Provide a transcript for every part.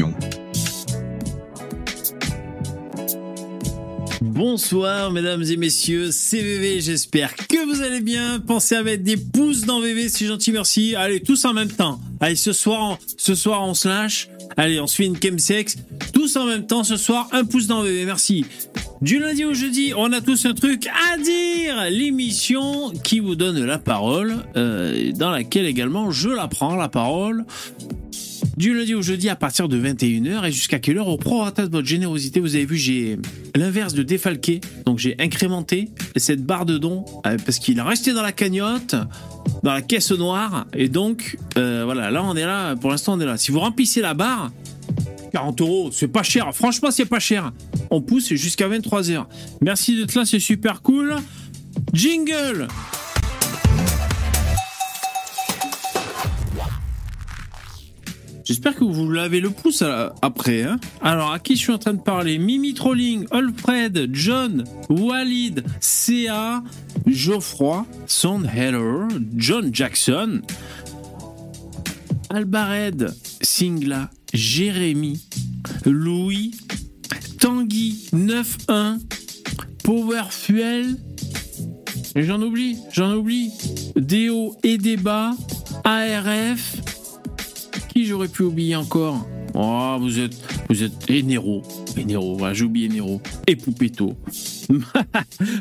Conclusion. Bonsoir mesdames et messieurs, c'est VV, j'espère que vous allez bien. Pensez à mettre des pouces dans VV, c'est gentil, merci. Allez, tous en même temps. Allez, ce soir on se lâche. Allez, on se fait une chemsex. Tous en même temps, ce soir, un pouce dans VV, merci. Du lundi au jeudi, on a tous un truc à dire. L'émission qui vous donne la parole, dans laquelle également je la prends, la parole. Du lundi au jeudi à partir de 21h et jusqu'à quelle heure au prorata de votre générosité. Vous avez vu, j'ai l'inverse de défalqué, donc j'ai incrémenté cette barre de dons parce qu'il restait dans la cagnotte, dans la caisse noire, et donc voilà, là on est là, pour l'instant on est là. Si vous remplissez la barre, 40€, c'est pas cher, franchement c'est pas cher. On pousse jusqu'à 23h. Merci d'être là, c'est super cool. Jingle. J'espère que vous lavez le pouce après. Hein. Alors, à qui je suis en train de parler ? Mimi Trolling, Alfred, John, Walid, CA, Geoffroy, Sondheller, John Jackson, Albared, Singla, Jérémy, Louis, Tanguy, 91, Powerfuel, et j'en oublie, Déo et Débat, ARF, qui j'aurais pu oublier encore ? Oh, vous êtes Enero, voilà, j'ai oublié Enero. Et Poupetto.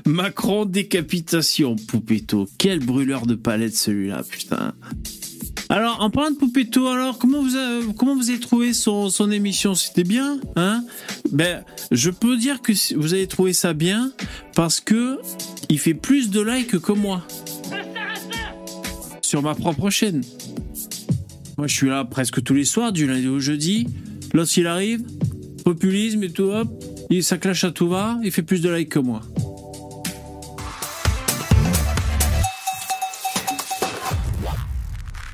Macron décapitation, Poupetto. Quel brûleur de palette celui-là, putain. Alors, en parlant de Poupetto, alors, comment vous avez trouvé son émission ? C'était bien, hein ? Ben, je peux dire que vous avez trouvé ça bien, parce que il fait plus de likes que moi. Sur ma propre chaîne. Moi, je suis là presque tous les soirs, du lundi au jeudi. L'autre, il arrive, populisme et tout, hop, ça clash à tout va, il fait plus de likes que moi.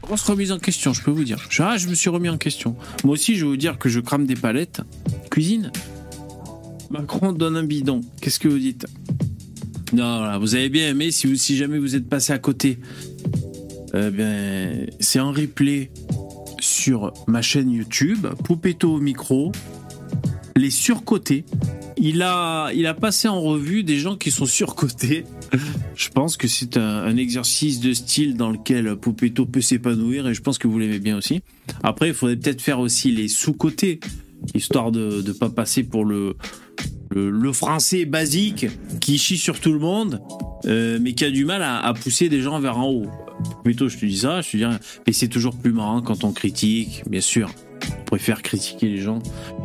Grosse remise en question, je peux vous dire. Je me suis remis en question. Moi aussi, je vais vous dire que je crame des palettes. Cuisine. Macron donne un bidon. Qu'est-ce que vous dites ? Non, voilà, vous avez bien aimé si jamais vous êtes passé à côté. Ben, c'est en replay sur ma chaîne YouTube, Poupetto au micro, les surcotés. Il a passé en revue des gens qui sont surcotés. Je pense que c'est un exercice de style dans lequel Poupetto peut s'épanouir et je pense que vous l'aimez bien aussi. Après, il faudrait peut-être faire aussi les sous-cotés, histoire de ne pas passer pour le français basique qui chie sur tout le monde, mais qui a du mal à pousser des gens vers en haut. Plutôt, je te dis ça, je te dis rien. Mais c'est toujours plus marrant quand on critique, bien sûr. On préfère critiquer les gens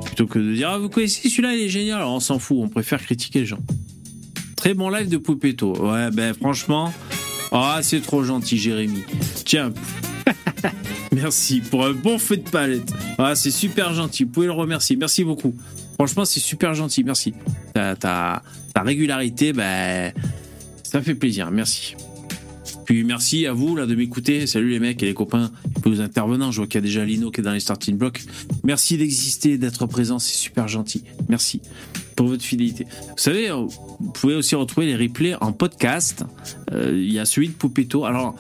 plutôt que de dire « Ah, vous connaissez celui-là, il est génial !» Alors, on s'en fout, on préfère critiquer les gens. Très bon live de Poupetto. Ouais, ben franchement... Ah, oh, c'est trop gentil, Jérémy. Tiens, merci pour un bon feu de palette. Ah, c'est super gentil, vous pouvez le remercier. Merci beaucoup. Franchement, c'est super gentil, merci. Ta régularité, ben... Ça fait plaisir, merci. Puis merci à vous là de m'écouter. Salut les mecs et les copains, les intervenants. Je vois qu'il y a déjà Lino qui est dans les starting blocks. Merci d'exister, d'être présent, c'est super gentil. Merci pour votre fidélité. Vous savez, vous pouvez aussi retrouver les replays en podcast. Il y a celui de Poupetto. Alors,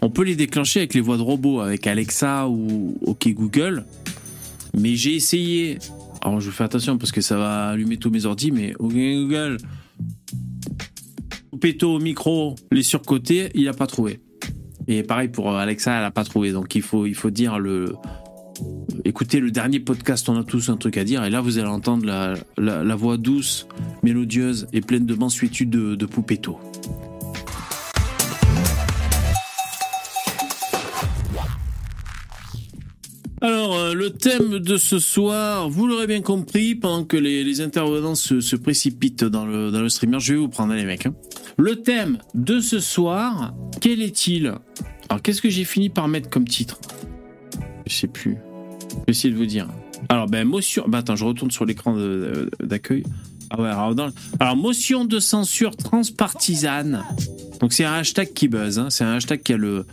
on peut les déclencher avec les voix de robots, avec Alexa ou OK Google. Mais j'ai essayé. Alors, je fais attention parce que ça va allumer tous mes ordi. Mais OK Google. Poupetto au micro, les surcotés, il n'a pas trouvé. Et pareil pour Alexa, elle n'a pas trouvé. Donc il faut dire écoutez le dernier podcast, on a tous un truc à dire. Et là, vous allez entendre la voix douce, mélodieuse et pleine de mansuétude de Poupetto. Alors, le thème de ce soir, vous l'aurez bien compris, pendant que les intervenants se précipitent dans le streamer, je vais vous prendre, les mecs. Hein. Le thème de ce soir, quel est-il ? Alors, qu'est-ce que j'ai fini par mettre comme titre ? Je sais plus. Je vais essayer de vous dire. Alors, ben, motion... Ben, attends, je retourne sur l'écran d'accueil. Ah ouais, alors, motion de censure transpartisane. Donc, c'est un hashtag qui buzz. Hein. C'est un hashtag qui a le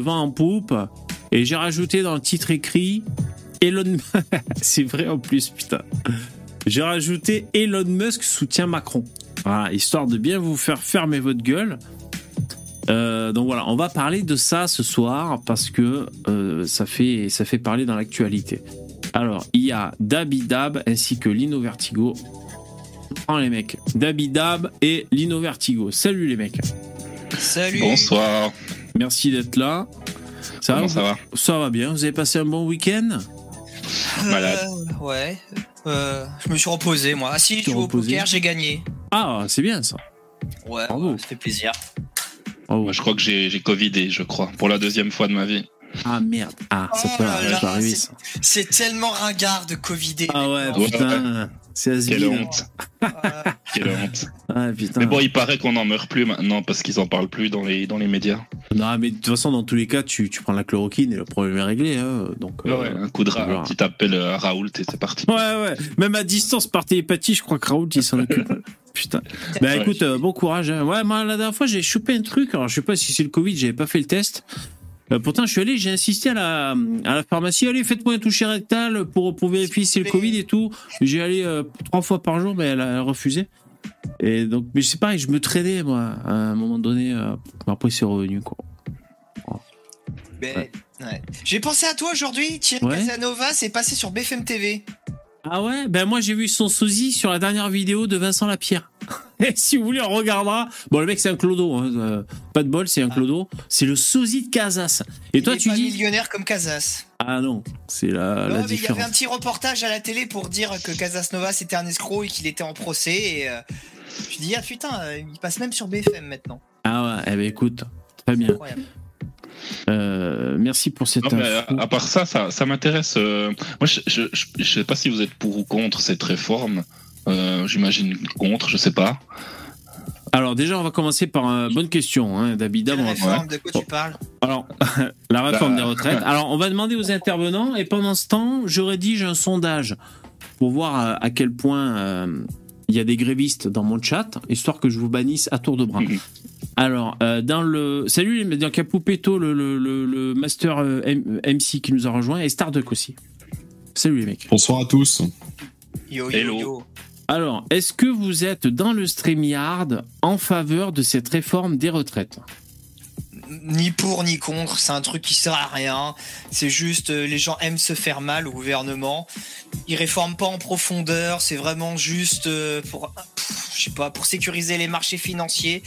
vent en poupe. Et j'ai rajouté dans le titre écrit Elon c'est vrai en plus, putain. J'ai rajouté Elon Musk soutient Macron. Voilà, histoire de bien vous faire fermer votre gueule. Donc voilà, on va parler de ça ce soir parce que ça fait parler dans l'actualité. Alors, il y a Dabidab ainsi que Lino Vertigo. Prends les mecs. Dabidab et Lino Vertigo. Salut les mecs. Salut. Bonsoir. Merci d'être là. Comment ça va? Ça va bien. Vous avez passé un bon week-end? Malade. Ouais. Je me suis reposé, moi. Ah si, je joue au poker, j'ai gagné. Ah, c'est bien ça. Ouais, bravo. Ça fait plaisir. Oh. Moi, je crois que j'ai Covidé, je crois, pour la deuxième fois de ma vie. Ah merde, ça peut arriver. C'est tellement ringard de Covidé. Ah ouais, putain, c'est asile. Quelle honte. Quelle honte. Ah, putain. Mais bon, il paraît qu'on n'en meurt plus maintenant parce qu'ils n'en parlent plus dans les médias. Non, mais de toute façon, dans tous les cas, tu prends la chloroquine et le problème est réglé. Donc, ouais, un coup de un petit appel à Raoult et c'est parti. Ouais, ouais, même à distance, par télépathie, je crois que Raoult, il s'en occupe. Putain. Bah écoute, bon courage. Hein. Ouais, moi, la dernière fois, j'ai chopé un truc. Alors, je sais pas si c'est le Covid, j'avais pas fait le test. Pourtant, je suis allé, j'ai insisté à la pharmacie. Allez, faites-moi un toucher rectal pour vérifier si c'est le Covid et tout. J'y allais 3 fois par jour, mais elle refusait. Et donc, mais c'est pareil, je me traînais, moi, à un moment donné. Après, c'est revenu, quoi. Ouais. Ouais. J'ai pensé à toi aujourd'hui. Thierry Casasnovas est passé sur BFM TV. Ah ouais, ben moi j'ai vu son sosie sur la dernière vidéo de Vincent Lapierre. Et si vous voulez, on regardera. Bon, le mec c'est un clodo, hein. Pas de bol, c'est un clodo. C'est le sosie de Casas. Et il toi, tu dis millionnaire comme Casas. Ah non, c'est la différence. Il y avait un petit reportage à la télé pour dire que Casasnovas était un escroc et qu'il était en procès. Et je dis ah putain, il passe même sur BFM maintenant. Ah ouais, eh ben écoute, très bien. Incroyable. Merci pour cette info. À part ça m'intéresse. Moi, je sais pas si vous êtes pour ou contre cette réforme. J'imagine contre, je sais pas. Alors déjà, on va commencer par une bonne question. Hein, Dabidab, de quoi tu parles ? Alors, la réforme des retraites. Alors, on va demander aux intervenants. Et pendant ce temps, je rédige un sondage pour voir à quel point il y a des grévistes dans mon chat, histoire que je vous bannisse à tour de bras. Alors, dans le. Salut, donc il y a Poupetto, le Master MC qui nous a rejoint, et Starduck aussi. Salut les mecs. Bonsoir à tous. Yo, hello. Yo. Alors, est-ce que vous êtes dans le StreamYard en faveur de cette réforme des retraites ? Ni pour ni contre, c'est un truc qui sert à rien. C'est juste, les gens aiment se faire mal au gouvernement. Ils réforment pas en profondeur, c'est vraiment juste pour sécuriser les marchés financiers.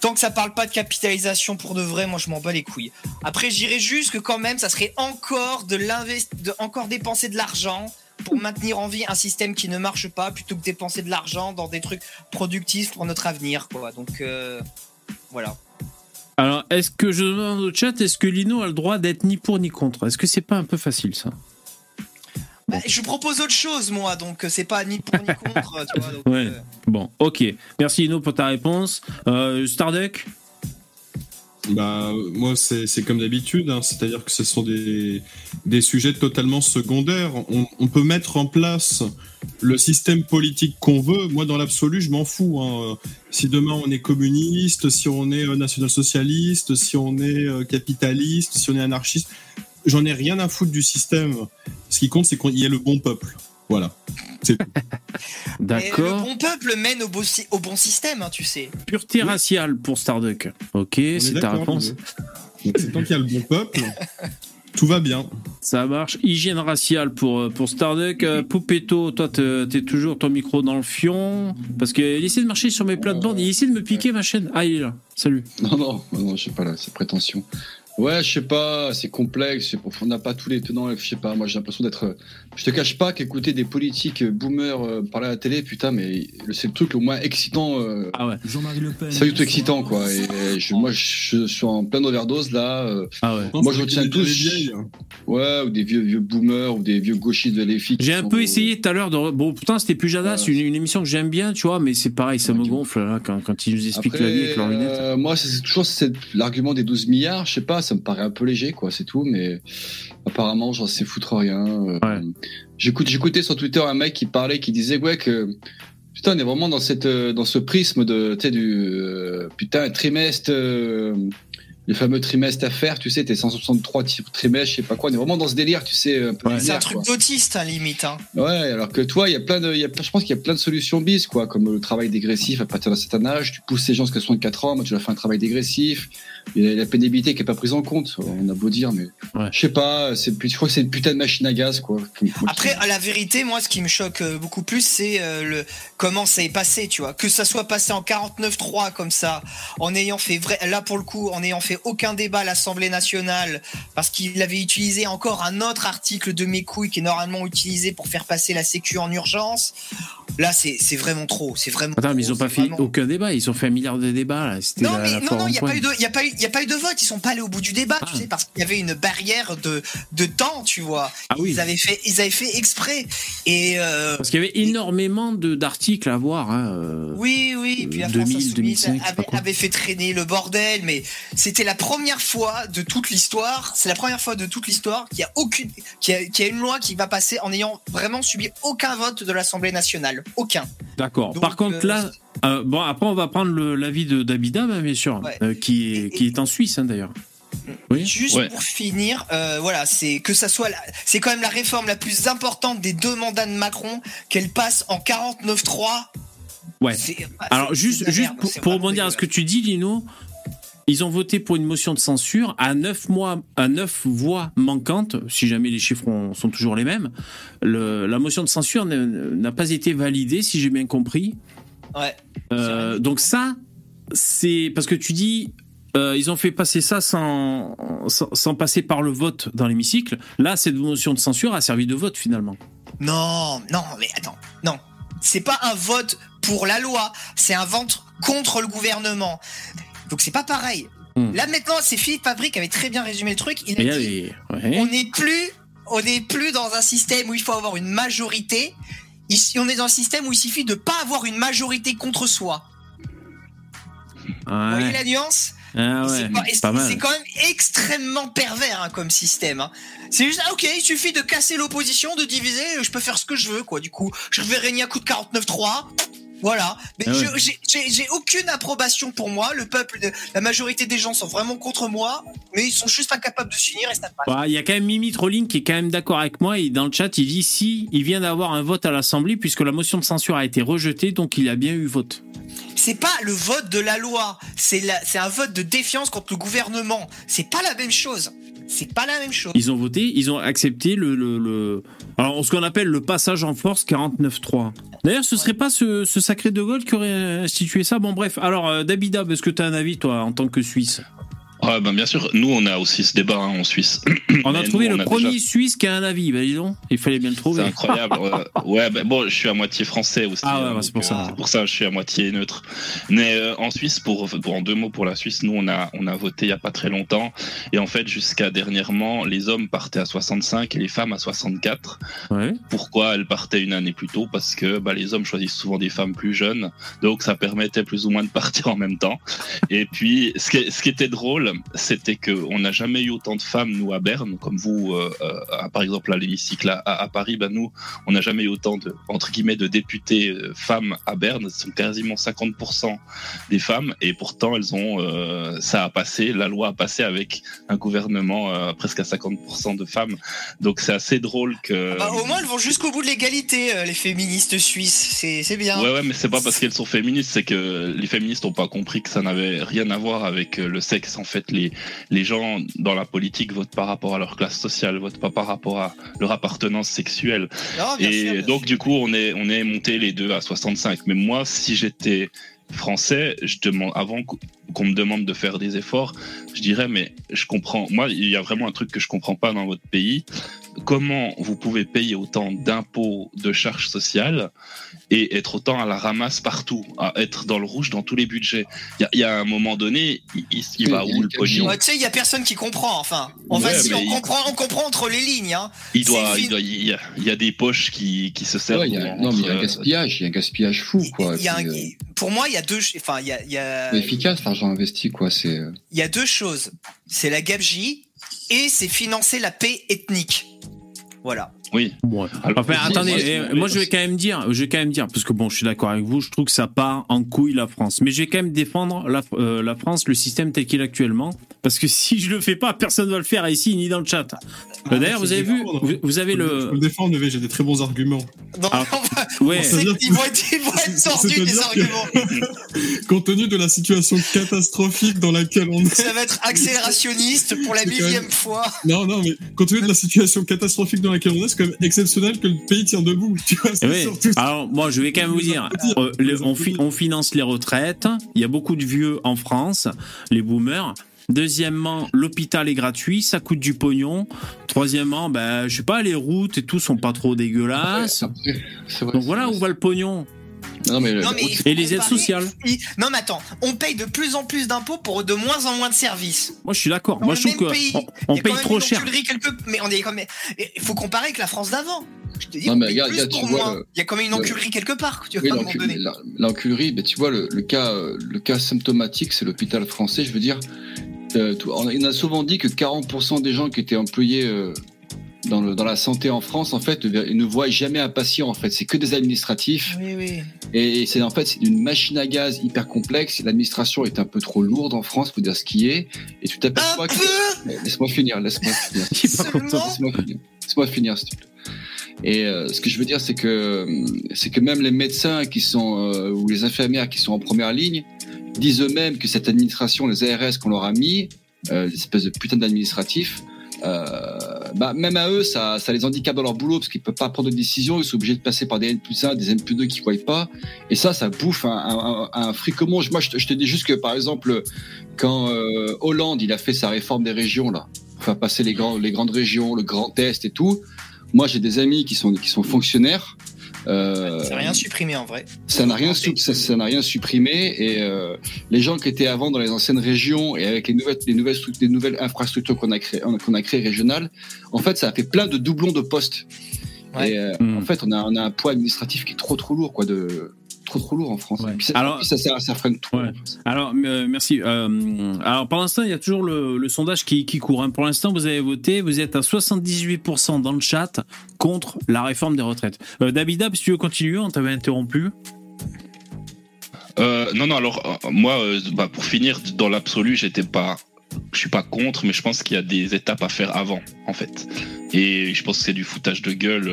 Tant que ça parle pas de capitalisation pour de vrai, moi je m'en bats les couilles. Après, j'irais juste que quand même, ça serait encore encore dépenser de l'argent pour maintenir en vie un système qui ne marche pas, plutôt que dépenser de l'argent dans des trucs productifs pour notre avenir, quoi. Donc voilà. Alors, est-ce que je demande au chat, est-ce que Lino a le droit d'être ni pour ni contre ? Est-ce que c'est pas un peu facile ça ? Bah, je propose autre chose moi, donc c'est pas ni pour ni contre. Tu vois, donc, ouais. Bon, ok. Merci Lino pour ta réponse. Starduck ? Bah moi c'est comme d'habitude, hein. C'est-à-dire que ce sont des sujets totalement secondaires. On peut mettre en place le système politique qu'on veut. Moi dans l'absolu je m'en fous, hein. Si demain on est communiste, si on est national-socialiste, si on est capitaliste, si on est anarchiste, j'en ai rien à foutre du système. Ce qui compte c'est qu'il y ait le bon peuple. Voilà. C'est tout. D'accord. Et le bon peuple mène au bon système, hein, tu sais. Pureté raciale pour Starduck. Ok, c'est ta réponse. C'est tant qu'il y a le bon peuple, tout va bien. Ça marche. Hygiène raciale pour Starduck. Poupetto, toi, t'es toujours ton micro dans le fion. Parce qu'il essaie de marcher sur mes plates-bandes. Il essaie de me piquer ma chaîne. Ah, il est là. Salut. Non, je suis pas là. C'est prétention. Ouais, je sais pas, c'est complexe, on n'a pas tous les tenants, je sais pas, moi j'ai l'impression d'être... Je te cache pas qu'écouter des politiques boomers parler à la télé, putain, mais c'est le truc le moins excitant... Ah ouais. Jean-Marie Le Pen. C'est pas du tout excitant, quoi, et moi je suis en pleine overdose, là. Ah ouais. Moi je retiens tous... Ouais, ou des vieux boomers, ou des vieux gauchistes de l'EFI. J'ai un peu essayé tout à l'heure de... Bon, putain, c'était Pujadas, une émission que j'aime bien, tu vois, mais c'est pareil, ça me gonfle, là, quand ils nous expliquent la vie avec leurs lunettes. Moi, c'est toujours l'argument des 12 milliards, je sais pas, ça me paraît un peu léger, quoi, c'est tout, mais apparemment, j'en sais foutre rien. Ouais. J'écoutais sur Twitter un mec qui parlait, qui disait, ouais, que putain, on est vraiment dans ce prisme de, tu sais, du putain, trimestre les fameux trimestres à faire, tu sais, t'es 163 trimestres, je sais pas quoi, on est vraiment dans ce délire, tu sais. Un peu bizarre, c'est un truc d'autiste, hein, limite. Hein. Ouais, alors que toi, je pense qu'il y a plein de solutions bis, quoi, comme le travail dégressif à partir d'un certain âge, tu pousses les gens jusqu'à 64 ans, moi, tu leur fais un travail dégressif, il y a la pénibilité qui est pas prise en compte, on a beau dire, mais ouais. Je sais pas, je crois que c'est une putain de machine à gaz, quoi. Après, à la vérité, moi, ce qui me choque beaucoup plus, c'est comment ça est passé, tu vois, que ça soit passé en 49-3 comme ça, en ayant fait vrai, là, pour le coup, en ayant fait aucun débat à l'Assemblée nationale parce qu'il avait utilisé encore un autre article de mes couilles qui est normalement utilisé pour faire passer la sécu en urgence. Là, c'est vraiment trop. C'est vraiment. Attends, trop, mais ils n'ont pas fait vraiment... aucun débat. Ils ont fait un milliard de débats. Là. Non, il n'y a pas eu de vote. Ils ne sont pas allés au bout du débat, tu sais, parce qu'il y avait une barrière de temps, tu vois. Ah, oui. Ils avaient fait exprès. Et parce qu'il y avait énormément d'articles à voir. Hein, oui. Puis la France Insoumise avait fait traîner le bordel, mais c'était la première fois de toute l'histoire. C'est la première fois de toute l'histoire qu'il y a une loi qui va passer en ayant vraiment subi aucun vote de l'Assemblée nationale. Aucun. D'accord. Donc, par contre, là, bon, après, on va prendre l'avis de Dabidab, bien sûr, ouais. Qui est en Suisse, hein, d'ailleurs. Oui. Juste ouais. Pour finir, voilà, c'est quand même la réforme la plus importante des deux mandats de Macron, qu'elle passe en 49-3. Ouais. Alors, juste pour rebondir à ce que tu dis, Lino. Ils ont voté pour une motion de censure à 9 voix manquantes, si jamais les chiffres sont toujours les mêmes. La motion de censure n'a pas été validée, si j'ai bien compris. Ouais. Donc ça, c'est parce que tu dis, ils ont fait passer ça sans passer par le vote dans l'hémicycle. Là, cette motion de censure a servi de vote finalement. Non, mais attends, non. C'est pas un vote pour la loi, c'est un vote contre le gouvernement. Donc c'est pas pareil. Là maintenant, c'est Philippe Fabrique qui avait très bien résumé le truc. Il a dit, ouais. On n'est plus dans un système où il faut avoir une majorité. Ici, on est dans un système où il suffit de pas avoir une majorité contre soi. Ouais. Vous voyez la nuance ? Ah ouais, c'est quand même extrêmement pervers, hein, comme système. Hein. C'est juste, il suffit de casser l'opposition, de diviser, je peux faire ce que je veux, quoi. Du coup, je vais régner à coup de 49-3. Voilà, mais j'ai aucune approbation pour moi. Le peuple, la majorité des gens sont vraiment contre moi, mais ils sont juste incapables de s'unir et ça passe. Bah, il y a quand même Mimi Trolling qui est quand même d'accord avec moi et dans le chat il dit si il vient d'avoir un vote à l'Assemblée puisque la motion de censure a été rejetée, donc il y a bien eu vote. C'est pas le vote de la loi, c'est un vote de défiance contre le gouvernement. C'est pas la même chose. C'est pas la même chose. Ils ont voté, ils ont accepté alors, ce qu'on appelle le passage en force 49-3. D'ailleurs, ce serait pas ce sacré De Gaulle qui aurait institué ça. Bon, bref. Alors, Dabidab, est-ce que tu as un avis, toi, en tant que Suisse ? Ah, ben, bien sûr. Nous, on a aussi ce débat, hein, en Suisse. On a trouvé le premier Suisse qui a un avis. Ben, dis donc, il fallait bien le trouver. C'est incroyable. Ouais, ben, bon, je suis à moitié français aussi. Ah, ouais, c'est pour ça. C'est pour ça que je suis à moitié neutre. Mais en Suisse, en deux mots pour la Suisse, nous, on a voté il n'y a pas très longtemps. Et en fait, jusqu'à dernièrement, les hommes partaient à 65 et les femmes à 64. Ouais. Pourquoi elles partaient une année plus tôt ? Parce que ben, les hommes choisissent souvent des femmes plus jeunes. Donc, ça permettait plus ou moins de partir en même temps. Et puis, ce qui était drôle, c'était qu'on n'a jamais eu autant de femmes, nous, à Berne, comme vous, par exemple, à l'hémicycle à Paris. Ben nous, on n'a jamais eu autant de, entre guillemets, de députés femmes à Berne. Ce sont quasiment 50% des femmes, et pourtant, elles ont ça a passé, la loi a passé avec un gouvernement presque à 50% de femmes. Donc, c'est assez drôle que... Ah bah, au moins, elles vont jusqu'au bout de l'égalité, les féministes suisses. C'est bien. Ouais, mais c'est pas parce qu'elles sont féministes, c'est que les féministes n'ont pas compris que ça n'avait rien à voir avec le sexe, en fait. Les gens dans la politique votent par rapport à leur classe sociale, votent pas par rapport à leur appartenance sexuelle. Non, bien sûr. Du coup, on est monté les deux à 65. Mais moi, si j'étais français, je demande, avant qu'on me demande de faire des efforts, je dirais, mais je comprends. Moi, il y a vraiment un truc que je comprends pas dans votre pays. Comment vous pouvez payer autant d'impôts, de charges sociales et être autant à la ramasse partout, à être dans le rouge dans tous les budgets ? Il y a un moment donné, il va où le pognon ? Tu sais, il n'y a personne qui comprend, enfin. On comprend entre les lignes. Hein. Il y a des poches qui se servent. Il y a un gaspillage, fou. Quoi. Pour moi, il y a deux... Enfin, c'est efficace, l'argent investi, quoi. Il y a deux choses. C'est la gabegie et c'est financer la paix ethnique. Voilà. Oui. Ouais. Enfin, attendez, moi je vais quand même dire, parce que bon, je suis d'accord avec vous, je trouve que ça part en couille la France. Mais je vais quand même défendre la France, le système tel qu'il est actuellement, parce que si je le fais pas, personne ne va le faire ici ni dans le chat. D'ailleurs, vous avez vu, vous avez le. Je peux le défendre, j'ai des très bons arguments. Non, ah, ouais. Ils vont être tordus les arguments. Compte tenu de la situation catastrophique dans laquelle on est. Ça va être accélérationniste pour la 1000e fois. Non, mais compte tenu de la situation catastrophique dans laquelle on est, c'est quand même exceptionnel que le pays tient debout. Tu vois, c'est surtout... Alors, moi, je vais quand même vous dire, on finance les retraites. Il y a beaucoup de vieux en France, les boomers. Deuxièmement, l'hôpital est gratuit, ça coûte du pognon. Troisièmement, ben, je sais pas, les routes et tout sont pas trop dégueulasses. Ouais, c'est vrai, donc voilà où va le pognon. Non, mais et les aides sociales. Non mais attends, on paye de plus en plus d'impôts pour de moins en moins de services. Moi je suis d'accord. Moi je trouve qu'on paye trop cher. Mais on est quand même. Il faut comparer avec la France d'avant. Je te dis, non, mais regarde, il y a quand même une enculerie quelque part. Tu vois, oui, l'enculerie, ben, tu vois le cas symptomatique, c'est l'hôpital français. Je veux dire, on a souvent dit que 40% des gens qui étaient employés dans la santé en France, en fait, ils ne voient jamais un patient. En fait, c'est que des administratifs. Oui. Et c'est en fait c'est une machine à gaz hyper complexe. L'administration est un peu trop lourde en France pour dire ce qui est. Et tu t'aperçois que... Laisse-moi finir. Laisse-moi finir, s'il te plaît. Et ce que je veux dire, c'est que même les médecins qui sont ou les infirmières qui sont en première ligne disent eux-mêmes que cette administration, les ARS qu'on leur a mis, l'espèce de putain d'administratif, même à eux, ça les handicape dans leur boulot parce qu'ils peuvent pas prendre de décision, ils sont obligés de passer par des N+1, des N+2 qui voient pas, et ça bouffe un fric commun. Moi, je te dis juste que par exemple, quand Hollande il a fait sa réforme des régions là, enfin passer les grandes régions, le Grand Est et tout. Moi, j'ai des amis qui sont fonctionnaires. Ça n'a rien supprimé en vrai. Ça n'a rien supprimé. Et les gens qui étaient avant dans les anciennes régions et avec les nouvelles infrastructures qu'on a créées régionales, en fait, ça a fait plein de doublons de postes. Ouais. Et en fait, on a un poids administratif qui est trop lourd, quoi. Trop lourd en France. Ouais. Puis ça freine tout. Ouais. Alors, merci. Alors, pour l'instant, il y a toujours le sondage qui court. Hein. Pour l'instant, vous avez voté, vous êtes à 78% dans le chat contre la réforme des retraites. Dabidab, si tu veux continuer, on t'avait interrompu. Alors, moi, pour finir, dans l'absolu, je suis pas contre, mais je pense qu'il y a des étapes à faire avant, en fait. Et je pense que c'est du foutage de gueule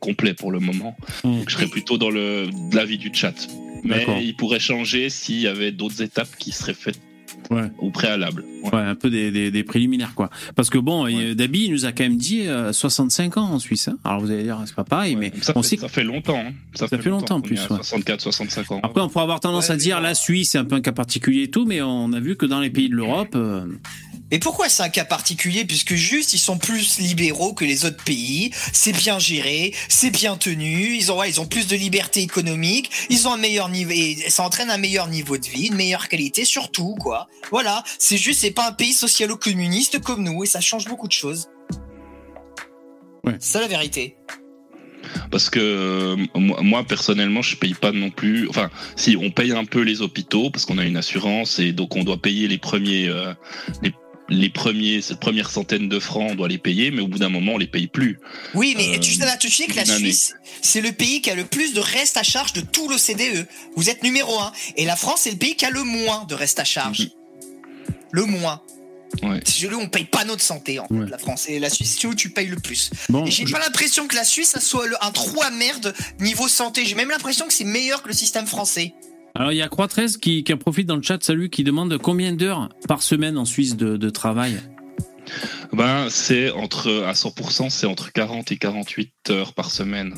complet pour le moment. Donc, je serais plutôt dans l'avis du chat. Mais d'accord. Il pourrait changer s'il y avait d'autres étapes qui seraient faites. Ouais. Au préalable. Ouais. Ouais, un peu des préliminaires, quoi. Parce que bon, ouais. Dabi nous a quand même dit 65 ans en Suisse. Hein. Alors vous allez dire, c'est pas pareil, ouais, mais ça fait longtemps. Hein. Ça fait longtemps en plus. Ouais. 64, 65 ans. Après, on pourrait avoir tendance à dire la Suisse, c'est un peu un cas particulier et tout, mais on a vu que dans les pays de l'Europe. Mais pourquoi c'est un cas particulier ? Puisque juste, ils sont plus libéraux que les autres pays, c'est bien géré, c'est bien tenu, ils ont plus de liberté économique, ils ont un meilleur niveau, et ça entraîne un meilleur niveau de vie, une meilleure qualité, surtout, quoi. Voilà, c'est juste, c'est pas un pays socialo-communiste comme nous, et ça change beaucoup de choses. Ouais. C'est la vérité. Parce que moi personnellement je paye pas non plus, enfin si on paye un peu les hôpitaux parce qu'on a une assurance et donc on doit payer cette première centaine de francs, on doit les payer, mais au bout d'un moment on les paye plus. Oui, mais tu sais que la Suisse c'est le pays qui a le plus de reste à charge de tout l'OCDE. Vous êtes numéro 1 et la France c'est le pays qui a le moins de reste à charge. Le moins. Ouais. On paye pas notre santé en fait, ouais. La France et la Suisse, c'est où tu payes le plus. Bon, et j'ai pas l'impression que la Suisse ça soit un trou à merde niveau santé. J'ai même l'impression que c'est meilleur que le système français. Alors il y a Croix13 qui en profite dans le chat, salut, qui demande combien d'heures par semaine en Suisse de travail. Ben c'est à 100%, c'est entre 40 et 48 heures par semaine.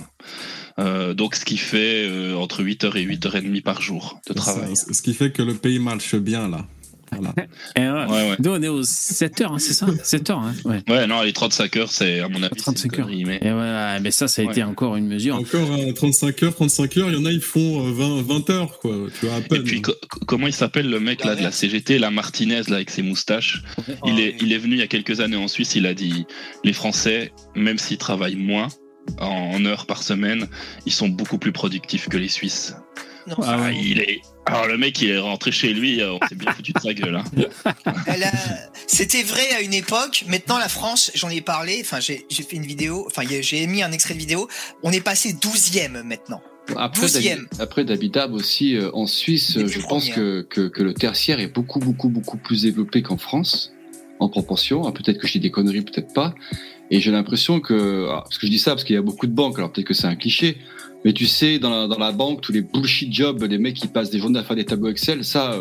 Donc ce qui fait entre 8h et 8h30 par jour de travail. Ça, ce qui fait que le pays marche bien là. Voilà. Ouais. Nous on est aux 7 heures, hein, c'est ça 7 heures, hein, ouais. Ouais, non, les 35 heures, c'est à mon avis. 35 heures. Mais... Et ouais, mais ça a été encore une mesure. Encore 35 heures, il y en a, ils font 20 heures, quoi. Tu vois, à peine. Et puis, comment il s'appelle le mec là de la CGT, la Martinez, là, avec ses moustaches ? Il est venu il y a quelques années en Suisse, il a dit les Français, même s'ils travaillent moins en heures par semaine, ils sont beaucoup plus productifs que les Suisses. Non. Ah, Alors le mec il est rentré chez lui, on s'est bien foutu de sa gueule. Hein. C'était vrai à une époque. Maintenant la France, j'en ai parlé. Enfin j'ai fait une vidéo. Enfin j'ai mis un extrait de vidéo. On est passé 12e maintenant. Après Dabidab aussi en Suisse, je pense que le tertiaire est beaucoup beaucoup beaucoup plus développé qu'en France. en proportion. Alors, peut-être que je dis des conneries, peut-être pas. Et j'ai l'impression que... Alors, parce que je dis ça, parce qu'il y a beaucoup de banques, alors peut-être que c'est un cliché, mais tu sais, dans la banque, tous les bullshit jobs, les mecs qui passent des journées à faire des tableaux Excel, ça,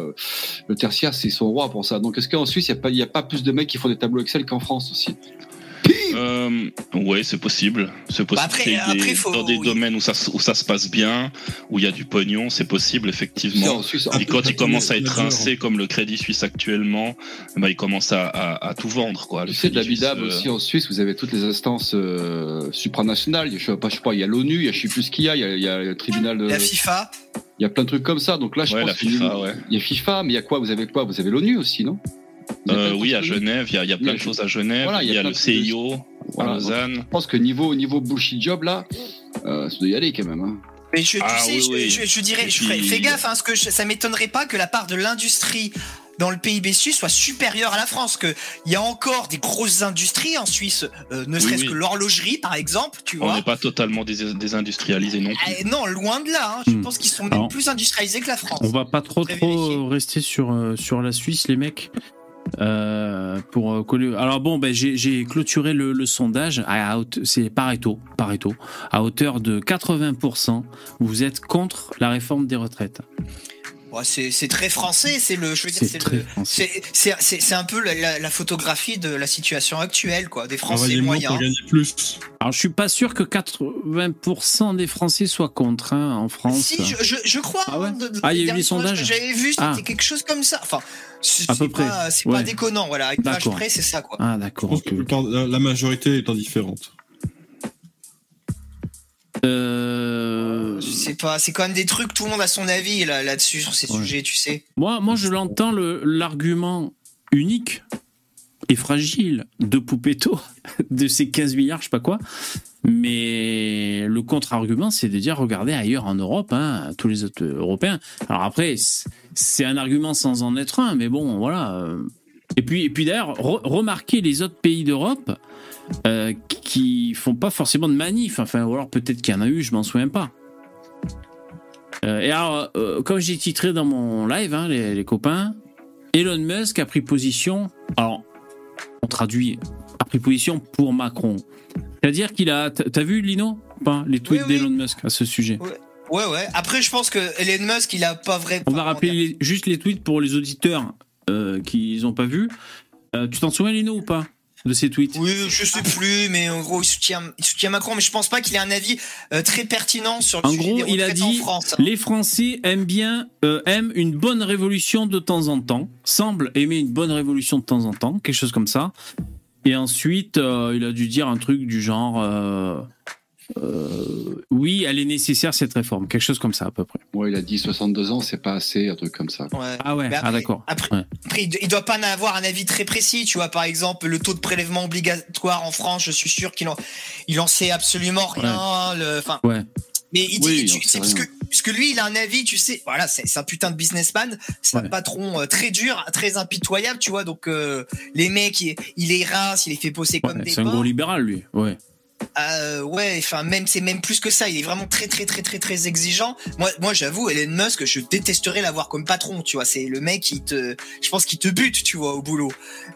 le tertiaire, c'est son roi pour ça. Donc, est-ce qu'en Suisse, il n'y a pas plus de mecs qui font des tableaux Excel qu'en France aussi? Ouais, c'est possible. C'est possible. Après, dans des domaines où ça se passe bien, où il y a du pognon, c'est possible, effectivement. Et quand ils commencent à être rincés, comme le Crédit Suisse actuellement, bah, ils commencent à tout vendre, quoi. Tu sais, Dabidab aussi en Suisse, vous avez toutes les instances supranationales. Je sais pas, il y a l'ONU, je sais plus ce qu'il y a, il y a le tribunal de... La FIFA. Il y a plein de trucs comme ça. Donc là, je pense qu'il y a FIFA. Il y a FIFA, mais il y a quoi? Vous avez l'ONU aussi, non? Oui, à Genève, il y a plein de choses à Genève. Voilà, il y a le CIO à Lausanne. Je pense que niveau bullshit job, là, ça doit y aller quand même. Hein. Mais je dirais, fais gaffe, hein, ça m'étonnerait pas que la part de l'industrie dans le PIB suisse soit supérieure à la France. Que il y a encore des grosses industries en Suisse, ne serait-ce que l'horlogerie, par exemple. On n'est pas totalement désindustrialisé non plus. Non, loin de là. Hein. Je pense qu'ils sont même plus industrialisés que la France. On va pas trop rester sur la Suisse, les mecs. Pour coller. Alors bon, ben j'ai clôturé le sondage. C'est Pareto, à hauteur de 80%. Vous êtes contre la réforme des retraites. Ouais, c'est très français. C'est un peu la photographie de la situation actuelle, quoi. Des Français moyens. Plus. Alors je suis pas sûr que 80% des Français soient contre, hein, en France. Si, je crois. Ah ouais. Il y a eu des sondages. J'avais vu, c'était quelque chose comme ça. Enfin. C'est pas déconnant, voilà. Avec l'âge près, c'est ça, quoi. Ah, d'accord. Je pense que la majorité est indifférente. Je sais pas, c'est quand même des trucs, tout le monde a son avis là-dessus, sur ces sujets, tu sais. Moi, je l'entends, l'argument unique et fragile de Poupetto, de ces 15 milliards, je sais pas quoi. Mais le contre-argument, c'est de dire, regardez ailleurs en Europe, hein, tous les autres Européens. Alors après, c'est un argument sans en être un, mais bon, voilà. Et puis d'ailleurs, remarquez les autres pays d'Europe qui font pas forcément de manif, enfin, ou alors peut-être qu'il y en a eu, je m'en souviens pas. Et alors, comme j'ai titré dans mon live, hein, les copains, Elon Musk a pris position, alors, on traduit, a pris position pour Macron. C'est-à-dire qu'il a... T'as vu, Lino, les tweets d'Elon Musk à ce sujet? Ouais. Après, je pense que Elon Musk, il a pas vrai... On va rappeler juste les tweets pour les auditeurs qui n'ont pas vu. Tu t'en souviens, Lino, ou pas, de ces tweets? Oui, je sais plus, mais en gros, il soutient Macron, mais je pense pas qu'il ait un avis très pertinent sur le sujet des retraites en France. En gros, il a dit, les Français aiment une bonne révolution de temps en temps, semblent aimer une bonne révolution de temps en temps, quelque chose comme ça. Et ensuite, il a dû dire un truc du genre oui, elle est nécessaire cette réforme, quelque chose comme ça à peu près. Ouais, il a dit 62 ans, c'est pas assez, un truc comme ça. Ouais. Ah ouais, après, d'accord. Après, il doit pas avoir un avis très précis, tu vois. Par exemple, le taux de prélèvement obligatoire en France, je suis sûr qu'il en sait absolument rien. Mais il dit, parce que lui, il a un avis, tu sais, voilà, c'est un putain de businessman, c'est un patron très dur, très impitoyable, tu vois, donc les mecs, il les rince, il les fait bosser comme des porcs. C'est un gros libéral, lui, c'est même plus que ça, il est vraiment très, très, très, très, très exigeant. Moi, j'avoue, Elon Musk, je détesterais l'avoir comme patron, tu vois, c'est le mec je pense qu'il te bute, tu vois, au boulot.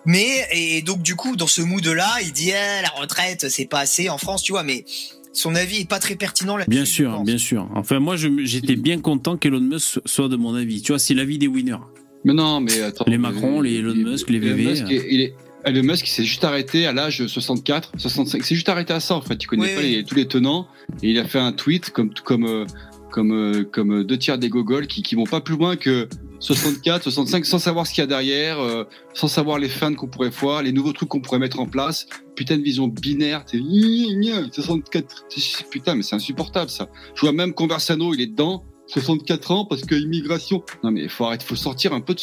Mais, et donc, du coup, dans ce mood-là, il dit, la retraite, c'est pas assez en France, tu vois, mais... Son avis n'est pas très pertinent là-dessus. Bien sûr. Enfin, moi, j'étais bien content qu'Elon Musk soit de mon avis. Tu vois, c'est l'avis des winners. Mais non, mais attends. Les Macron, les Elon Musk, les VV. Elon Musk, il s'est juste arrêté à l'âge 64, 65. Il s'est juste arrêté à ça, en fait. Tu connais pas tous les tenants. Et il a fait un tweet comme deux tiers des gogoles qui vont pas plus loin que 64, 65, sans savoir ce qu'il y a derrière, sans savoir les fins qu'on pourrait voir, les nouveaux trucs qu'on pourrait mettre en place. Putain de vision binaire, 64, putain, mais c'est insupportable ça. Je vois même Conversano, il est dedans, 64 ans, parce que immigration. Non mais faut sortir un peu de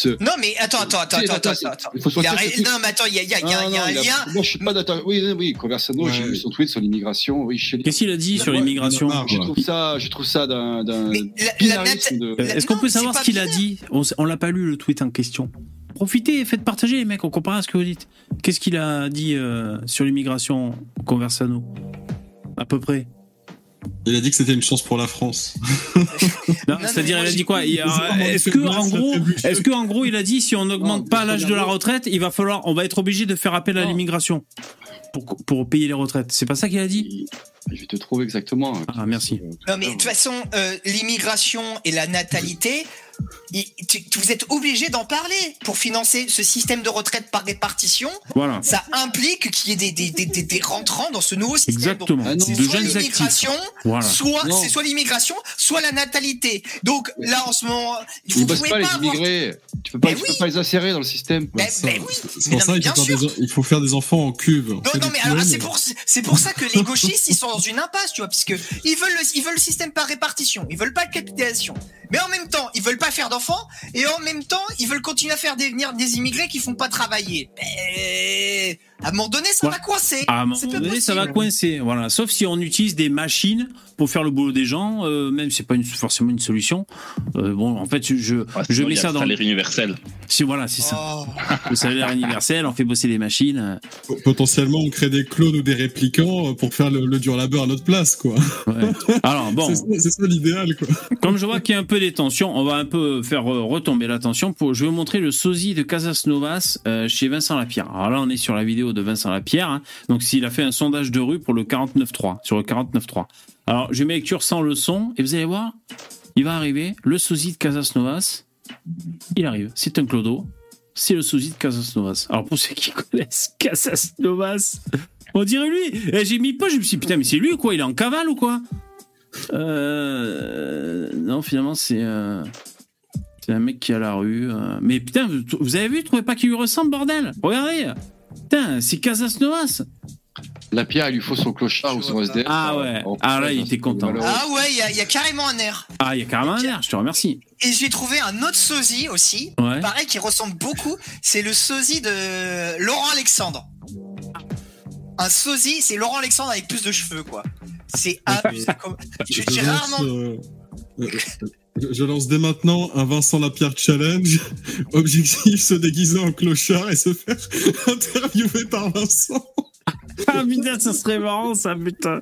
ce. Non mais attends. Non mais attends, il y a un lien. Moi je suis pas d'accord. Oui, Conversano, j'ai vu son tweet sur l'immigration. Oui, qu'est-ce qu'il a dit sur l'immigration? Je trouve ça d'un. Est-ce qu'on peut savoir ce qu'il a dit? On l'a pas lu le tweet en question. Profitez et faites partager les mecs, on comprend à ce que vous dites. Qu'est-ce qu'il a dit sur l'immigration, Conversano? À peu près. Il a dit que c'était une chance pour la France. Non, c'est-à-dire, il a dit quoi? Est-ce que en gros, il a dit si on n'augmente pas l'âge de la retraite, il va falloir, on va être obligé de faire appel à l'immigration pour payer les retraites. C'est pas ça qu'il a dit? Je vais te trouver exactement. Ah, merci. Non, mais de toute façon, l'immigration et la natalité, vous êtes obligés d'en parler pour financer ce système de retraite par répartition. Voilà. Ça implique qu'il y ait des rentrants dans ce nouveau système. Exactement. Donc, c'est soit l'immigration, voilà. C'est soit l'immigration, soit la natalité. Donc là, en ce moment, vous ne pouvez pas les immigrer. Tu peux pas les insérer dans le système. Oui. C'est pour ça qu'il faut faire des enfants en cube. C'est pour ça que les gauchistes ils sont dans une impasse, tu vois, parce que ils veulent le système par répartition, ils veulent pas de capitalisation. Mais en même temps, ils veulent pas faire d'enfants et en même temps, ils veulent continuer à faire venir des immigrés qui font pas travailler. Mais à un moment donné, ça va coincer. À un moment donné, ça va coincer. Voilà. Sauf si on utilise des machines pour faire le boulot des gens, même c'est pas forcément une solution. En fait, je mets ça dans le salaire universel. Si voilà, c'est ça. Le salaire universel, on fait bosser des machines. Potentiellement, on crée des clones ou des réplicants pour faire le dur labeur à notre place, quoi. Ouais. Alors bon, c'est ça l'idéal, quoi. Comme je vois qu'il y a un peu des tensions, on va un peu faire retomber la tension. Je vais vous montrer le sosie de Casasnovas chez Vincent Lapierre. Alors là, on est sur la vidéo de Vincent Lapierre. Hein. Donc, s'il a fait un sondage de rue pour le 49.3, sur le 49.3. Alors, je mets lecture sans le son, et vous allez voir, il va arriver, le sosie de Casasnovas, il arrive. C'est un clodo, c'est le sosie de Casasnovas. Alors, pour ceux qui connaissent Casasnovas, on dirait lui. Et j'ai mis pas, je me suis dit, putain, mais c'est lui, quoi, il est en cavale ou quoi? Non, finalement, c'est un mec qui est à la rue. Mais putain, vous avez vu, vous trouvez pas qu'il lui ressemble, bordel? Regardez! Putain, c'est Casasnovas. Lapierre, il lui faut son clochard ou son SDF. Ah ouais, là, il était content. Ah ouais, il y a carrément un air. Ah, il y a carrément un air, je te remercie. Et j'ai trouvé un autre sosie aussi, pareil, qui ressemble beaucoup. C'est le sosie de Laurent Alexandre. Un sosie, c'est Laurent Alexandre avec plus de cheveux, quoi. C'est abusé. Je dis rarement... Je lance dès maintenant un Vincent Lapierre challenge. Objectif, se déguiser en clochard et se faire interviewer par Vincent. Ah putain, ça serait marrant ça, putain.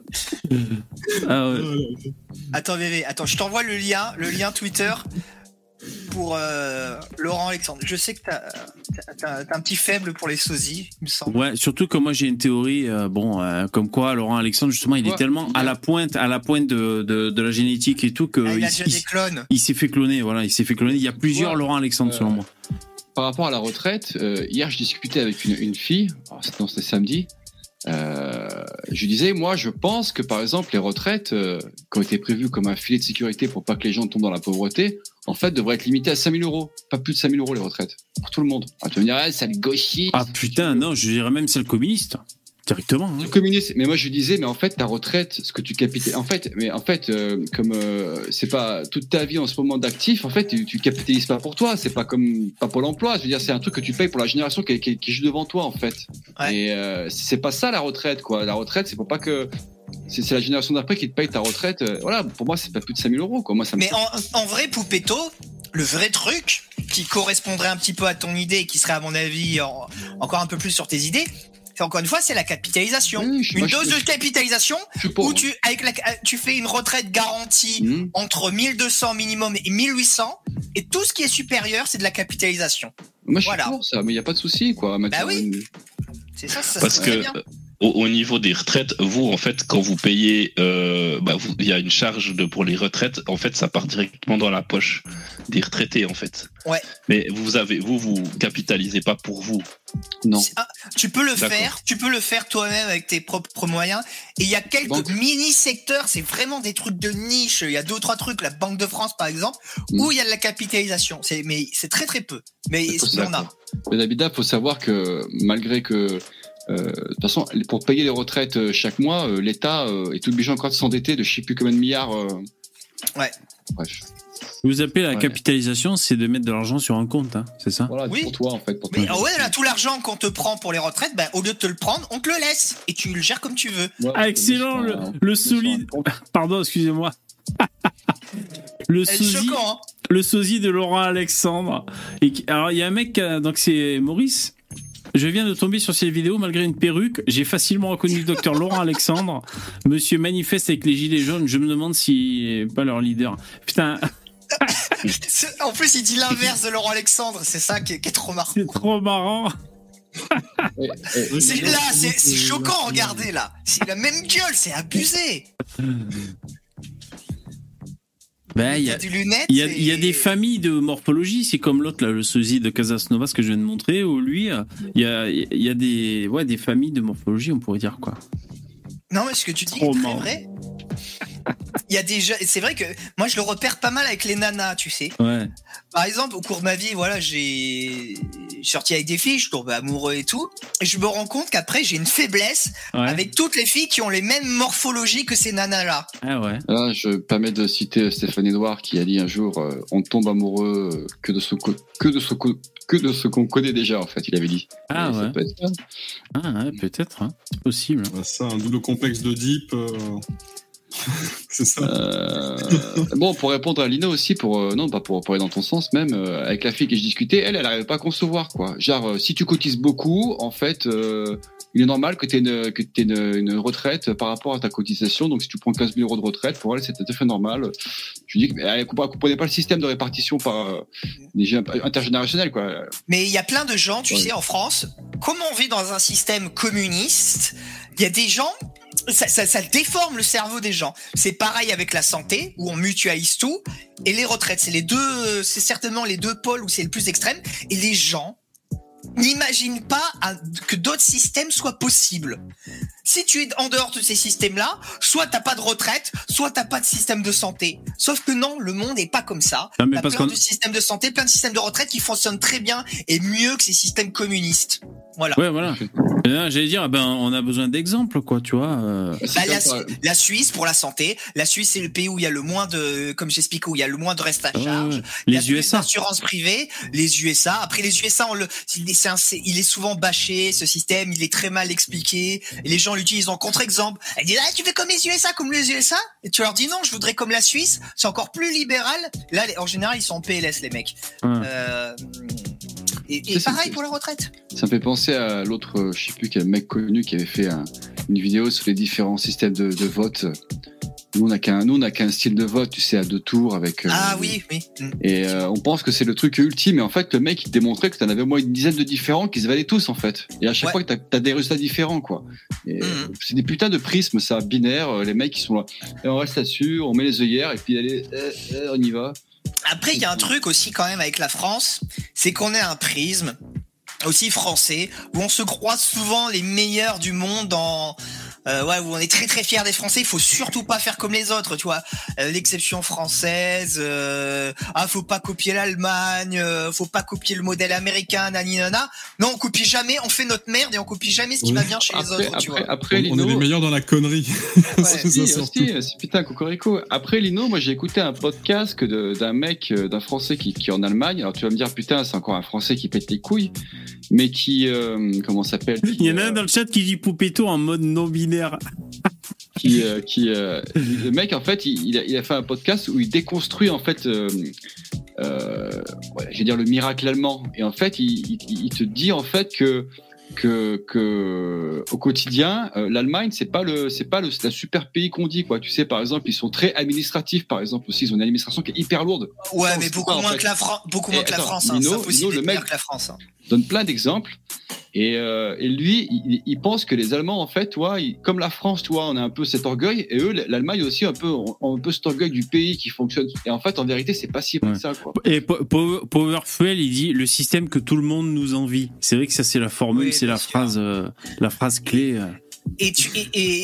Ah ouais. Attends VV, je t'envoie le lien Twitter pour Laurent Alexandre. Je sais que t'as un petit faible pour les sosies, il me semble. Ouais, surtout que moi j'ai une théorie, comme quoi Laurent Alexandre justement, il est tellement à la pointe de la génétique et tout que il a déjà des clones. Il s'est fait cloner, voilà, Il y a plusieurs Laurent Alexandre selon moi. Par rapport à la retraite, hier je discutais avec une fille, c'était samedi. Je disais, moi je pense que par exemple les retraites qui ont été prévues comme un filet de sécurité pour pas que les gens tombent dans la pauvreté, en fait devraient être limitées à 5 000 euros, pas plus de 5 000 euros les retraites pour tout le monde. Ah, tu vas me dire, ça le gauchiste. Ah putain, non, je dirais même celle communiste directement. Hein. Communiste, mais moi je disais, mais en fait ta retraite, ce que tu capitalises, comme c'est pas toute ta vie en ce moment d'actif, en fait tu capitalises pas pour toi, c'est pas comme pas Pôle emploi, je veux dire c'est un truc que tu payes pour la génération qui est juste devant toi en fait. Ouais. Et c'est pas ça la retraite quoi. La retraite c'est pour pas que c'est la génération d'après qui te paye ta retraite. Voilà, pour moi c'est pas plus de 5 000 euros quoi. Moi ça. Mais en vrai Poupetto, le vrai truc qui correspondrait un petit peu à ton idée et qui serait à mon avis encore un peu plus sur tes idées. Encore une fois, c'est la capitalisation. Oui, une dose de capitalisation où tu fais une retraite garantie entre 1200 minimum et 1800 et tout ce qui est supérieur, c'est de la capitalisation. Moi, je suis pour ça, mais il n'y a pas de souci. Bah oui, c'est ça, ça parce que bien. Au niveau des retraites, vous, en fait, quand vous payez, il y a une charge pour les retraites, en fait, ça part directement dans la poche des retraités, en fait. Ouais. Mais vous capitalisez pas pour vous. Non. Tu peux le faire toi-même avec tes propres moyens. Et il y a quelques mini-secteurs, c'est vraiment des trucs de niche. Il y a 2 ou 3 trucs, la Banque de France, par exemple, où il y a de la capitalisation. Mais c'est très, très peu. Mais c'est on a. Mais Dabidab, faut savoir que malgré que, de toute façon, pour payer les retraites chaque mois, l'État est obligé encore de s'endetter de je ne sais plus combien de milliards. Ouais. Bref. Vous appelez la capitalisation, c'est de mettre de l'argent sur un compte, hein, c'est ça ? Voilà, oui. Pour toi en fait. Pour toi. Mais tout l'argent qu'on te prend pour les retraites, au lieu de te le prendre, on te le laisse et tu le gères comme tu veux. Ouais, excellent, le solide. Pardon, excusez-moi. Le sosie de Laurent Alexandre. Alors il y a un mec, donc c'est Maurice. Je viens de tomber sur ces vidéos malgré une perruque. J'ai facilement reconnu le docteur Laurent Alexandre. Monsieur manifeste avec les gilets jaunes. Je me demande s'il n'est pas leur leader. Putain. En plus, il dit l'inverse de Laurent Alexandre. C'est ça qui est trop marrant. C'est trop marrant. C'est choquant, regardez là. C'est la même gueule, c'est abusé. Ben, il y a des familles de morphologie, c'est comme l'autre là, le sosie de Casasnovas que je viens de montrer, ou lui, il y a des familles de morphologie, on pourrait dire quoi. Non mais ce que tu dis est très vrai. Il y a des jeux, c'est vrai que moi je le repère pas mal avec les nanas, tu sais. Ouais. Par exemple, au cours de ma vie, voilà, j'ai sorti avec des filles, je tombais amoureux et tout, et je me rends compte qu'après j'ai une faiblesse avec toutes les filles qui ont les mêmes morphologies que ces nanas là. Ah ouais. Là, je permets de citer Stéphane Edouard qui a dit un jour on tombe amoureux que de ce qu'on connaît déjà, en fait, il avait dit. Ah ouais. Ça peut être ça. Ah ouais, peut-être, hein. C'est possible. Ça, d'où le complexe d'Oedipe. C'est ça. Bon, pour répondre à Lino aussi, pour aller dans ton sens même, avec la fille que je discutais, elle n'arrivait pas à concevoir quoi. Genre, si tu cotises beaucoup, en fait, il est normal que tu aies une retraite par rapport à ta cotisation. Donc, si tu prends 15 000 euros de retraite, pour elle, c'est tout à fait normal. Je dis qu'elle ne comprenait pas le système de répartition par intergénérationnel quoi. Mais il y a plein de gens, tu sais, en France, comme on vit dans un système communiste, il y a des gens. Ça déforme le cerveau des gens. C'est pareil avec la santé, où on mutualise tout, et les retraites. C'est certainement les deux pôles où c'est le plus extrême. Et les gens n'imaginent pas que d'autres systèmes soient possibles. Si tu es en dehors de ces systèmes-là, soit t'as pas de retraite, soit t'as pas de système de santé. Sauf que non, le monde n'est pas comme ça. Non, t'as plein de systèmes de santé, plein de systèmes de retraite qui fonctionnent très bien et mieux que ces systèmes communistes. Voilà. Ouais, voilà. Là, j'allais dire, on a besoin d'exemples, quoi, tu vois. La Suisse pour la santé. La Suisse, c'est le pays où il y a le moins de, comme j'expliquais, où il y a le moins de reste à charge. Les USA. L'assurance privée. Les USA. Après, les USA, il est souvent bâché, ce système. Il est très mal expliqué. Et les gens l'utilisent en contre-exemple. Elle dit, tu fais comme les USA, comme les USA. Et tu leur dis, non, je voudrais comme la Suisse. C'est encore plus libéral. Là, en général, ils sont en PLS, les mecs. Ouais. Et pareil pour la retraite. Ça me fait penser à l'autre, je sais plus quel mec connu qui avait fait une vidéo sur les différents systèmes de vote. Nous, on n'a qu'un style de vote, tu sais, à deux tours avec. Oui. Et on pense que c'est le truc ultime. Et en fait, le mec, il démontrait que tu en avais au moins une dizaine de différents qui se valaient tous, en fait. Et à chaque fois que tu as des résultats différents, quoi. Et c'est des putains de prismes, ça, binaire. Les mecs, ils sont là. Et on reste là-dessus, on met les œillères, et puis allez, on y va. Après, il y a un truc aussi quand même avec la France, c'est qu'on est un prisme aussi français où on se croise souvent les meilleurs du monde où on est très très fiers des Français. Il faut surtout pas faire comme les autres, tu vois. L'exception française, faut pas copier l'Allemagne, faut pas copier le modèle américain, naninana. Non, on copie jamais, on fait notre merde et on copie jamais ce qui va bien chez les autres, tu vois. Après, Lino, on est les meilleurs dans la connerie. Ouais, c'est putain cocorico. Après Lino, moi j'ai écouté un podcast d'un Français qui est en Allemagne. Alors tu vas me dire putain, c'est encore un Français qui pète les couilles, mais qui comment s'appelle ? Il y en a un dans le chat qui dit Poupetto en mode non binaire. Le mec en fait il a fait un podcast où il déconstruit en fait le miracle allemand, et en fait il te dit en fait que au quotidien l'Allemagne c'est pas le super pays qu'on dit, quoi, tu sais. Par exemple, ils sont très administratifs, par exemple, aussi ils ont une administration qui est hyper lourde, mais beaucoup moins que la France, Lino, ça aussi le mec que la France, hein. Donne plein d'exemples. Et lui, il pense que les Allemands, en fait, comme la France, on a un peu cet orgueil, et eux, l'Allemagne aussi, un peu cet orgueil du pays qui fonctionne. Et en fait, en vérité, c'est pas si bon que ça, quoi. Et Powerfuel, il dit le système que tout le monde nous envie. C'est vrai que ça, c'est la formule, c'est la phrase clé. Et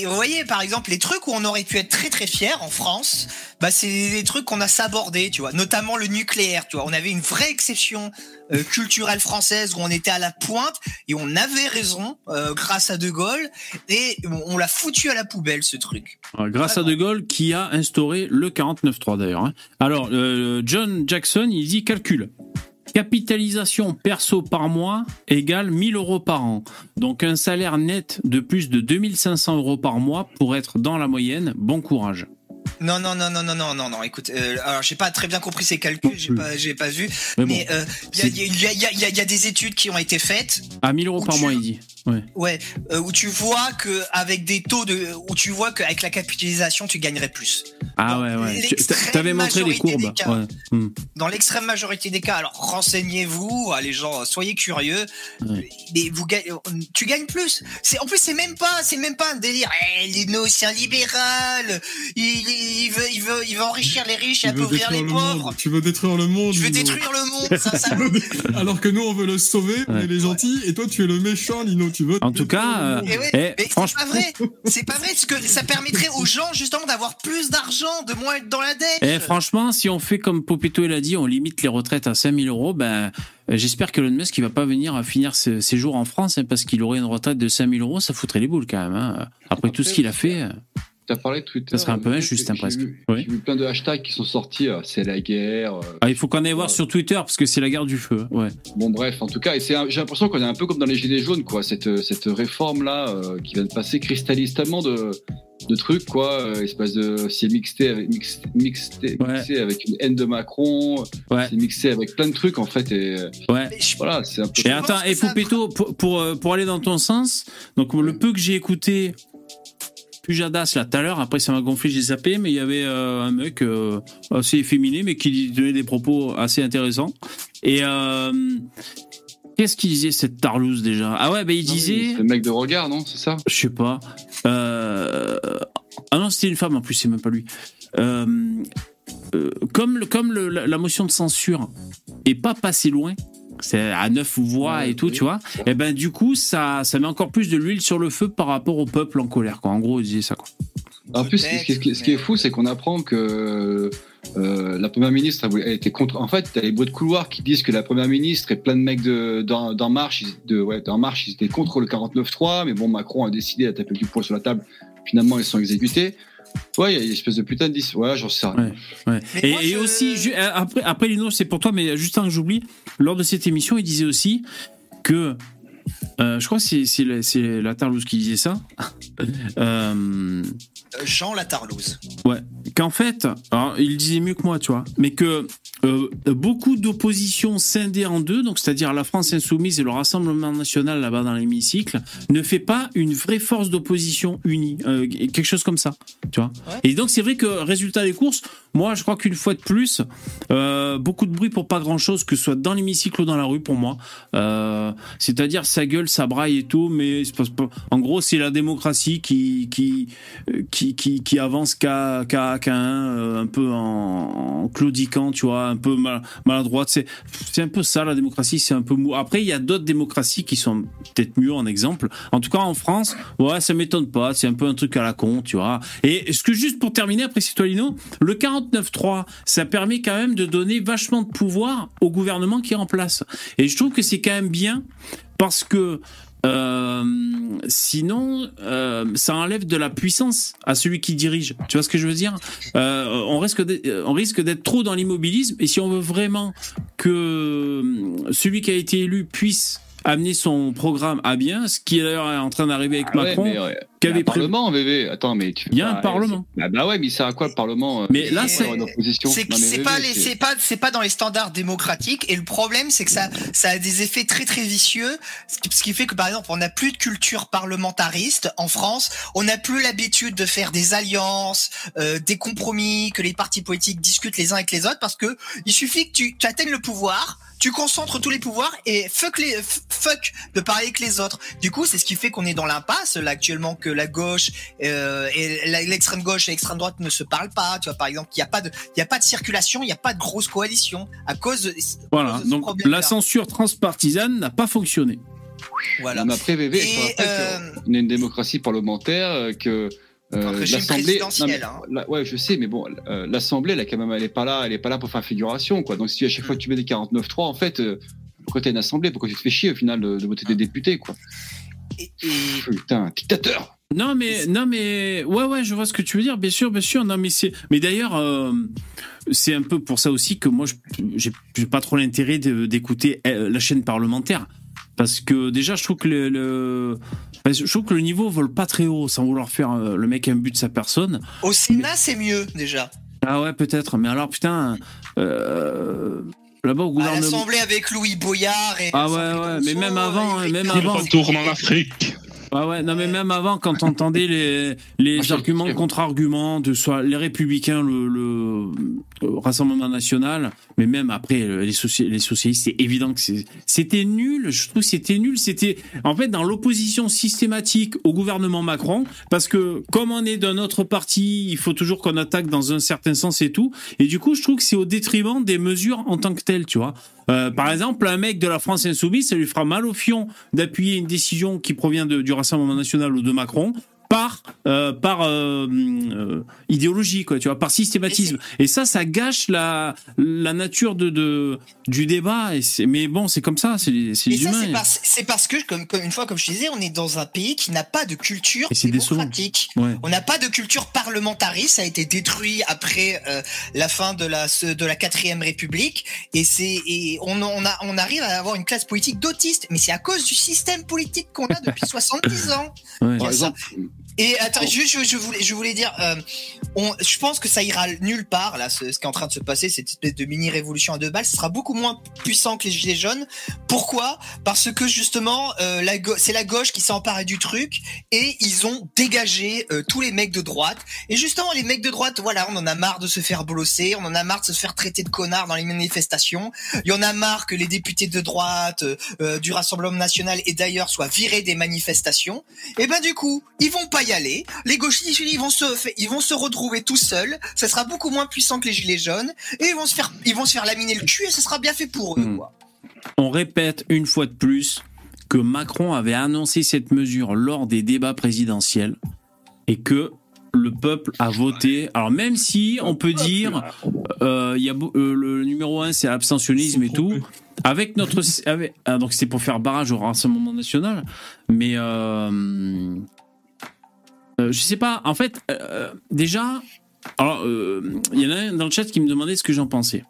vous voyez, par exemple, les trucs où on aurait pu être très très fiers en France, c'est des trucs qu'on a sabordés, tu vois. Notamment le nucléaire, tu vois. On avait une vraie exception culturelle française où on était à la pointe et on avait raison grâce à De Gaulle, et on l'a foutu à la poubelle, ce truc. Alors, grâce à De Gaulle qui a instauré le 49.3 d'ailleurs. Hein. Alors, John Jackson, il dit calcul. Capitalisation perso par mois égale 1000 euros par an. Donc un salaire net de plus de 2500 euros par mois pour être dans la moyenne. Bon courage. Non. Écoute, alors j'ai pas très bien compris ces calculs, j'ai pas vu. Mais il y a des études qui ont été faites. À 1 000 euros par mois, il dit. Ouais. Où tu vois que avec des taux de, où tu vois qu'avec la capitalisation, tu gagnerais plus. Ah ouais, ouais. T'avais montré les courbes. Cas, ouais. Dans l'extrême majorité des cas, alors renseignez-vous, les gens, soyez curieux. Ouais. Mais tu gagnes plus. En plus, c'est même pas un délire. Lino, c'est un libéral. Il veut enrichir les riches et appauvrir les pauvres. Tu veux détruire le monde. Je veux détruire le monde, ça. Alors que nous, on veut le sauver, on est les gentils, et toi, tu es le méchant, Lino, tu veux. En tout cas, franchement. C'est pas vrai, parce que ça permettrait aux gens, justement, d'avoir plus d'argent, de moins être dans la dette. Et franchement, si on fait comme Poupetto l'a dit, on limite les retraites à 5 000 euros, ben. J'espère que Elon Musk ne va pas venir finir ses jours en France, hein, parce qu'il aurait une retraite de 5 000 euros, ça foutrait les boules quand même. Hein. Après tout ce qu'il a fait. T'as parlé de Twitter. Ça serait un peu injuste, presque. J'ai vu plein de hashtags qui sont sortis. C'est la guerre. Il faut qu'on aille voir sur Twitter parce que c'est la guerre du feu. Ouais. Bon, bref, en tout cas, et j'ai l'impression qu'on est un peu comme dans les Gilets jaunes, quoi. Cette réforme-là qui vient de passer cristallise tellement de trucs, quoi. Espèce de. C'est mixé avec une haine de Macron. Ouais. C'est mixé avec plein de trucs, en fait. Et, ouais. Voilà, c'est un peu. Et attends, et Poupetto, pour aller dans ton sens, donc le peu que j'ai écouté. Pujadas là tout à l'heure, après ça m'a gonflé, j'ai zappé, mais il y avait un mec assez efféminé mais qui donnait des propos assez intéressants. Et qu'est-ce qu'il disait cette tarlouse déjà ? Ah ouais, il disait. C'est le mec de regard, non ? C'est ça ? Je sais pas. Ah non, c'était une femme en plus, c'est même pas lui. Comme la motion de censure est pas passée loin. C'est à 9 voix, ouais, et tout, oui. Tu vois. Et du coup, ça met encore plus de l'huile sur le feu par rapport au peuple en colère, quoi. En gros, il disait ça, quoi. En plus, ce qui est fou, c'est qu'on apprend que la première ministre elle était contre. En fait, t'as les bruits de couloir qui disent que la première ministre et plein de mecs d'En Marche, ils étaient contre le 49-3, mais bon, Macron a décidé à taper du poing sur la table. Finalement, ils sont exécutés. Ouais, il y a une espèce de putain de 10. Ouais, j'en sais rien. Ouais. Et aussi, après Lino, c'est pour toi, mais juste un que j'oublie, lors de cette émission, il disait aussi que. Je crois que c'est la Tarlouse qui disait ça. Jean la Tarlouse. Ouais. Qu'en fait, alors, il disait mieux que moi, tu vois, mais que beaucoup d'oppositions scindées en deux, donc c'est-à-dire la France insoumise et le Rassemblement national là-bas dans l'hémicycle, ne fait pas une vraie force d'opposition unie, quelque chose comme ça, tu vois. Ouais. Et donc c'est vrai que résultat des courses, moi je crois qu'une fois de plus, beaucoup de bruit pour pas grand-chose, que ce soit dans l'hémicycle ou dans la rue pour moi. C'est-à-dire sa gueule, ça braille et tout, mais en gros, c'est la démocratie qui avance qu'un un peu en claudiquant, tu vois, un peu maladroite. C'est un peu ça, la démocratie, c'est un peu mou. Après, il y a d'autres démocraties qui sont peut-être mieux en exemple. En tout cas, en France, ouais, ça m'étonne pas, c'est un peu un truc à la con, tu vois. Et ce que, juste pour terminer, après c'est toi, Lino, le 49.3, ça permet quand même de donner vachement de pouvoir au gouvernement qui est en place. Et je trouve que c'est quand même bien. Parce que sinon, ça enlève de la puissance à celui qui dirige. Tu vois ce que je veux dire ? On risque d'être trop dans l'immobilisme. Et si on veut vraiment que celui qui a été élu puisse amener son programme à bien, ce qui est d'ailleurs en train d'arriver avec Macron. Il y a un parlement, VV. Attends, mais il y a un parlement. Ah ouais, mais ça sert à quoi le parlement ? Mais là, c'est pas dans les standards démocratiques. Et le problème, c'est que ça a des effets très très vicieux, ce qui fait que par exemple, on n'a plus de culture parlementariste en France. On n'a plus l'habitude de faire des alliances, des compromis, que les partis politiques discutent les uns avec les autres, parce que il suffit que tu atteignes le pouvoir. Tu concentres tous les pouvoirs et fuck de parler que les autres. Du coup, c'est ce qui fait qu'on est dans l'impasse là actuellement, que la gauche et l'extrême gauche et l'extrême droite ne se parlent pas. Tu vois, par exemple, il y a pas de circulation, il y a pas de grosse coalition à cause de. Voilà. Cause de donc la censure transpartisane n'a pas fonctionné. Voilà. On a prévévé. On a une démocratie parlementaire que. L'Assemblée, non, mais, hein. Ouais, je sais, mais bon, l'Assemblée, là, quand même, elle est pas là pour faire figuration, quoi. Donc, si à chaque fois que tu mets des 49.3, en fait, pourquoi t'as une assemblée ? Pourquoi tu te fais chier au final de voter des députés, quoi ? Putain, dictateur ! Non mais ouais je vois ce que tu veux dire, bien sûr. Non mais d'ailleurs c'est un peu pour ça aussi que moi j'ai pas trop l'intérêt d'écouter la chaîne parlementaire. Parce que déjà, je trouve que le niveau vole pas très haut, sans vouloir faire le mec un but de sa personne. Au Sénat, mais... c'est mieux déjà. Ah ouais, peut-être. Mais alors, putain, là-bas au gouvernement. L'Assemblée avec Louis Boyard. Et ah ouais, mais même avant, Il retourne en Afrique. Ah ouais, non mais même avant, quand on entendait les arguments contre-arguments de soit les Républicains, le Rassemblement National, mais même après les socialistes, c'est évident que c'était nul. Je trouve que c'était nul. C'était en fait dans l'opposition systématique au gouvernement Macron, parce que comme on est d'un autre parti, il faut toujours qu'on attaque dans un certain sens et tout. Et du coup, je trouve que c'est au détriment des mesures en tant que telles, tu vois. Par exemple, un mec de la France Insoumise, ça lui fera mal au fion d'appuyer une décision qui provient du Rassemblement National ou de Macron par idéologie, quoi, tu vois, par systématisme. Et ça gâche la nature du débat. Mais bon, c'est comme ça, c'est les humains. C'est parce que, comme je disais, on est dans un pays qui n'a pas de culture démocratique. Ouais. On n'a pas de culture parlementariste. Ça a été détruit après la fin de la 4ème République. Et on arrive à avoir une classe politique d'autiste. Mais c'est à cause du système politique qu'on a depuis 70 ans. Ouais. Par exemple... Et attends, juste, je voulais dire, je pense que ça ira nulle part là, ce qui est en train de se passer, cette espèce de mini révolution à deux balles, ce sera beaucoup moins puissant que les Gilets jaunes. Pourquoi ? Parce que justement, c'est la gauche qui s'est emparée du truc et ils ont dégagé tous les mecs de droite. Et justement, les mecs de droite, voilà, on en a marre de se faire bolosser, on en a marre de se faire traiter de connards dans les manifestations. Il y en a marre que les députés de droite du Rassemblement National et d'ailleurs soient virés des manifestations. Et ben du coup, ils vont pas y aller. Les gauchistes, ils vont se retrouver tout seuls. Ça sera beaucoup moins puissant que les Gilets jaunes. Et ils vont se faire laminer le cul et ça sera bien fait pour eux. Quoi. On répète une fois de plus que Macron avait annoncé cette mesure lors des débats présidentiels et que le peuple a voté. Alors même si on peut dire le numéro 1 c'est l'abstentionnisme et tout. Avec notre... donc c'est pour faire barrage au Rassemblement National. Mais... je sais pas, en fait, déjà, alors, il y en a un dans le chat qui me demandait ce que j'en pensais.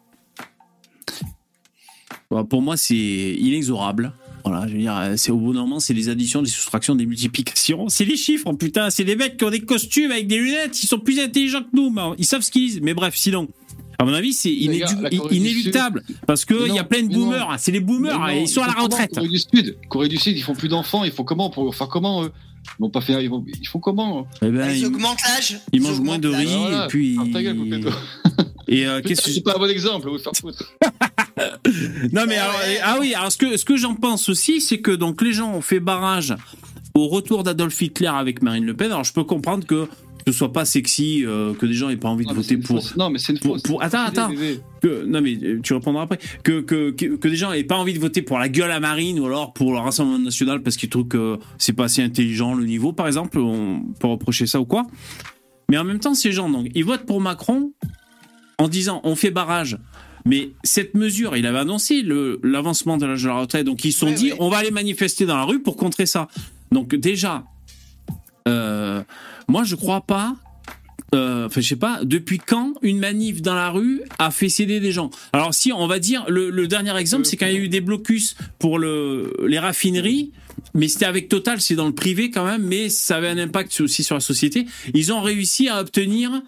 Bon, pour moi, c'est inexorable. Voilà, je veux dire, c'est au bout d'un moment, c'est les additions, les soustractions, des multiplications. C'est les chiffres, putain, c'est les mecs qui ont des costumes avec des lunettes, ils sont plus intelligents que nous, ils savent ce qu'ils disent. Mais bref, sinon, à mon avis, c'est inéluctable, parce qu'il y a plein de boomers, c'est les boomers, ils sont à la retraite. Corée du Sud, ils font plus d'enfants, ils font comment pour faire comment eux ? Ils vont pas faire, ils font comment ils augmentent l'âge. Ils mangent moins de riz et puis. Ta gueule, Poupetto. C'est pas un bon exemple, vous faire foutre. Non mais alors, alors ce que j'en pense aussi, c'est que donc les gens ont fait barrage au retour d'Adolf Hitler avec Marine Le Pen. Alors je peux comprendre que ce soit pas sexy, que des gens aient pas envie de voter pour. Non mais c'est une fausse. Attends. Non mais tu répondras après. Que des gens n'aient pas envie de voter pour la gueule à Marine ou alors pour le Rassemblement National parce qu'ils trouvent que c'est pas assez intelligent le niveau, par exemple, on peut reprocher ça ou quoi. Mais en même temps, ces gens, donc, ils votent pour Macron en disant on fait barrage. Mais cette mesure, il avait annoncé l'avancement de l'âge de la retraite, donc ils se sont dit on va aller manifester dans la rue pour contrer ça. Donc déjà, moi je crois pas. Je sais pas, depuis quand une manif dans la rue a fait céder des gens? Alors si, on va dire, le dernier exemple, c'est quand il y a eu des blocus pour les raffineries, mais c'était avec Total, c'est dans le privé quand même, mais ça avait un impact aussi sur la société. Ils ont réussi à obtenir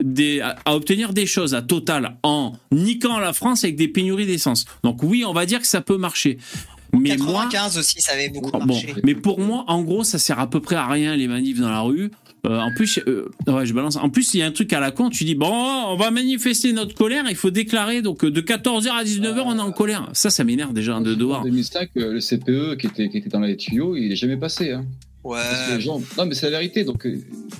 des choses à Total en niquant la France avec des pénuries d'essence. Donc oui, on va dire que ça peut marcher. Mais 95 aussi, ça avait beaucoup marché. Mais pour moi, en gros, ça sert à peu près à rien, les manifs dans la rue. En plus, je balance. En plus, il y a un truc à la con. Tu dis bon, on va manifester notre colère. Il faut déclarer. Donc, de 14h à 19h, on est en colère. Ça m'énerve déjà de devoir. En 2005, le CPE qui était dans les tuyaux, il n'est jamais passé. Hein. Ouais. Parce que les gens... Non, mais c'est la vérité. Donc,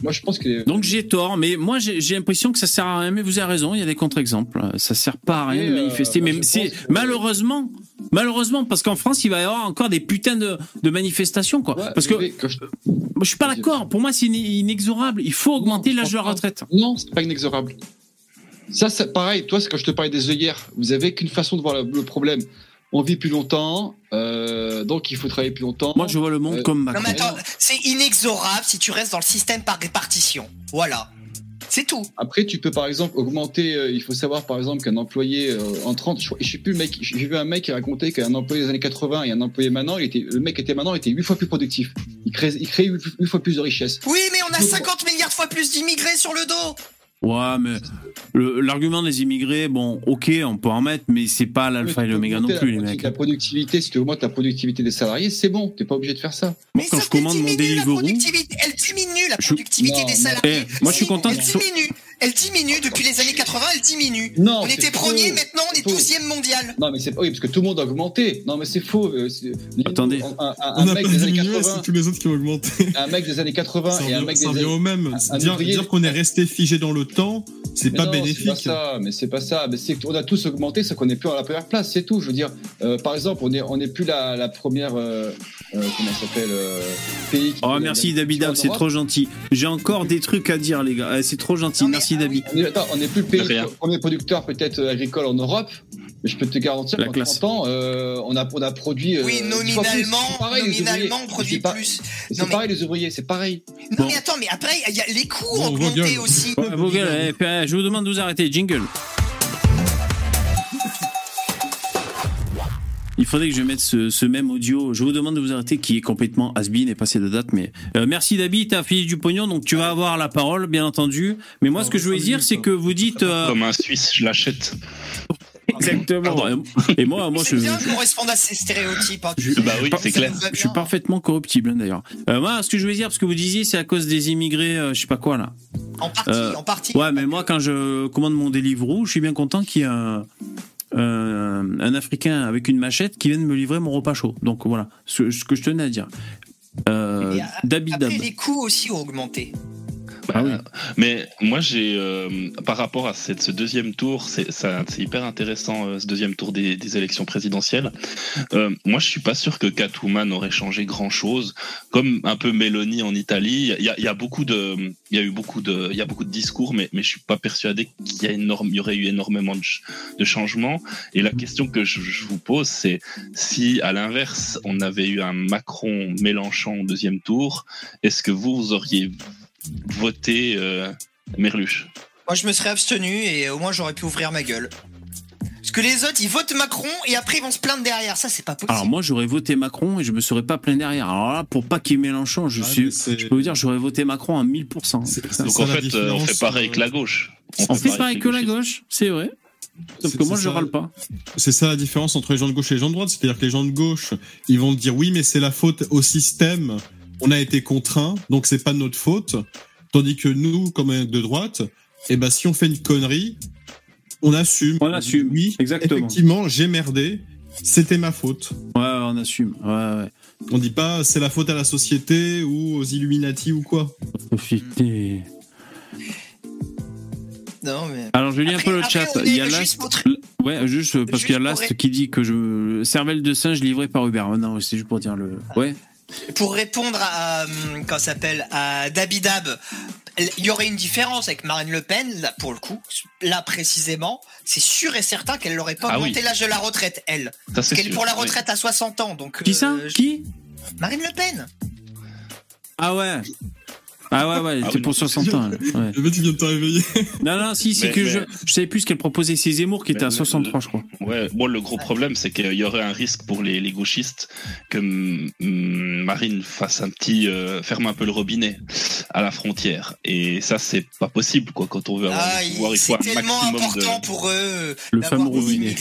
moi, je pense que. Donc, j'ai tort. Mais moi, j'ai l'impression que ça sert à rien. Mais vous avez raison. Il y a des contre-exemples. Ça sert pas à rien de manifester. Mais c'est malheureusement, parce qu'en France, il va y avoir encore des putains de manifestations, quoi. Ouais, parce que moi, je suis pas d'accord. Pour moi, c'est inexorable. Il faut augmenter l'âge de la retraite. Non, c'est pas inexorable. Ça, c'est pareil. Toi, c'est quand je te parlais des œillères. Vous avez qu'une façon de voir le problème. On vit plus longtemps, donc il faut travailler plus longtemps. Moi, je vois le monde comme Macron. Non, mais attends, c'est inexorable si tu restes dans le système par répartition. Voilà. C'est tout. Après, tu peux par exemple augmenter. Il faut savoir par exemple qu'un employé en 30, je sais plus le mec, j'ai vu un mec qui racontait qu'un employé des années 80 et un employé maintenant, le mec était 8 fois plus productif. Il crée 8 fois plus de richesse. Oui, mais on a 50 milliards de fois plus d'immigrés sur le dos. Ouais, mais l'argument des immigrés, bon, ok, on peut en mettre, mais c'est pas l'alpha et l'oméga non plus, les mecs. La productivité, si tu augmentes la productivité des salariés, c'est bon, t'es pas obligé de faire ça. Moi, quand je commande mon Deliveroo, elle diminue la productivité des salariés. Moi, je suis content. Elle diminue depuis les années 80, elle diminue. Non, on était premier, maintenant on est 12e mondial. Non, mais c'est pas oui, parce que tout le monde a augmenté. Non, mais c'est faux. Attendez. Un mec des années 80. C'est tous les autres qui ont augmenté. Un mec des années 80 et un mec des années. Ça revient au même. Dire qu'on est resté figé dans le temps, c'est pas bénéfique. C'est pas ça, mais c'est pas ça. Mais c'est qu'on a tous augmenté, c'est qu'on n'est plus à la première place, c'est tout. Je veux dire, par exemple, on n'est plus la première. Comment ça s'appelle pays. Oh, merci Dabidab, c'est trop gentil. J'ai encore des trucs à dire, les gars. C'est trop gentil, merci. On n'est plus le premier producteur peut-être agricole en Europe, mais je peux te garantir qu'en 30 ans, on a produit. Oui, nominalement, on produit plus. C'est pareil, les ouvriers, c'est pareil. Non, mais attends, mais après, les coûts ont augmenté aussi. Ouais, vos gueules, je vous demande de vous arrêter. Jingle. Il faudrait que je mette ce même audio. Je vous demande de vous arrêter, qui est complètement has-been et passé de date. Mais merci Dabi, t'as filé du pognon, donc tu vas avoir la parole, bien entendu. Mais moi, ce que je voulais dire, c'est que vous dites. Comme un Suisse, je l'achète. Exactement. Pardon. Et moi, c'est bien correspondre à ces stéréotypes. Hein. Bah oui, c'est clair. Je suis parfaitement corruptible, hein, d'ailleurs. Moi, ce que je voulais dire, parce que vous disiez, c'est à cause des immigrés, je sais pas quoi là. En partie. Ouais, mais moi, quand je commande mon Deliveroo, je suis bien content qu'il y ait un Africain avec une machette qui vient de me livrer mon repas chaud. Donc voilà, ce que je tenais à dire. Dabidab. Après, les coûts aussi ont augmenté. Ah oui. Mais moi, j'ai par rapport à ce deuxième tour, c'est hyper intéressant, ce deuxième tour des élections présidentielles. Moi, je suis pas sûr que Catwoman aurait changé grand-chose, comme un peu Meloni en Italie. Il y a eu beaucoup de discours, mais je suis pas persuadé qu'il y aurait eu énormément de changements. Et la question que je vous pose, c'est si à l'inverse, on avait eu un Macron-Mélenchon au deuxième tour, est-ce que vous auriez voter Merluche? Moi, je me serais abstenu et au moins j'aurais pu ouvrir ma gueule. Parce que les autres, ils votent Macron et après ils vont se plaindre derrière. Ça, c'est pas possible. Alors, moi, j'aurais voté Macron et je me serais pas plaint derrière. Alors là, pour pas qu'il y ait Mélenchon, je peux vous dire, j'aurais voté Macron à 1000%. Donc en fait, on fait pareil que la gauche. On fait pareil que la gauche, c'est vrai. Sauf que moi, je râle pas. C'est ça la différence entre les gens de gauche et les gens de droite. C'est-à-dire que les gens de gauche, ils vont dire oui, mais c'est la faute au système. On a été contraints, donc c'est pas notre faute. Tandis que nous, comme de droite, eh ben, si on fait une connerie, on assume. On assume, oui, exactement. Effectivement, j'ai merdé, c'était ma faute. Ouais, on assume. Ouais. On dit pas c'est la faute à la société ou aux Illuminati ou quoi. Profitez. Non, mais... Alors, je lis un peu le chat. Il y a Last. Ouais, juste parce qu'il y a Last qui dit que je. Cervelle de singe livrée par Uber. Non, c'est juste pour dire le. Ouais. Pour répondre à Dabidab, il y aurait une différence avec Marine Le Pen, là, pour le coup, là précisément, c'est sûr et certain qu'elle n'aurait pas augmenté l'âge de la retraite, elle. Ça, parce qu'elle est pour la retraite à 60 ans. Donc, qui ça Qui Marine Le Pen. Ah ouais. Ah ouais, elle était pour 60 ans. Ouais. Le mec, il vient de te réveiller. Non, si, c'est que je savais plus ce qu'elle proposait. C'est Zemmour qui était à 63, je crois. Ouais, moi, le gros problème, c'est qu'il y aurait un risque pour les gauchistes que Marine fasse ferme un peu le robinet à la frontière. Et ça, c'est pas possible, quoi, quand on veut avoir le pouvoir. C'est tellement important pour eux. Le fameux robinet.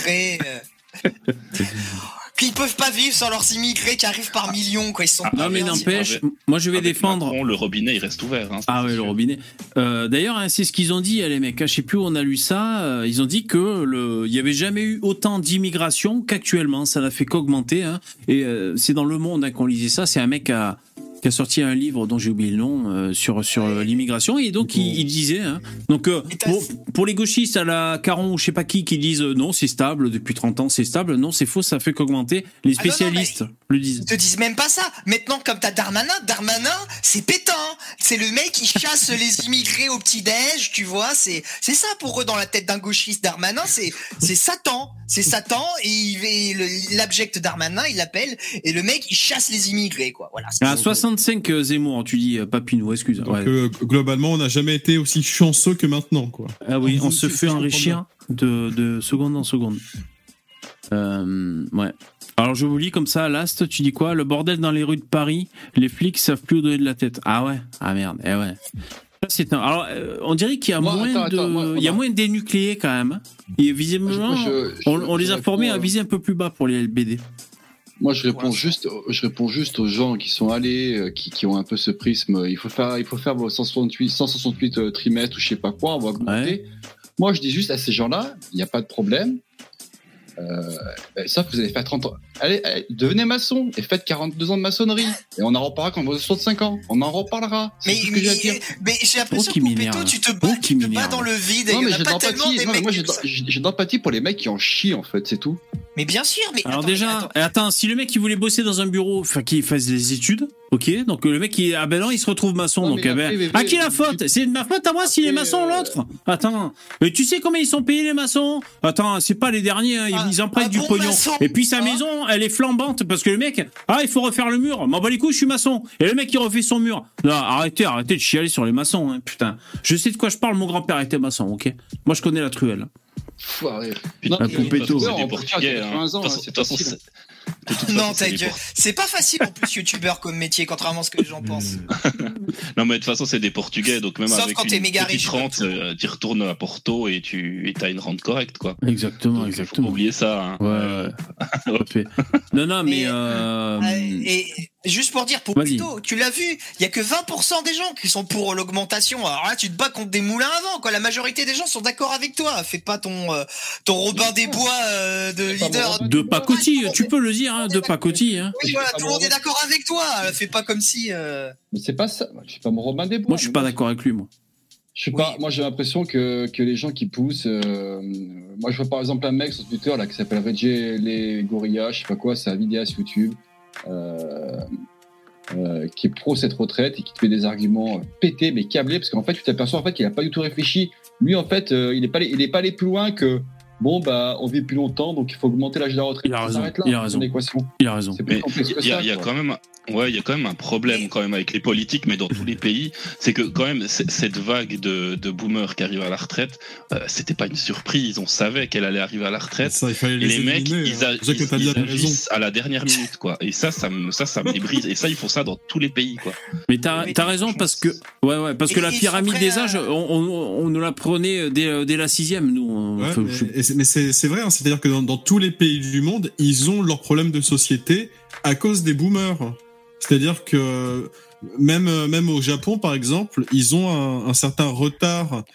Ils peuvent pas vivre sans leurs immigrés qui arrivent par millions, quoi. Ils sont non, mais n'empêche, moi je vais défendre. Macron, le robinet il reste ouvert. Hein, le robinet. D'ailleurs, hein, c'est ce qu'ils ont dit, les mecs. Hein, je sais plus où on a lu ça. Ils ont dit que il y avait jamais eu autant d'immigration qu'actuellement. Ça n'a fait qu'augmenter. Hein. Et c'est dans Le Monde qu'on lisait ça. C'est un mec qui a sorti un livre dont j'ai oublié le nom sur l'immigration et donc il disait donc pour les gauchistes à la Caron ou je sais pas qui disent non c'est stable depuis 30 ans, c'est stable, non c'est faux, ça fait qu'augmenter, les spécialistes le disent. Ils te disent même pas ça. Maintenant comme t'as Darmanin, c'est pétant, c'est le mec qui chasse les immigrés au petit-déj, tu vois, c'est ça pour eux dans la tête d'un gauchiste. Darmanin c'est Satan. C'est Satan et l'abject Darmanin, il l'appelle et le mec il chasse les immigrés quoi. Voilà. À 60 45 Zemmour, tu dis Papineau, excuse. Donc, ouais. Globalement, on n'a jamais été aussi chanceux que maintenant, quoi. Ah oui, on se fait enrichir de seconde en seconde. Ouais. Alors je vous lis comme ça, Last, tu dis quoi ? Le bordel dans les rues de Paris, les flics savent plus où donner de la tête. Ah ouais ? Ah merde, eh ouais. Ça, c'est un... Alors, on dirait qu'il y a moins de dénucléés quand même. Et visiblement, on les a formés à viser un peu plus bas pour les LBD. Moi, je réponds juste aux gens qui sont allés, qui ont un peu ce prisme. Il faut faire vos 168 trimestres ou je sais pas quoi, on va augmenter. Ouais. Moi, je dis juste à ces gens-là, il n'y a pas de problème. Sauf que vous allez faire 30 ans. Allez, devenez maçon et faites 42 ans de maçonnerie. Et on en reparlera quand vous aurez 65 ans. On en reparlera. Mais j'ai l'impression que Poupetto, tu te bats dans le vide. Et non, mais j'ai de l'empathie pour les mecs qui en chient, en fait, c'est tout. Mais bien sûr, mais. Alors, attends, si le mec il voulait bosser dans un bureau, enfin, qu'il fasse des études, ok, donc le mec, il se retrouve maçon. Non, donc, à qui la faute ? C'est de ma faute à moi s'il est maçon ou l'autre ? Attends, mais tu sais combien ils sont payés les maçons ? Attends, c'est pas les derniers, hein, ils empruntent du pognon. Maçon, et puis sa maison, elle est flambante parce que le mec, il faut refaire le mur. M'en bats les couilles, je suis maçon. Et le mec, il refait son mur. Non, arrêtez de chialer sur les maçons, hein, putain. Je sais de quoi je parle, mon grand-père était maçon, ok ? Moi, je connais la truelle. Poupetto, c'est des Portugais. Non, ta gueule. C'est pas facile en plus, youtubeur comme métier, contrairement à ce que les gens pensent. Non, mais de toute façon, c'est des Portugais, donc même sauf avec quand t'es méga riche, tu retournes à Porto et t'as une rente correcte, quoi. Exactement, donc, exactement. Faut oublier ça. Hein. Ouais. Okay. Non, mais. Juste pour dire, Poupetto, tu l'as vu, il y a que 20% des gens qui sont pour l'augmentation. Alors là, tu te bats contre des moulins à vent, quoi. La majorité des gens sont d'accord avec toi. Fais pas ton Robin des Bois de leader. De pacotille, tu peux le dire, hein, de pacotille. Hein. Oui, voilà, tout le monde est d'accord avec toi. Fais pas comme si. Mais c'est pas ça. Je suis pas mon Robin des Bois. Moi, je suis pas d'accord avec lui, moi. Je sais pas, moi j'ai l'impression que les gens qui poussent. Moi, je vois par exemple un mec sur Twitter là qui s'appelle Reggie les Gorillas, je sais pas quoi, c'est un vidéaste YouTube. Qui est pro cette retraite et qui te fait des arguments pétés mais câblés parce qu'en fait tu t'aperçois en fait qu'il n'a pas du tout réfléchi. Lui en fait il n'est pas allé plus loin que bon bah on vit plus longtemps donc il faut augmenter l'âge de la retraite. Il a raison. C'est plus complexe que ça. Il y a quand même un problème quand même avec les politiques, mais dans tous les pays, c'est que quand même cette vague de boomers qui arrive à la retraite, c'était pas une surprise, on savait qu'elle allait arriver à la retraite. Ça, il fallait les mecs, ils agissent à la dernière minute, quoi. Et ça me brise. Et ça, ils font ça dans tous les pays, quoi. Mais t'as raison parce que parce que la pyramide des âges, on nous la prenait dès la sixième, nous. Ouais, mais c'est vrai, hein, c'est-à-dire que dans tous les pays du monde, ils ont leurs problèmes de société à cause des boomers. C'est-à-dire que même au Japon, par exemple, ils ont un certain retard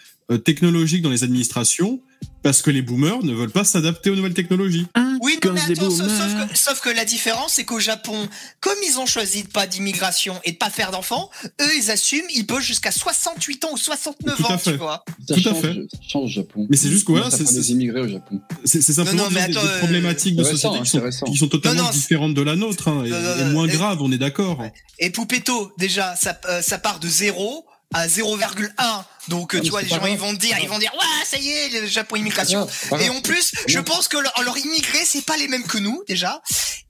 technologique dans les administrations parce que les boomers ne veulent pas s'adapter aux nouvelles technologies. Oui, mais attends, sauf que la différence, c'est qu'au Japon, comme ils ont choisi de pas d'immigration et de pas faire d'enfants, eux, ils assument, ils bossent jusqu'à 68 ans ou 69 ans, tu vois. Ça change au Japon. Mais c'est juste que voilà, c'est des immigrés au Japon. C'est simplement des problématiques de société qui sont totalement différentes de la nôtre, hein, et moins graves, on est d'accord. Ouais. Et Poupetto, déjà, ça part de zéro à 0,1. Donc tu vois, les gens ils vont dire ouais, ça y est, le Japon immigration. Et en plus, je pense que leur immigré, c'est pas les mêmes que nous déjà.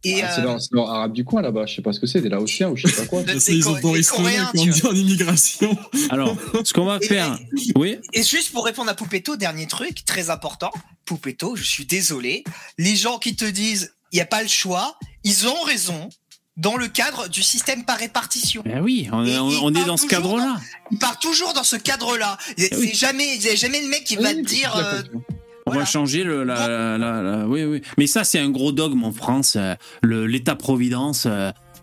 Et c'est leur arabe du coin là-bas, je sais pas ce que c'est, des Laotiens ou je sais pas quoi. Ils ont pour historiens qui ont dit en immigration. Alors, ce qu'on va faire. Oui. Et juste pour répondre à Poupetto, dernier truc très important, Poupetto, je suis désolé, les gens qui te disent il y a pas le choix, ils ont raison. Dans le cadre du système par répartition. Ben oui, on est dans ce cadre-là. Il part toujours dans ce cadre-là. Il n'y a jamais le mec qui va te dire... On va changer la... Oui. Mais ça, c'est un gros dogme en France. L'État-providence...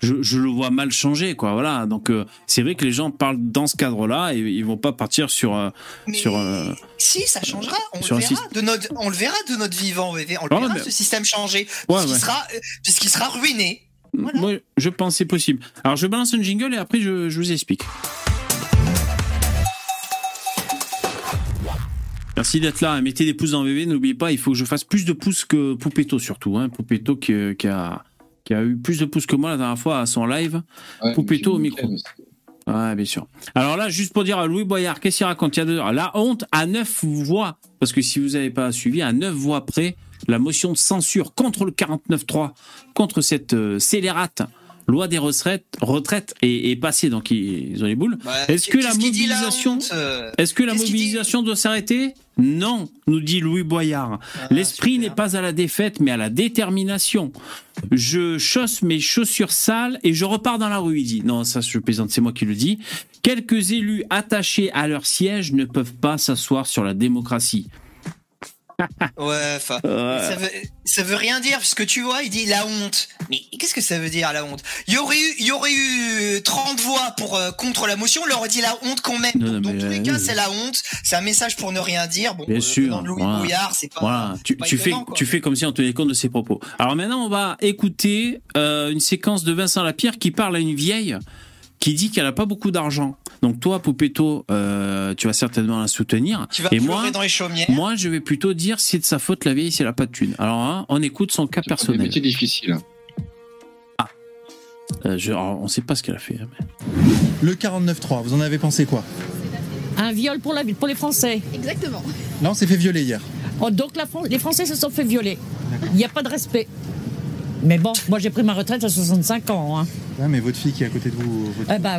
Je le vois mal changer, quoi. Voilà. Donc c'est vrai que les gens parlent dans ce cadre-là et ils vont pas partir sur. Si ça changera, on le verra de notre vivant. On verra ce système changer, puisqu'il sera ruiné. Voilà. Moi, je pense que c'est possible. Alors, je balance un jingle et après, je vous explique. Merci d'être là. Mettez des pouces dans VV. N'oubliez pas, il faut que je fasse plus de pouces que Poupetto, surtout. Hein. Poupetto qui a eu plus de pouces que moi la dernière fois à son live. Ouais, Poupetto au micro. Ouais, bien sûr. Alors là, juste pour dire à Louis Boyard, qu'est-ce qu'il raconte il y a 2 heures ? La honte à 9 voix. Parce que si vous n'avez pas suivi, à 9 voix près, la motion de censure contre le 49.3, contre cette scélérate loi des retraites est passée, donc ils ont les boules. Bah, est-ce que la mobilisation doit s'arrêter ? Non, nous dit Louis Boyard. Ah, l'esprit n'est pas à la défaite, mais à la détermination. Je chausse mes chaussures sales et je repars dans la rue, il dit. Non, ça, je plaisante, c'est moi qui le dis. Quelques élus attachés à leur siège ne peuvent pas s'asseoir sur la démocratie. Ouais, enfin, ça veut rien dire, parce que tu vois, il dit la honte. Mais qu'est-ce que ça veut dire, la honte ? Il y aurait eu 30 voix contre la motion, on leur aurait dit la honte quand même. Dans tous les cas, c'est la honte, c'est un message pour ne rien dire. Bon, bien sûr, Louis Bouillard, c'est pas. Voilà, tu fais comme si on tenait compte de ses propos. Alors maintenant, on va écouter une séquence de Vincent Lapierre qui parle à une vieille qui dit qu'elle n'a pas beaucoup d'argent. Donc toi, Poupetto, tu vas certainement la soutenir. Tu vas pleurer dans les chaumières. Moi, je vais plutôt dire c'est de sa faute la vieille si elle n'a pas de thunes. Alors, hein, on écoute son cas personnel. C'est un métier difficile. Ah. On ne sait pas ce qu'elle a fait. Mais... Le 49.3, vous en avez pensé quoi ? Un viol pour les Français. Exactement. Là, on s'est fait violer hier. Oh, donc les Français se sont fait violer. Il n'y a pas de respect. Mais bon, moi j'ai pris ma retraite à 65 ans. Hein. Ah, mais votre fille qui est à côté de vous...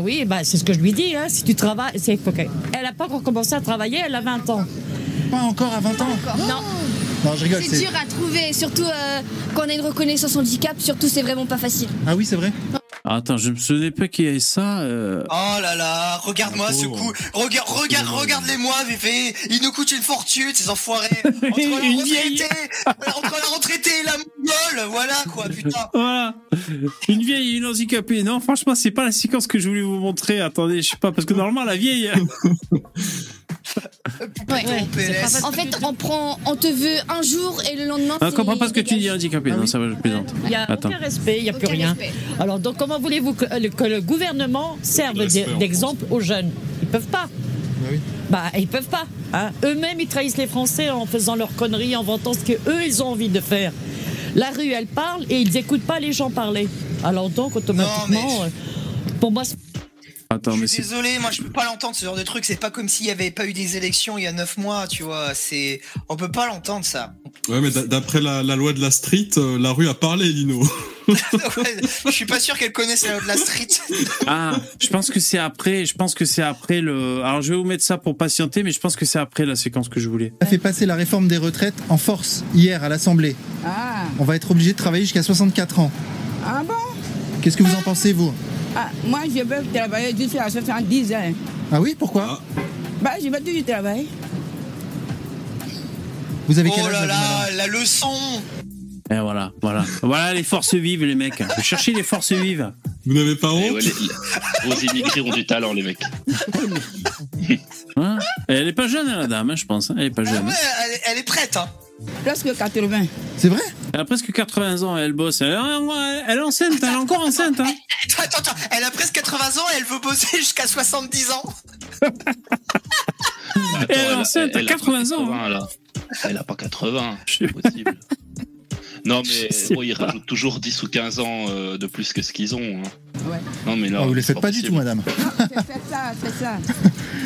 Oui, c'est ce que je lui dis. Hein, si tu travailles... C'est... Okay. Elle n'a pas encore commencé à travailler, elle a 20 ans. Pas encore à 20 ans ? Non. Non, je rigole. C'est dur à trouver, surtout quand on a une reconnaissance handicap, surtout c'est vraiment pas facile. Ah oui, c'est vrai ? Attends, je me souviens pas qu'il y avait ça. Oh là là, regarde-moi ce coup. Regarde-les-moi, VV. Il nous coûte une fortune, ces enfoirés. Entre la retraitée et la moule, voilà quoi, putain. Voilà. Une vieille et une handicapée. Non, franchement, c'est pas la séquence que je voulais vous montrer. Attendez, je sais pas, parce que normalement, la vieille. En fait, on te veut un jour et le lendemain. On comprend pas ce que tu dis, handicapé. Non, ça va, je plaisante. Il n'y a aucun respect, il n'y a plus rien. Alors, donc, comment voulez-vous que le gouvernement serve d'exemple aux jeunes ? Ils peuvent pas. Ils peuvent pas. Hein. Eux-mêmes, ils trahissent les Français en faisant leurs conneries, en vantant ce que eux, ils ont envie de faire. La rue, elle parle et ils n'écoutent pas les gens parler. Alors donc, automatiquement, pour moi. Attends, je suis désolé, moi je peux pas l'entendre ce genre de truc, c'est pas comme s'il y avait pas eu des élections il y a 9 mois, tu vois, c'est... On peut pas l'entendre ça. Ouais mais d'après la loi de la street, la rue a parlé, Lino. Je suis pas sûr qu'elle connaisse la loi de la street. Ah, je pense que c'est après le... Alors je vais vous mettre ça pour patienter, mais je pense que c'est après la séquence que je voulais. Ça fait passer la réforme des retraites en force hier à l'Assemblée. Ah. On va être obligé de travailler jusqu'à 64 ans. Ah bon ? Qu'est-ce que vous en pensez, vous ? Ah, moi, je veux travailler jusqu'à 70 ans. Ah oui, pourquoi ? Je veux toujours travailler. Vous avez quel âge ? Oh là là, la leçon ! Et voilà. Voilà les forces vives, les mecs. Vous cherchez les forces vives. Vous n'avez pas honte ? Vos immigrés ont du talent, les mecs. Hein ? Elle est pas jeune, la dame, hein, je pense. Elle est pas jeune. Elle est prête, hein. Presque 80. C'est vrai ? Elle a presque 80 ans, elle bosse. Elle est enceinte, elle est encore enceinte. Hein. Attends, elle a presque 80 ans et elle veut bosser jusqu'à 70 ans. Elle est enceinte, elle a 80 ans. Hein. Elle a pas 80, c'est possible. Non, mais ils rajoutent toujours 10 ou 15 ans de plus que ce qu'ils ont. Hein. Ouais. Non, mais là, vous les faites pas du tout, madame. Non, c'est ça.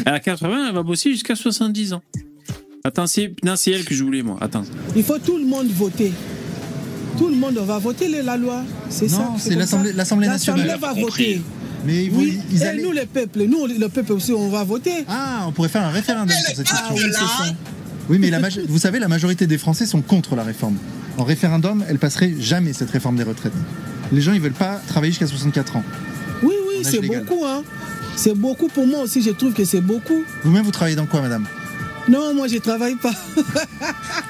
Elle a 80, elle va bosser jusqu'à 70 ans. Attends, c'est elle que je voulais, moi. Attends. Il faut tout le monde voter. Tout le monde va voter la loi. L'Assemblée nationale. L'Assemblée va voter. Mais nous, le peuple, aussi, on va voter. Ah, on pourrait faire un référendum sur cette question. Oui, mais vous savez, la majorité des Français sont contre la réforme. En référendum, elle passerait jamais, cette réforme des retraites. Les gens, ils veulent pas travailler jusqu'à 64 ans. Oui, c'est beaucoup, hein. C'est beaucoup. Pour moi aussi, je trouve que c'est beaucoup. Vous-même, vous travaillez dans quoi, madame ? Non, moi je travaille pas.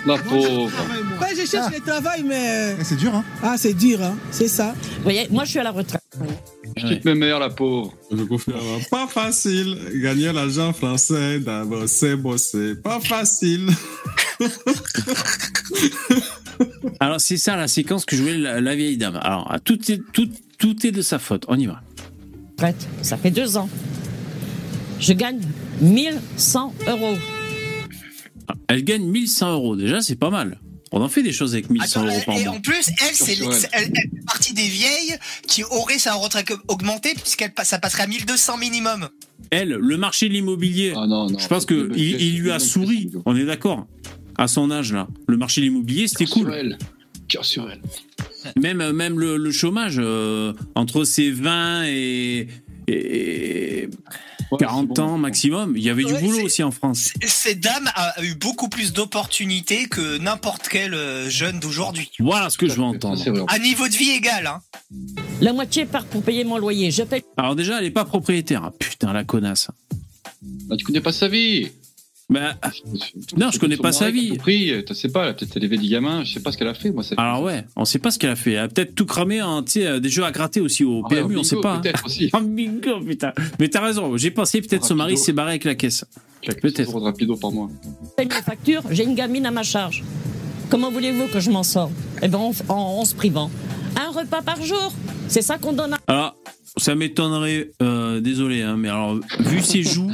La pauvre. Je cherche le travail, mais. C'est dur, hein ? Ah, c'est dur, hein ? C'est ça. Vous voyez, moi je suis à la retraite. Je quitte mes mères, la pauvre. Je confirme. Pas facile. Gagner l'argent français, c'est bosser. Pas facile. Alors, c'est ça la séquence que jouait la vieille dame. Alors, tout est de sa faute. On y va. Prête, ça fait 2 ans. Je gagne 1 100 €. Elle gagne 1 100 € déjà, c'est pas mal. On en fait des choses avec 1 100 € par mois. Et en plus, elle fait partie des vieilles qui auraient sa retraite augmentée puisqu'elle ça passerait à 1200 minimum. Elle, le marché de l'immobilier, je pense qu'il lui a souri, on est d'accord, à son âge là. Le marché de l'immobilier, c'était cool. Cœur sur elle. Même le chômage, entre ces 20 et 40 ans maximum, il y avait du boulot aussi en France. Cette dame a eu beaucoup plus d'opportunités que n'importe quel jeune d'aujourd'hui. Voilà ce que je veux entendre. À niveau de vie égal, hein. La moitié part pour payer mon loyer. Je paye. Alors déjà, elle n'est pas propriétaire. Ah, putain, la connasse. Bah, tu connais pas sa vie. Bah, non, je connais pas sa vie. Tu sais pas, elle a peut-être élevé des gamins, je sais pas ce qu'elle a fait. Moi, alors ouais, on sait pas ce qu'elle a fait. Elle a peut-être tout cramé, hein, tu sais, des jeux à gratter aussi au PMU, bingo, on sait pas. Peut-être aussi. Bingo, putain. Mais t'as raison, j'ai pensé peut-être son mari s'est barré avec la caisse. Peut-être. Rapido par mois. Paye mes factures, j'ai une gamine à ma charge. Comment voulez-vous que je m'en sorte? Eh ben, en se privant. Un repas par jour, c'est ça qu'on donne. Alors, ça m'étonnerait, désolé, hein, mais alors, vu ses joues.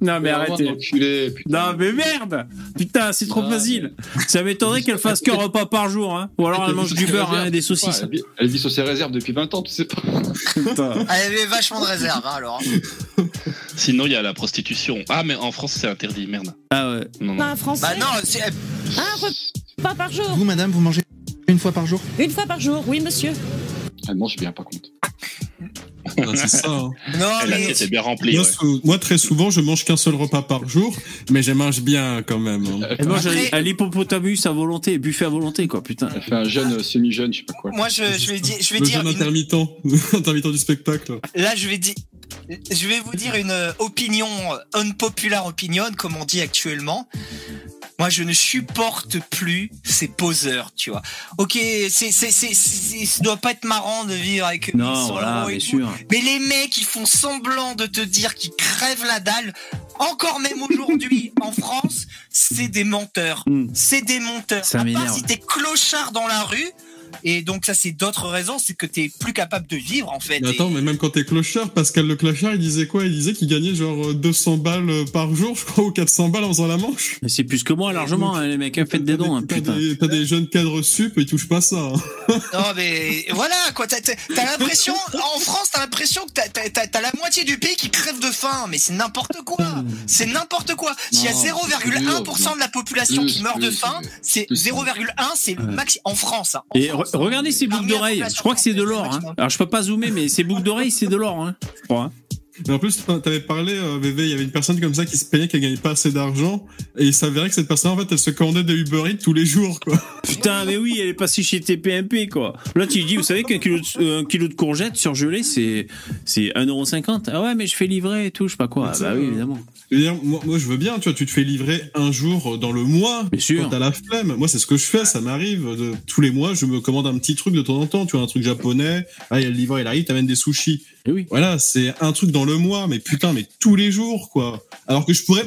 Non mais arrêtez. Enculé, non mais merde. Putain, c'est trop facile. Ça m'étonnerait qu'elle fasse qu'un repas par jour, hein. Ou alors elle mange du beurre, hein, et des saucisses. Ouais, elle vit sur ses réserves depuis 20 ans, tu sais pas. Elle avait vachement de réserves, hein, alors. Sinon il y a la prostitution. Ah mais en France c'est interdit, merde. Ah ouais. Non, non. Bah non, c'est un repas par jour. Vous madame, vous mangez une fois par jour? Une fois par jour, oui monsieur. Elle mange bien par contre. Non, c'est ça. Hein. Non, l'assiette est bien remplie. Moi, ouais. Moi, très souvent, je mange qu'un seul repas par jour, mais je mange bien quand même. Hein. Et moi, j'ai un hippopotamus à volonté, buffet à volonté, quoi, putain. Elle fait un jeune, semi-jeune, je sais pas quoi. Moi, je vais dire. Jeune intermittent du spectacle. Là, je vais vous dire une opinion, unpopular opinion, comme on dit actuellement. Moi, je ne supporte plus ces poseurs, tu vois. Ok, ça doit pas être marrant de vivre avec. Non, voilà, bien sûr. Mais les mecs, ils font semblant de te dire qu'ils crèvent la dalle. Encore même aujourd'hui, en France, c'est des menteurs. Mmh. C'est des menteurs. Ça m'énerve. À part si t'es clochard dans la rue. Et donc ça c'est d'autres raisons, c'est que t'es plus capable de vivre en fait. Mais attends, mais même quand t'es clochard, Pascal le clochard, il disait quoi? Il disait qu'il gagnait genre 200 balles par jour, je crois, ou 400 balles en faisant la manche. Mais c'est plus que moi largement, donc, hein, les mecs, faites des dons, hein, putain. T'as des jeunes cadres sup, ils touchent pas ça. Hein. Non mais voilà quoi, t'as l'impression, en France t'as l'impression que t'as la moitié du pays qui crève de faim, mais c'est n'importe quoi. C'est n'importe quoi. S'il y a 0,1% de la population qui meurt de faim, c'est 0,1, c'est le max en France. Hein, en France. Regardez ces boucles d'oreilles, je crois que c'est de l'or. Hein. Alors je peux pas zoomer, mais ces boucles d'oreilles, c'est de l'or, hein, je crois. Hein. Mais en plus, t'avais parlé, VV, il y avait une personne comme ça qui se plaignait qu'elle gagnait pas assez d'argent, et il s'avérait que cette personne, en fait, elle se commandait des Uber Eats tous les jours, quoi. Putain, mais oui, elle est passée chez TPMP, quoi. Là, tu dis, vous savez qu'un kilo de courgettes surgelées, c'est 1,50€. Ah ouais, mais je fais livrer et tout, je sais pas quoi. Ah, bah oui, évidemment. Moi, je veux bien, tu vois, tu te fais livrer un jour dans le mois, bien sûr. Quand t'as la flemme. Moi, c'est ce que je fais, ça m'arrive. Tous les mois, je me commande un petit truc de temps en temps, tu vois, un truc japonais. Ah, il y a le livreur, il arrive, t'amènes des sushis. Et oui. Voilà, c'est un truc dans le mois, mais putain, mais tous les jours, quoi. Alors que je pourrais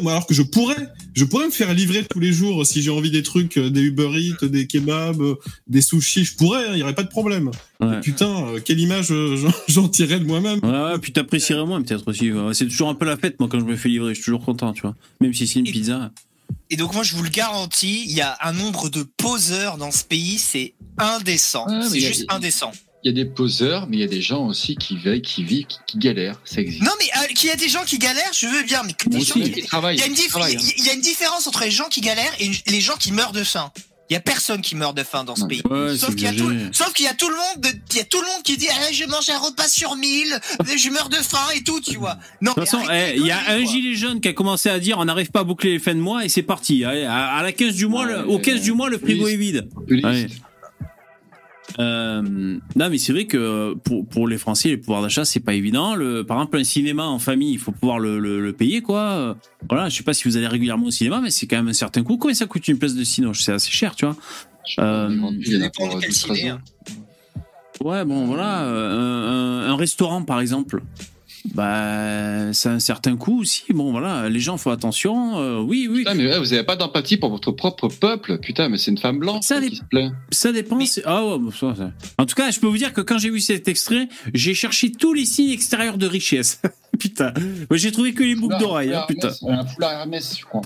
me faire livrer tous les jours si j'ai envie des trucs, des Uber Eats, des kebabs, des sushis, je pourrais, il y aurait pas de problème. Ouais. Mais putain, quelle image j'en tirais de moi-même. Ouais, puis t'apprécierais moins peut-être aussi. Ouais. C'est toujours un peu la fête, moi, quand je me fais livrer, je suis toujours content, tu vois. Même si c'est une pizza. Et donc moi je vous le garantis, il y a un nombre de poseurs dans ce pays, c'est indécent. Ah, c'est juste indécent. Il y a des poseurs, mais il y a des gens aussi qui veillent, qui vivent, qui galèrent. Ça existe. Non, mais qu'il y a des gens qui galèrent, je veux bien, mais des gens qui travaillent. Il y a une différence entre les gens qui galèrent et les gens qui meurent de faim. Il y a personne qui meurt de faim dans ce pays. Ouais, sauf qu'il y a tout le monde, qui dit je mange un repas sur 1000, je meurs de faim et tout, tu vois. Non, de toute façon, il y a un gilet jaune qui a commencé à dire on n'arrive pas à boucler les fins de mois et c'est parti. Allez, à la 15 du mois, au 15 du mois, le frigo est vide. Non mais c'est vrai que pour les Français le pouvoir d'achat c'est pas évident. Par exemple un cinéma en famille il faut pouvoir le payer quoi. Voilà, je sais pas si vous allez régulièrement au cinéma mais c'est quand même un certain coût. Combien ça coûte une place de cinéma? C'est assez cher tu vois. Ouais bon voilà un restaurant par exemple. Bah, c'est un certain coût aussi. Bon, voilà, les gens font attention. Oui. Putain, mais vous n'avez pas d'empathie pour votre propre peuple. Putain, mais c'est une femme blanche qui se plaint. Ça dépend. Mais... Ah ouais, ça. En tout cas, je peux vous dire que quand j'ai vu cet extrait, j'ai cherché tous les signes extérieurs de richesse. Putain, moi j'ai trouvé que les boucles d'oreilles. Hein, putain, un foulard Hermès, je crois.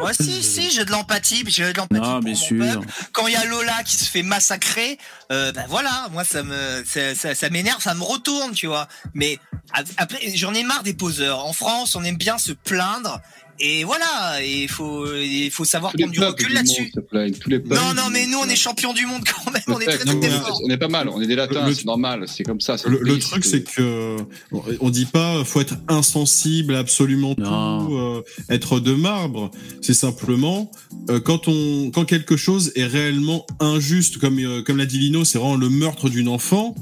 Moi, si, j'ai de l'empathie, non, pour mon peuple. Quand il y a Lola qui se fait massacrer, ben voilà, moi ça m'énerve, ça me retourne, tu vois. Mais après, j'en ai marre des poseurs. En France, on aime bien se plaindre Et voilà, il faut savoir prendre du recul là-dessus. Non, mais nous, on est champions du monde quand même. On est très fort. On est pas mal, on est des latins, c'est normal, c'est comme ça. Le truc, c'est que on dit pas faut être insensible, absolument tout, être de marbre. C'est simplement quand quelque chose est réellement injuste, comme l'a dit Lino, c'est vraiment le meurtre d'une enfant.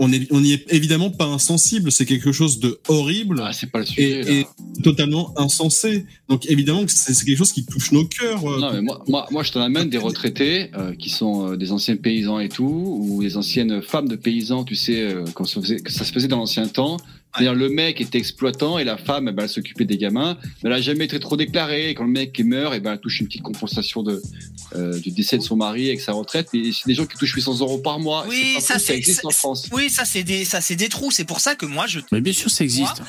On n'y est évidemment pas insensible, c'est quelque chose de horrible, c'est pas le sujet, et totalement insensé. Donc évidemment que c'est quelque chose qui touche nos cœurs. Non, mais moi je t'en amène des retraités qui sont des anciens paysans et tout, ou des anciennes femmes de paysans, tu sais, ça se faisait dans l'ancien temps. C'est-à-dire le mec était exploitant et la femme, elle s'occupait des gamins, mais elle a jamais été trop déclarée. Et quand le mec meurt, elle touche une petite compensation du décès de son mari avec sa retraite. Et c'est des gens qui touchent 800 euros par mois. Oui, ça existe en France. Oui, ça c'est des trous. C'est pour ça que moi je. Mais bien sûr, ça existe.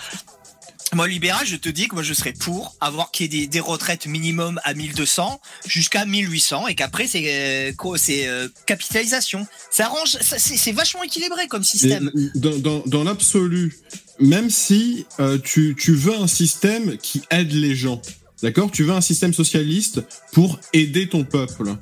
Moi, libéral, je te dis que moi, je serais pour avoir qu'il y ait des retraites minimum à 1200 jusqu'à 1800 et qu'après, c'est capitalisation. Ça arrange, c'est vachement équilibré comme système. Dans l'absolu, même si tu veux un système qui aide les gens, d'accord ? Tu veux un système socialiste pour aider ton peuple.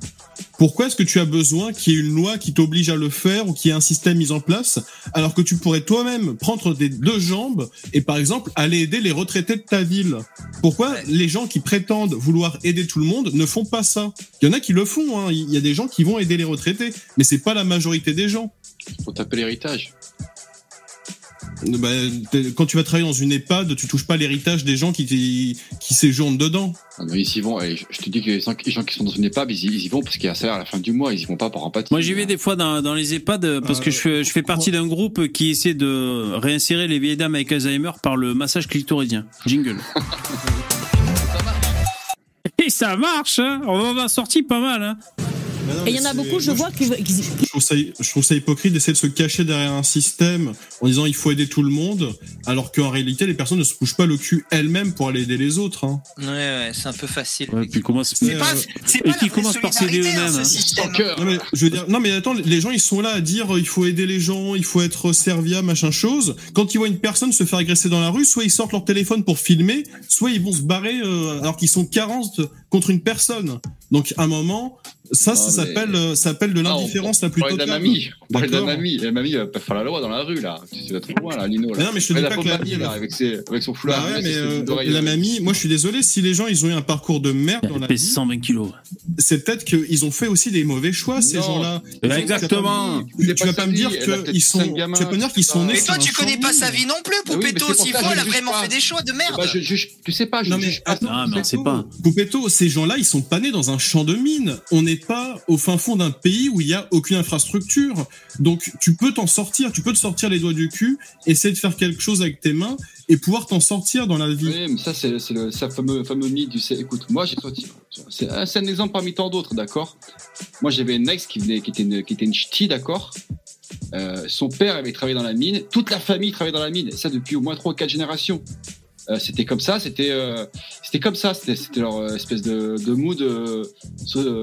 Pourquoi est-ce que tu as besoin qu'il y ait une loi qui t'oblige à le faire ou qu'il y ait un système mis en place alors que tu pourrais toi-même prendre des deux jambes et par exemple aller aider les retraités de ta ville? Pourquoi les gens qui prétendent vouloir aider tout le monde ne font pas ça? Il y en a qui le font, hein. Il y a des gens qui vont aider les retraités, mais c'est pas la majorité des gens. Faut taper l'héritage. Quand tu vas travailler dans une EHPAD, tu touches pas l'héritage des gens qui séjournent dedans. Ah mais ils y vont. Je te dis que les gens qui sont dans une EHPAD, ils y vont parce qu'il y a un salaire à la fin du mois. Ils y vont pas pour empathie. Moi, j'y vais des fois dans les EHPAD parce que je fais partie d'un groupe qui essaie de réinsérer les vieilles dames avec Alzheimer par le massage clitoridien. Jingle. Et ça marche, hein. On va sortir pas mal, hein. Non, et il y en a beaucoup, je vois, je trouve ça hypocrite d'essayer de se cacher derrière un système en disant il faut aider tout le monde, alors qu'en réalité, les personnes ne se bougent pas le cul elles-mêmes pour aller aider les autres. Hein. Ouais, c'est un peu facile. Ouais, puis commencent par s'aider eux-mêmes. Non, mais attends, les gens, ils sont là à dire il faut aider les gens, il faut être serviable, machin chose. Quand ils voient une personne se faire agresser dans la rue, soit ils sortent leur téléphone pour filmer, soit ils vont se barrer alors qu'ils sont 40 contre une personne. Donc, à un moment... Ça s'appelle de l'indifférence la plus totale. On parle de la mamie. La mamie va pas faire la loi dans la rue, là. Tu vas trop loin, là, Lino. Là. Non, mais je te dis pas que la mamie, là, avec son foulard. Bah ouais, mais la mamie, moi, je suis désolé, si les gens, ils ont eu un parcours de merde dans la vie. 120 kilos. C'est peut-être qu'ils ont fait aussi des mauvais choix, ces gens-là. Exactement. Tu vas pas me dire qu'ils sont nés. Mais toi, tu connais pas sa vie non plus, Poupetto. S'il faut, elle a vraiment fait des choix de merde. Tu sais pas, je ne juge pas. Non, mais on sait pas. Poupetto, ces gens-là, ils sont pas nés dans un champ de mine. On n'est pas au fin fond d'un pays où il n'y a aucune infrastructure. Donc, tu peux t'en sortir, tu peux te sortir les doigts du cul, essayer de faire quelque chose avec tes mains et pouvoir t'en sortir dans la vie. Oui, mais ça, c'est le fameux mythe du... Écoute, moi, j'ai sorti... C'est un exemple parmi tant d'autres, d'accord ? Moi, j'avais une ex qui était une ch'ti, d'accord ? Son père avait travaillé dans la mine. Toute la famille travaillait dans la mine. Ça, depuis au moins 3 ou 4 générations. C'était leur espèce de mood.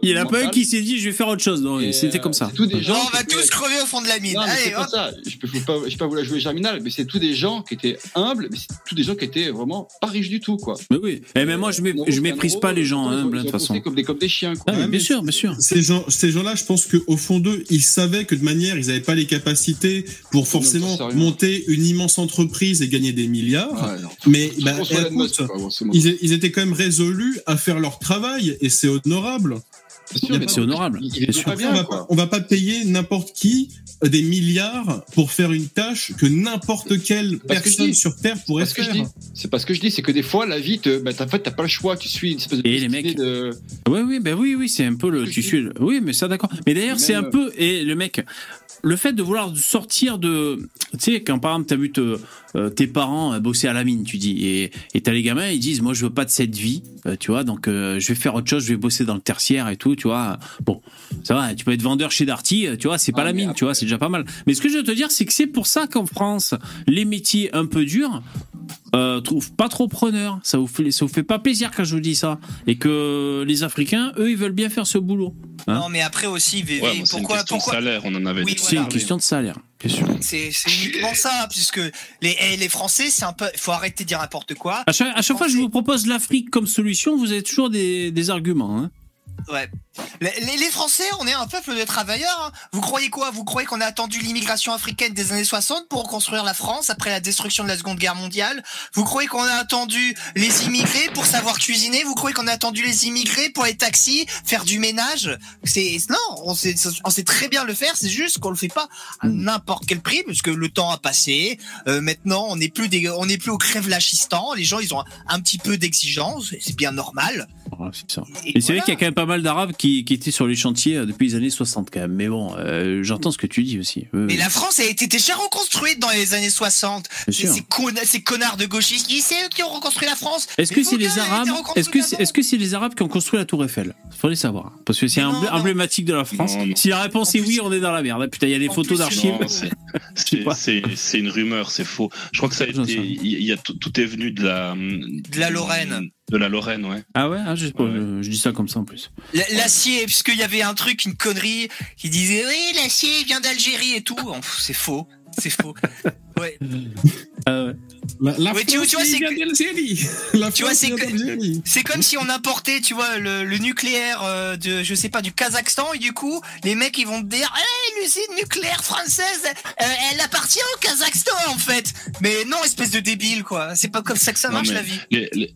Il n'y en a pas eu qui s'est dit je vais faire autre chose. Non, c'était comme ça. Tous des gens on va tous crever au fond de la mine. Non, allez, hop. Ça. Je peux pas vous la jouer germinale, mais c'est tous des gens qui étaient humbles, mais c'est tous des gens qui étaient vraiment pas riches du tout, quoi. Mais oui. Et même moi je méprise pas les gens humbles de toute façon. Comme des chiens, quoi. Ah, mais bien sûr. Ces gens-là, je pense que au fond d'eux, ils savaient que de manière ils n'avaient pas les capacités pour forcément monter une immense entreprise et gagner des milliards, mais ils étaient quand même résolus à faire leur travail et c'est honorable. C'est honorable. On va pas payer n'importe qui des milliards pour faire une tâche que n'importe quelle personne sur Terre pourrait faire. C'est pas ce que je dis, c'est que des fois la vie en fait t'as pas le choix, tu suis une espèce de... Et les mecs... Oui, c'est un peu le... Oui, mais ça d'accord. Mais d'ailleurs c'est un peu... Et le mec... Le fait de vouloir sortir de... Tu sais, quand par exemple t'as vu tes parents bosser à la mine, tu dis, et t'as les gamins, ils disent, moi je veux pas de cette vie, tu vois, donc je vais faire autre chose, je vais bosser dans le tertiaire et tout, tu vois. Bon, ça va, tu peux être vendeur chez Darty, tu vois, c'est pas la mine, tu vois, c'est déjà pas mal. Mais ce que je veux te dire, c'est que c'est pour ça qu'en France, les métiers un peu durs... trouve pas trop preneur. Ça vous fait pas plaisir quand je vous dis ça. Et que les Africains, eux, ils veulent bien faire ce boulot. Hein, non, mais après aussi, VV, ouais, bon, pourquoi, c'est une question de salaire, on en avait dit. C'est une question de salaire. C'est uniquement ça, puisque les Français, c'est un peu. Il faut arrêter de dire n'importe quoi. À chaque fois que je vous propose l'Afrique comme solution, vous avez toujours des arguments. Hein. Ouais. Les Français, on est un peuple de travailleurs. Hein. Vous croyez quoi? Vous croyez qu'on a attendu l'immigration africaine des années 60 pour construire la France après la destruction de la Seconde Guerre mondiale? Vous croyez qu'on a attendu les immigrés pour savoir cuisiner? Vous croyez qu'on a attendu les immigrés pour les taxis, faire du ménage? Non, on sait très bien le faire, c'est juste qu'on le fait pas à n'importe quel prix, parce que le temps a passé. Maintenant, on n'est plus au crève-lachistan. Les gens, ils ont un petit peu d'exigence, c'est bien normal. Ah, c'est ça. Et c'est voilà. Vrai qu'il y a quand même pas mal d'Arabes qui étaient sur les chantiers depuis les années 60 quand même. Mais bon, j'entends ce que tu dis aussi. Mais la France a été déjà reconstruite dans les années 60. Ces connards de gauchistes, c'est eux qui ont reconstruit la France. Est-ce que c'est les Arabes qui ont construit la Tour Eiffel? Il faut les savoir. Parce que c'est emblématique de la France. Non. Si la réponse est oui, on est dans la merde. Putain, il y a des photos d'archives. Non, c'est une rumeur, c'est faux. Je crois que ça a été. Tout est venu de la Lorraine. De la Lorraine, ouais. Ah ouais, je sais pas, je dis ça comme ça en plus. L'acier, puisqu'il y avait un truc, une connerie, qui disait « Oui, l'acier vient d'Algérie et tout ». C'est faux, c'est faux. Ouais. C'est comme si on importait, tu vois, le nucléaire du Kazakhstan, et du coup, les mecs, ils vont te dire « Hey, l'usine nucléaire française, elle appartient au Kazakhstan, en fait !» Mais non, espèce de débile, quoi. C'est pas comme ça que ça marche, la vie.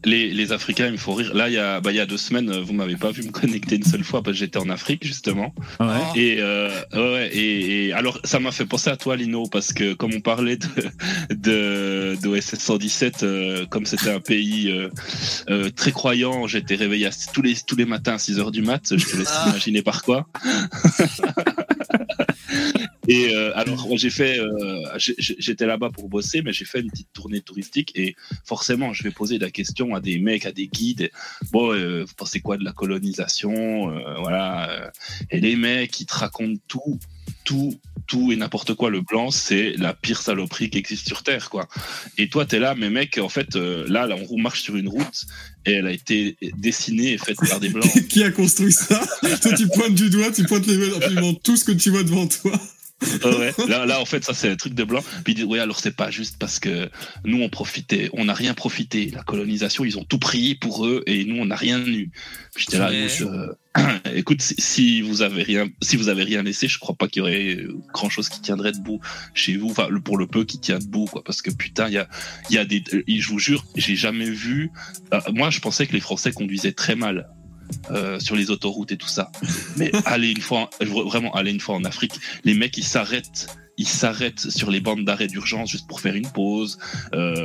Les Africains, il me faut rire. Là, il y a 2 semaines, vous m'avez pas vu me connecter une seule fois, parce que j'étais en Afrique, justement. Ouais. Et alors, ça m'a fait penser à toi, Lino, parce que comme on parlait d'OSS 117, comme c'était un pays très croyant, j'étais réveillé tous les matins à 6h du mat, je te laisse imaginer par quoi. Et alors j'ai fait, j'étais là-bas pour bosser, mais j'ai fait une petite tournée touristique et forcément je vais poser la question à des mecs, à des guides. Bon, vous pensez quoi de la colonisation, voilà. Et les mecs ils te racontent tout et n'importe quoi. Le blanc, c'est la pire saloperie qui existe sur Terre, quoi. Et toi, t'es là, mais mec, en fait, là, on marche sur une route et elle a été dessinée et faite par des blancs. Qui a construit ça? Toi, tu pointes du doigt, tu pointes absolument tout ce que tu vois devant toi. Ouais. Là, en fait, ça, c'est un truc de blanc. Puis ils disent, ouais, alors c'est pas juste parce que nous, on profitait. On n'a rien profité. La colonisation, ils ont tout pris pour eux et nous, on n'a rien eu. J'étais là, écoute, si vous avez rien laissé, je crois pas qu'il y aurait grand chose qui tiendrait debout chez vous. Enfin, pour le peu qui tient debout, quoi. Parce que putain, il y a des. Je vous jure, j'ai jamais vu. Moi, je pensais que les Français conduisaient très mal. Sur les autoroutes et tout ça. Mais allez une fois en Afrique, les mecs ils s'arrêtent sur les bandes d'arrêt d'urgence juste pour faire une pause. Il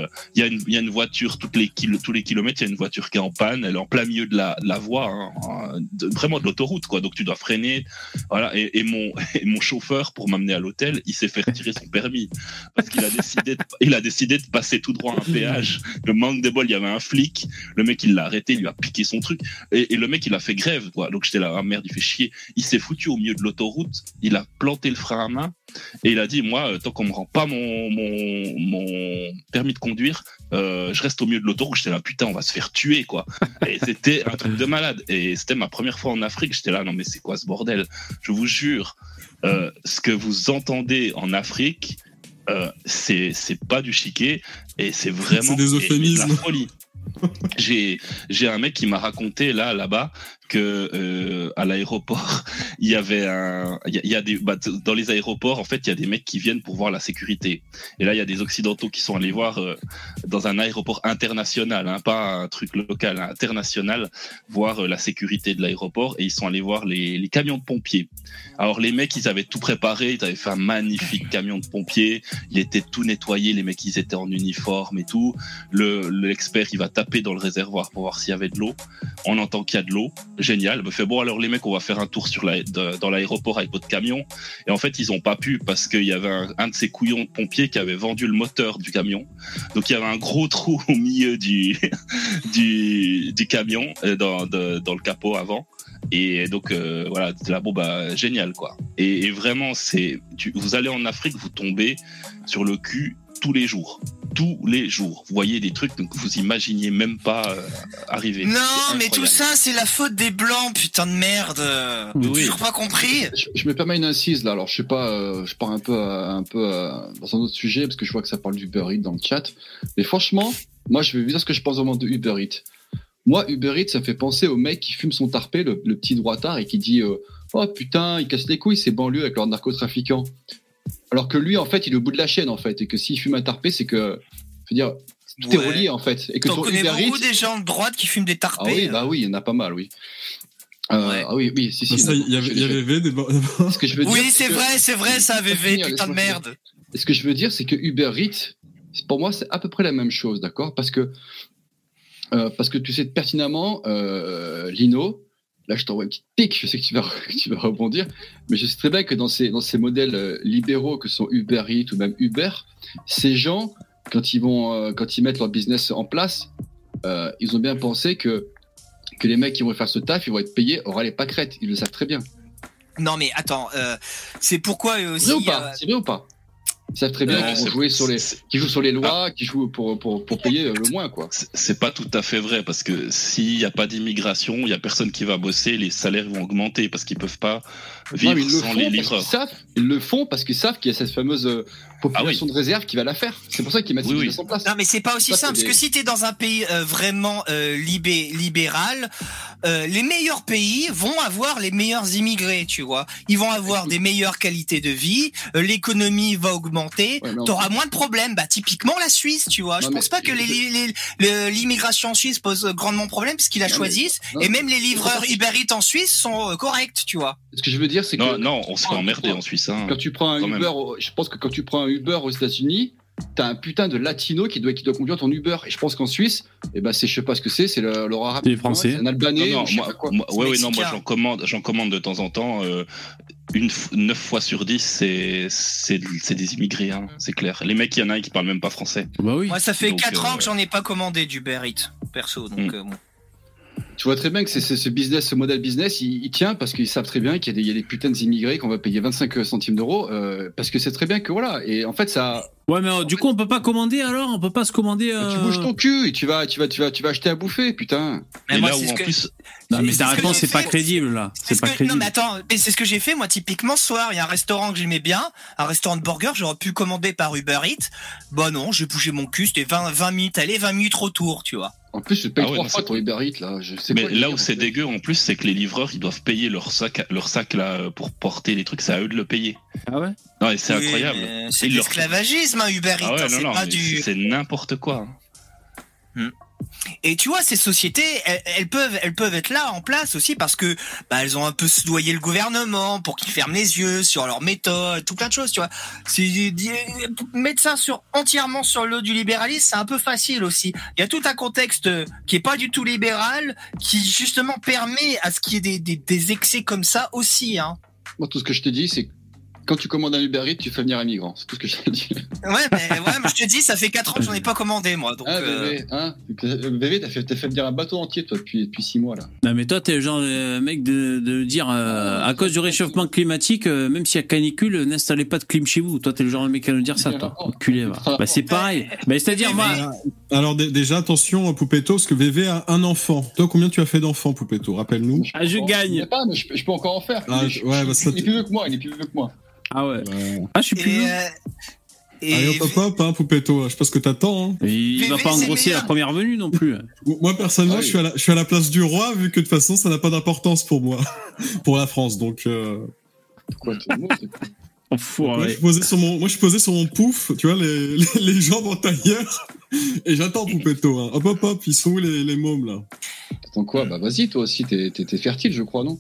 y a une voiture tous les kilomètres, il y a une voiture qui est en panne, elle est en plein milieu de la voie, hein, vraiment de l'autoroute, quoi. Donc tu dois freiner, voilà. Et mon chauffeur pour m'amener à l'hôtel, il s'est fait retirer son permis parce qu'il a décidé de passer tout droit un péage. Le manque de bol, il y avait un flic, le mec il l'a arrêté, il lui a piqué son truc et le mec il a fait grève, quoi. Donc j'étais là, ah, merde, il fait chier. Il s'est foutu au milieu de l'autoroute, il a planté le frein à main et il a dit, moi, tant qu'on me rend pas mon permis de conduire, je reste au milieu de l'autoroute. J'étais là, putain, on va se faire tuer, quoi. Et c'était un truc de malade. Et c'était ma première fois en Afrique. J'étais là, non, mais c'est quoi ce bordel? Je vous jure, ce que vous entendez en Afrique, c'est pas du chiquet et c'est vraiment de la folie. J'ai un mec qui m'a raconté là-bas que à l'aéroport il y avait dans les aéroports en fait il y a des mecs qui viennent pour voir la sécurité et là il y a des occidentaux qui sont allés voir dans un aéroport international, hein, pas un truc local, hein, international, voir la sécurité de l'aéroport et ils sont allés voir les camions de pompiers. Alors les mecs ils avaient tout préparé, ils avaient fait un magnifique camion de pompiers, il était tout nettoyé, les mecs ils étaient en uniforme et tout. L'expert il va taper dans le réservoir pour voir s'il y avait de l'eau. On entend qu'il y a de l'eau. Génial. Il me fait, bon, alors les mecs, on va faire un tour dans l'aéroport avec votre camion. Et en fait, ils n'ont pas pu parce qu'il y avait un de ces couillons de pompiers qui avait vendu le moteur du camion. Donc, il y avait un gros trou au milieu du camion, dans le capot avant. Et donc, voilà, c'était là, bon, bah, génial, quoi. Et vraiment, vous allez en Afrique, vous tombez sur le cul tous les jours. Tous les jours. Vous voyez des trucs que vous imaginiez même pas arriver. Non, mais tout ça, c'est la faute des Blancs, putain de merde. Oui. Toujours pas compris. Je me permets une incise, là. Alors, je sais pas, je pars un peu dans un autre sujet, parce que je vois que ça parle d'Uber Eats dans le chat. Mais franchement, moi, je vais vous dire ce que je pense vraiment de Uber Eats. Moi, Uber Eats, ça me fait penser au mec qui fume son tarpé, le petit droitard, et qui dit « Oh putain, ils cassent les couilles, ces banlieues avec leurs narcotrafiquants. » Alors que lui, en fait, il est au bout de la chaîne, en fait, et que s'il fume un tarpé, c'est que, je veux dire, tout est relié, en fait. Et que t'en connais beaucoup des gens de droite qui fument des tarpés. Ah oui, bah oui, il y en a pas mal, oui. Ouais. Ah oui, oui, si, si. Il y avait VV d'abord. Oui, c'est vrai, ça, VV, putain de merde. Ce que je veux dire, c'est que Uber Eats, pour moi, c'est à peu près la même chose, d'accord ? Parce que tu sais pertinemment, Lino, là je t'envoie une petite pique, je sais que tu vas rebondir, mais je sais très bien que dans ces modèles libéraux que sont Uber Eats ou même Uber, ces gens, quand ils mettent leur business en place, ils ont bien pensé que les mecs qui vont faire ce taf, ils vont être payés, aura les pâquerettes, ils le savent très bien. Non mais attends, c'est pourquoi eux aussi... C'est vrai ou pas ? Ils savent très bien qu'ils jouent sur les lois, qu'ils jouent pour payer le moins, quoi. C'est pas tout à fait vrai, parce que s'il n'y a pas d'immigration, il n'y a personne qui va bosser, les salaires vont augmenter, parce qu'ils ne peuvent pas vivre sans les livreurs. Ils le font parce qu'ils savent qu'il y a cette fameuse population de réserve qui va la faire. C'est pour ça qu'ils mettent ça en place. Non, mais c'est pas aussi simple, parce que si tu es dans un pays vraiment libéral, les meilleurs pays vont avoir les meilleurs immigrés, tu vois. Ils vont avoir des meilleures qualités de vie, l'économie va augmenter. Ouais, t'auras moins de problèmes. Bah, typiquement la Suisse, tu vois. Non, je pense pas que l'immigration suisse pose grandement problème parce qu'ils la choisissent. Et même les livreurs Uber Eats en Suisse sont corrects, tu vois. Ce que je veux dire, c'est que on se fait emmerder en Suisse. Hein, quand tu prends un Uber, je pense que quand tu prends un Uber aux États-Unis, t'as un putain de latino qui doit conduire ton Uber. Et je pense qu'en Suisse, eh ben je sais pas ce que c'est le arabe, les français, c'est un albanais. Moi j'en commande de temps en temps. 9 fois sur 10 c'est des immigrés, hein, c'est clair. Les mecs, il y en a un qui parle même pas français. Bah oui. Moi ça fait 4 ans que j'en ai pas commandé d'Uber Eats perso, donc bon. Tu vois très bien que ce modèle business, il tient parce qu'ils savent très bien qu'il y a des putains d'immigrés qu'on va payer 25 centimes d'euros, parce que c'est très bien que voilà. Et en fait, ça. Ouais, mais du coup, on peut pas commander alors, on peut pas se commander. Tu bouges ton cul et tu vas acheter à bouffer, putain. Mais et moi, là où en plus. Non, mais ta réponse, c'est pas crédible là. C'est pas crédible. Non, mais attends, c'est ce que j'ai fait moi typiquement ce soir. Il y a un restaurant que j'aimais bien, un restaurant de burger, j'aurais pu commander par Uber Eats. Bah non, j'ai bougé mon cul, c'était 20 minutes aller, 20 minutes retour, tu vois. En plus, je paye 3 fois pour Uber Eats, là. Mais là où c'est dégueu, en plus, c'est que les livreurs, ils doivent payer leur sac là, pour porter les trucs. C'est à eux de le payer. Ah ouais? Non, et c'est incroyable. C'est de l'esclavagisme, hein, Uber Eats. Ah ouais, hein, c'est n'importe quoi. Et tu vois, ces sociétés, elles peuvent être là en place aussi parce que bah, elles ont un peu soudoyé le gouvernement pour qu'il ferme les yeux sur leurs méthodes, tout plein de choses. Tu vois, mettre ça entièrement sur le dos du libéralisme, c'est un peu facile aussi. Il y a tout un contexte qui est pas du tout libéral, qui justement permet à ce qu'il y ait des excès comme ça aussi. Hein. Moi, tout ce que je te dis, c'est quand tu commandes un Uber Eats, tu fais venir un migrant. C'est tout ce que je te dis. Ouais, mais je te dis, ça fait 4 ans que j'en ai pas commandé, moi. Donc, bébé, hein, bébé, t'as fait venir un bateau entier, toi, depuis 6 mois, là. Non, mais toi, t'es le genre, mec, de dire, à cause du réchauffement climatique, même s'il y a canicule, n'installez pas de clim chez vous. Toi, t'es le genre de mec à nous dire ça, toi. Enculé, va. Bah, c'est pareil. Bah, c'est-à-dire, moi. Alors, déjà, attention, Poupetto, parce que VV a un enfant. Toi, combien tu as fait d'enfants, Poupetto? Rappelle-nous. Ah, je gagne. Je sais pas, mais je peux encore en faire. Ah, il est plus vieux que moi, Ah ouais. Ah, je suis plus lourd. Allez, hop, hop, hein, Poupetto. Je sais pas ce que t'attends. Hein. Il va pas engrosser la première venue non plus. Moi, personnellement, je suis à la place du roi, vu que de toute façon, ça n'a pas d'importance pour moi, pour la France. Donc. Pourquoi t'es lourd, Moi, je suis posé sur mon pouf, tu vois, les jambes en tailleur. Et j'attends Poupetto. Hein. Hop, hop, hop, ils sont où les mômes, là? Attends quoi? Bah, vas-y, toi aussi, t'es fertile, je crois, non?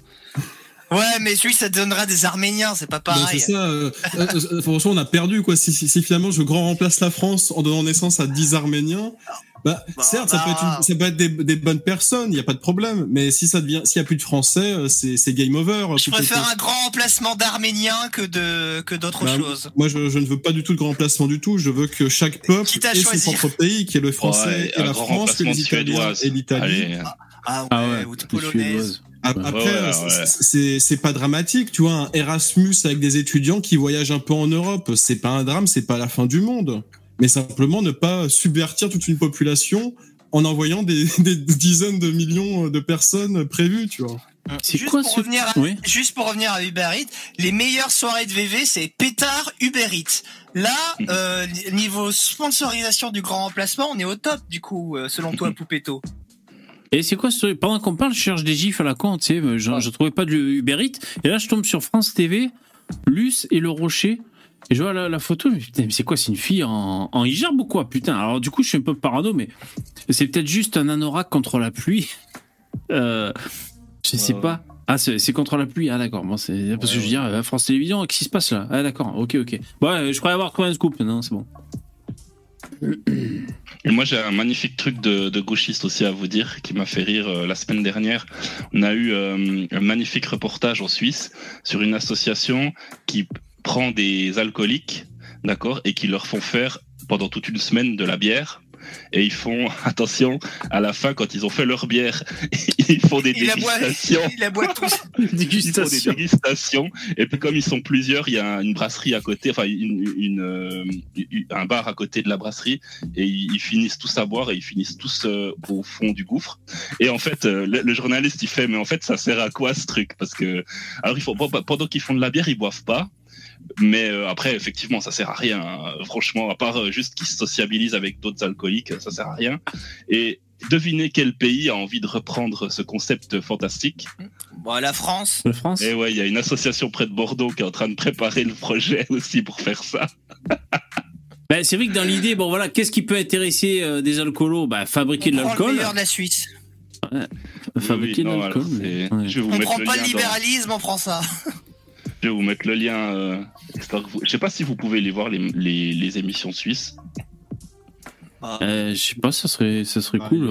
Ouais, mais celui, ça te donnera des Arméniens, c'est pas pareil. C'est ça. Franchement, on a perdu, quoi. Si finalement je grand remplace la France en donnant naissance à 10 Arméniens, certes, ça peut être des bonnes personnes, il n'y a pas de problème. Mais s'il n'y a plus de Français, c'est game over. Je préfère un grand remplacement d'Arméniens que d'autres choses. Moi, je ne veux pas du tout de grand remplacement du tout. Je veux que chaque peuple ait son propre pays, qui est le Français et la France, que les Italiens et l'Italie. Ah ouais, ou de Polonaise. Après, c'est pas dramatique, tu vois, un Erasmus avec des étudiants qui voyagent un peu en Europe, c'est pas un drame, c'est pas la fin du monde. mais simplement ne pas subvertir toute une population en envoyant des dizaines de millions de personnes prévues, tu vois. Juste pour revenir à Uber Eats, les meilleures soirées de VV, c'est pétard Uber Eats. Là, niveau sponsorisation du grand remplacement, on est au top, du coup, selon toi, Poupetto. Et c'est quoi ce truc ? Pendant qu'on parle, je cherche des gifs à la con, tu sais, je trouvais pas du Uber Eats. Et là, je tombe sur France TV, Luce et Le Rocher. Et je vois la photo, mais putain, mais c'est quoi ? C'est une fille en hijab ou quoi ? Putain, alors du coup, je suis un peu parano, mais c'est peut-être juste un anorak contre la pluie. Je sais pas. Ah, c'est contre la pluie. Ah, d'accord. Bon, c'est parce que je veux dire, France Télévisions, qu'est-ce qui se passe là ? Ah, d'accord. Ok. Ouais, je croyais avoir trouvé un scoop. Non, c'est bon. Et moi, j'ai un magnifique truc de gauchiste aussi à vous dire qui m'a fait rire la semaine dernière. On a eu un magnifique reportage en Suisse sur une association qui prend des alcooliques, d'accord, et qui leur font faire pendant toute une semaine de la bière. Et ils font, attention, à la fin, quand ils ont fait leur bière, ils font des dégustations. Ils font des dégustations. Et puis, comme ils sont plusieurs, il y a une brasserie à côté, enfin, un bar à côté de la brasserie. Et ils finissent tous à boire et ils finissent tous au fond du gouffre. Et en fait, le journaliste, il fait, mais en fait, ça sert à quoi ce truc ? Parce que, alors, pendant qu'ils font de la bière, ils boivent pas. Mais après, effectivement, ça sert à rien. Franchement, à part juste qu'ils se sociabilisent avec d'autres alcooliques, ça sert à rien. Et devinez quel pays a envie de reprendre ce concept fantastique ? Bon, la France. Et ouais, il y a une association près de Bordeaux qui est en train de préparer le projet aussi pour faire ça. Ben, c'est vrai que dans l'idée, bon voilà, qu'est-ce qui peut intéresser des alcoolos ? Ben, fabriquer de l'alcool. Le meilleur de la Suisse. Ouais. Fabriquer de l'alcool. On prend pas le libéralisme, on prend ça. Je vais vous mettre le lien. Je sais pas si vous pouvez les voir les émissions suisses. Je sais pas, ça serait cool.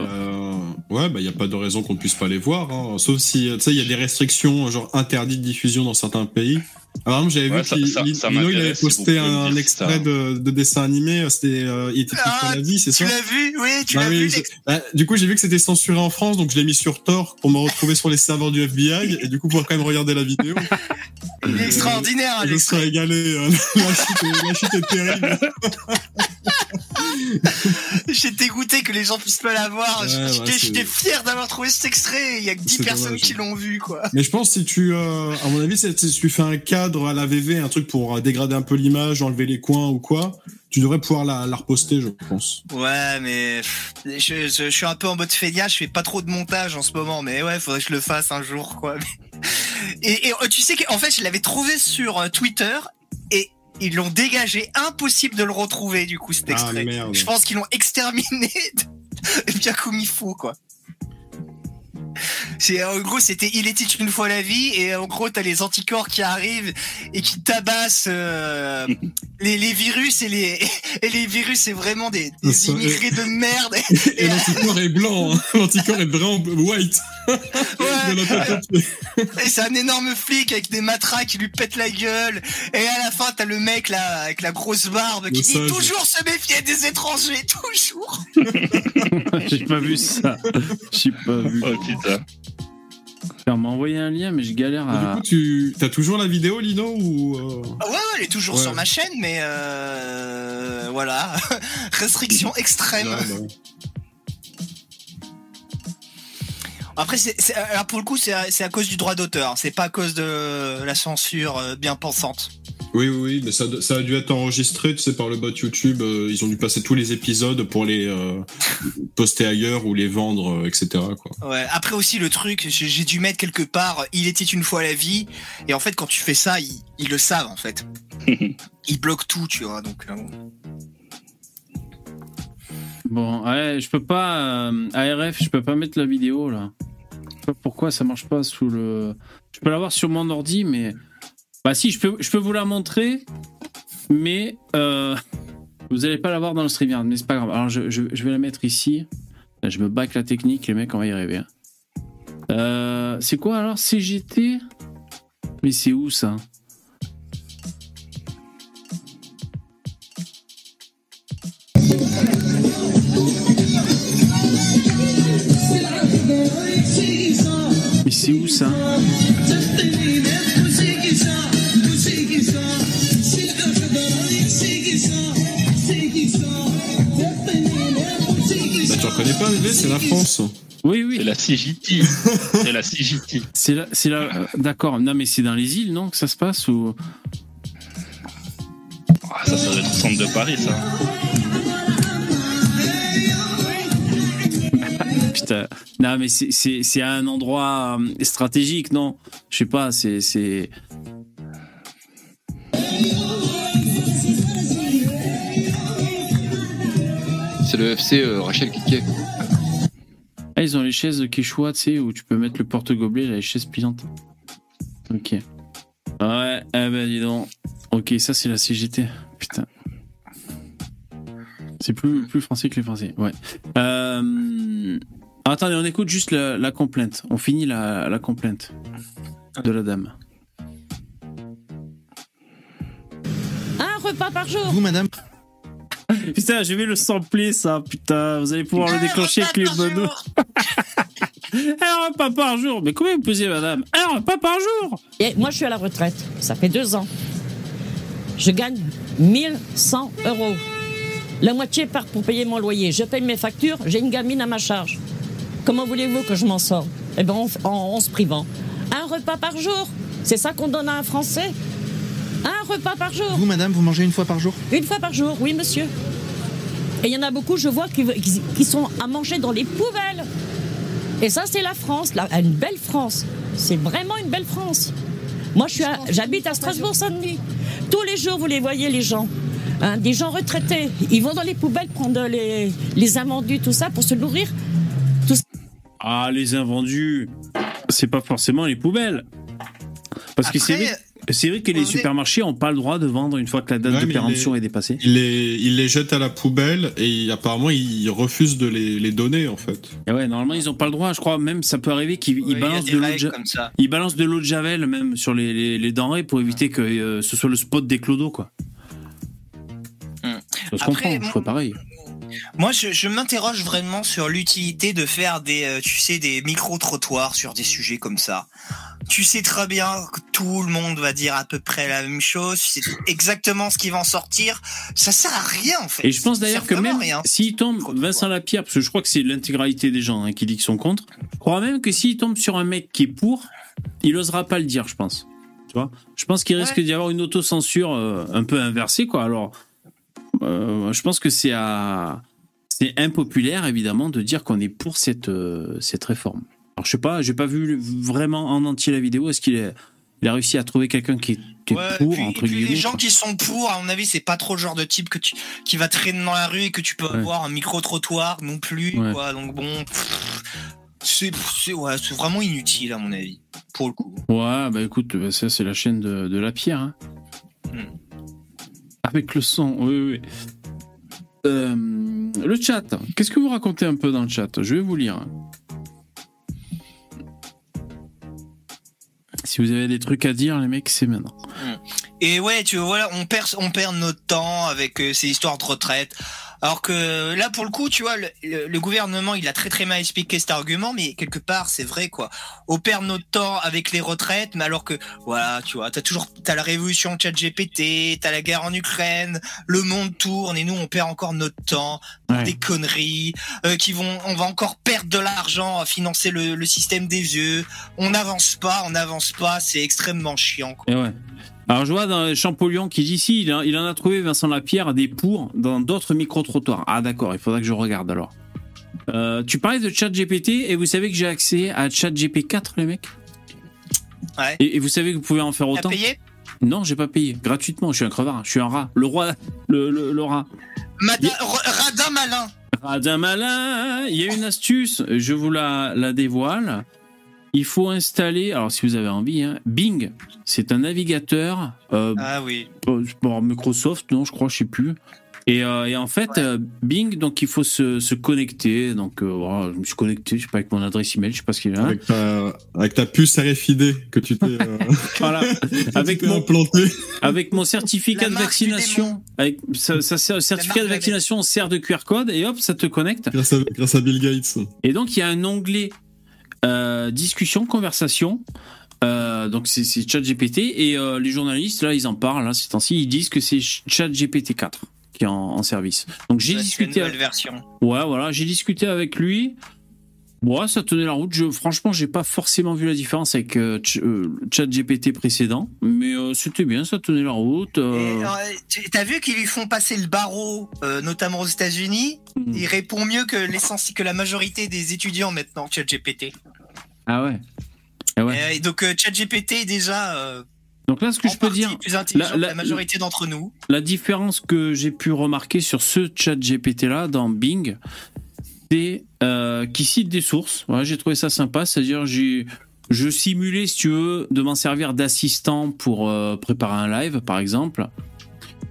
Ouais, bah il y a pas de raison qu'on puisse pas les voir, hein. Sauf si tu sais il y a des restrictions genre interdit de diffusion dans certains pays. Alors j'avais vu que Lino il avait posté un extrait de dessin animé, c'était il était toute la vie, c'est ça. Tu l'as vu ? Oui, tu l'as vu. Du coup, j'ai vu que c'était censuré en France, donc je l'ai mis sur Tor pour me retrouver sur les serveurs du FBI et du coup pouvoir quand même regarder la vidéo. Il est extraordinaire, je serais égalé. La chute est terrible. J'étais dégoûté que les gens puissent pas l'avoir. J'étais fier d'avoir trouvé cet extrait. Il y a que 10 personnes dommage, qui l'ont vu, quoi. Mais je pense que si tu, à mon avis, si tu fais un cadre à la VV, un truc pour dégrader un peu l'image, enlever les coins ou quoi, tu devrais pouvoir la reposter, je pense. Ouais, mais je suis un peu en mode feignage. Je fais pas trop de montage en ce moment, mais ouais, faudrait que je le fasse un jour, quoi. Et tu sais qu'en fait, je l'avais trouvé sur Twitter et ils l'ont dégagé, impossible de le retrouver du coup cet extrait. Merde. Je pense qu'ils l'ont exterminé bien comme il faut, quoi. En gros, c'était Il était une fois la vie, et en gros, t'as les anticorps qui arrivent et qui tabassent les virus, et les virus, c'est vraiment des immigrés de merde. Et l'anticorps est blanc, hein. L'anticorps est vraiment white. Ouais. Et c'est un énorme flic avec des matras qui lui pètent la gueule. Et à la fin, t'as le mec là, avec la grosse barbe, qui dit toujours se méfier des étrangers, toujours. J'ai pas vu ça. Oh putain. Faire m'envoyer un lien, mais je galère à. Du coup, t'as toujours la vidéo, Lino, ou Ouais, elle est toujours sur ma chaîne, mais voilà, restriction extrême. Ouais. Après, alors pour le coup, c'est à cause du droit d'auteur, c'est pas à cause de la censure bien pensante. Oui, mais ça a dû être enregistré, tu sais, par le bot YouTube. Ils ont dû passer tous les épisodes pour les poster ailleurs ou les vendre, etc., quoi. Ouais. Après aussi le truc, j'ai dû mettre quelque part. Il était une fois la vie. Et en fait, quand tu fais ça, ils le savent en fait. Ils bloquent tout, tu vois. Donc. Bon, ouais, je peux pas ARF, je peux pas mettre la vidéo là. Je sais pas pourquoi ça marche pas sous le. Je peux l'avoir sur mon ordi, mais. Bah si, je peux vous la montrer, mais vous allez pas la voir dans le StreamYard, mais c'est pas grave. Alors je vais la mettre ici. Là, je me back la technique, les mecs, on va y rêver. C'est quoi alors CGT ? Mais c'est où ça ? Mais c'est où ça ? connais pas, VV, c'est la France. Oui, oui. C'est la CGT. C'est la CGT. C'est la... D'accord, non, mais c'est dans les îles, non, que ça se passe ou... Ah, ça doit être au centre de Paris, ça. Putain. Non, mais c'est un endroit stratégique, non? Je sais pas, c'est... C'est le FC Rachel Kiké. Ah, ils ont les chaises de Quechua, tu sais, où tu peux mettre le porte-gobelet, là, les chaises pliantes. Ok. Ouais, eh ben dis donc. Ok, ça c'est la CGT. Putain. C'est plus français que les Français. Ouais. Attendez, on écoute juste la complainte. On finit la complainte de la dame. Un repas par jour. Vous, madame. Putain, je vais le sampler, ça, putain. Vous allez pouvoir le déclencher avec les bonhommes. Un repas par jour. Mais combien vous pesez, madame? Un repas par jour. Et moi, je suis à la retraite. Ça fait 2 ans. Je gagne 1 100 €. La moitié part pour payer mon loyer. Je paye mes factures. J'ai une gamine à ma charge. Comment voulez-vous que je m'en sorte? Eh bien, en se privant. Un repas par jour. C'est ça qu'on donne à un Français? Un repas par jour. Vous, madame, vous mangez une fois par jour? Une fois par jour, oui, monsieur. Et il y en a beaucoup, je vois, qui sont à manger dans les poubelles. Et ça, c'est la France, une belle France. C'est vraiment une belle France. Moi, j'habite à Strasbourg-Saint-Denis. Tous les jours, vous les voyez, les gens. Hein, des gens retraités. Ils vont dans les poubelles prendre les invendus, tout ça, pour se nourrir. Tout ça. Ah, les invendus, c'est pas forcément les poubelles. Parce que c'est vrai que les supermarchés n'ont pas le droit de vendre une fois que la date de péremption est dépassée. Ils les jettent à la poubelle et apparemment ils refusent de les donner en fait. Et ouais, normalement ils n'ont pas le droit, je crois. Même ça peut arriver qu'ils balancent de l'eau de javel même sur les denrées pour éviter que ce soit le spot des clodos quoi. Ça se comprend, je ferais pareil. Moi, je m'interroge vraiment sur l'utilité de faire des micro-trottoirs sur des sujets comme ça. Tu sais très bien que tout le monde va dire à peu près la même chose, c'est exactement ce qui va en sortir. Ça sert à rien, en fait. Et je pense d'ailleurs que même s'il tombe, Vincent Lapierre, parce que je crois que c'est l'intégralité des gens hein, qui dit qu'ils sont contre, je crois même que s'il tombe sur un mec qui est pour, il osera pas le dire, je pense. Tu vois ? Je pense qu'il risque d'y avoir une autocensure un peu inversée, quoi. Alors... je pense que c'est impopulaire évidemment de dire qu'on est pour cette réforme. Alors je sais pas, j'ai pas vu vraiment en entier la vidéo. Est-ce qu'il a réussi à trouver quelqu'un qui était pour entre guillemets? Les gens qui sont pour, à mon avis, c'est pas trop le genre de type qui va traîner dans la rue et que tu peux avoir un micro trottoir non plus. Ouais. Quoi, donc bon, c'est vraiment inutile à mon avis pour le coup. Ouais, bah écoute, ça c'est la chaîne de Lapierre. Hein. Avec le son, oui. Le chat, qu'est-ce que vous racontez un peu dans le chat? Je vais vous lire. Si vous avez des trucs à dire, les mecs, c'est maintenant. Et ouais, tu vois, on perd notre temps avec ces histoires de retraite. Alors que là, pour le coup, tu vois, le gouvernement, il a très très mal expliqué cet argument, mais quelque part, c'est vrai, quoi. On perd notre temps avec les retraites, mais alors que, voilà, tu vois, t'as la révolution ChatGPT, t'as la guerre en Ukraine, le monde tourne, et nous, on perd encore notre temps pour des conneries, on va encore perdre de l'argent à financer le système des vieux. On n'avance pas, c'est extrêmement chiant, quoi. Et ouais. Alors je vois dans Champollion qui dit si, il en a trouvé Vincent Lapierre des pour dans d'autres micro-trottoirs. Ah d'accord, il faudra que je regarde alors. Tu parlais de ChatGPT et vous savez que j'ai accès à ChatGPT 4 les mecs. Ouais. Et vous savez que vous pouvez en faire autant. T'as payé ? Non, j'ai pas payé. Gratuitement, je suis un crevard, je suis un rat. Le roi, le rat. Radin malin. Radin malin, il y a une astuce, je vous la dévoile. Il faut installer, alors si vous avez envie, hein, Bing, c'est un navigateur. Microsoft, non, je crois, je sais plus. Et en fait, Bing, donc il faut se connecter. Donc, je me suis connecté, je sais pas avec mon adresse email, je sais pas ce qu'il y a. Avec ta puce RFID que tu t'es. Voilà. Avec mon certificat de vaccination. Avec ça certificat de vaccination, on sert de QR code et hop, ça te connecte. Grâce à Bill Gates. Et donc il y a un onglet. Discussion, conversation, donc c'est ChatGPT et les journalistes là ils en parlent, hein, ces temps-ci, ils disent que c'est ChatGPT 4. qui est en service. Donc j'ai discuté. Une nouvelle version. Ouais, voilà, j'ai discuté avec lui. Moi, ça tenait la route. Franchement, j'ai pas forcément vu la différence avec ChatGPT précédent, mais c'était bien, ça tenait la route. T'as vu qu'ils lui font passer le barreau, notamment aux États-Unis. Il répond mieux que la majorité des étudiants maintenant, ChatGPT. Ah ouais. Ah ouais. Donc ChatGPT est déjà. Donc là, ce que je peux dire, la majorité d'entre nous. La différence que j'ai pu remarquer sur ce ChatGPT là dans Bing. Qui cite des sources. Voilà, j'ai trouvé ça sympa, c'est-à-dire je simulais, si tu veux, de m'en servir d'assistant pour préparer un live, par exemple.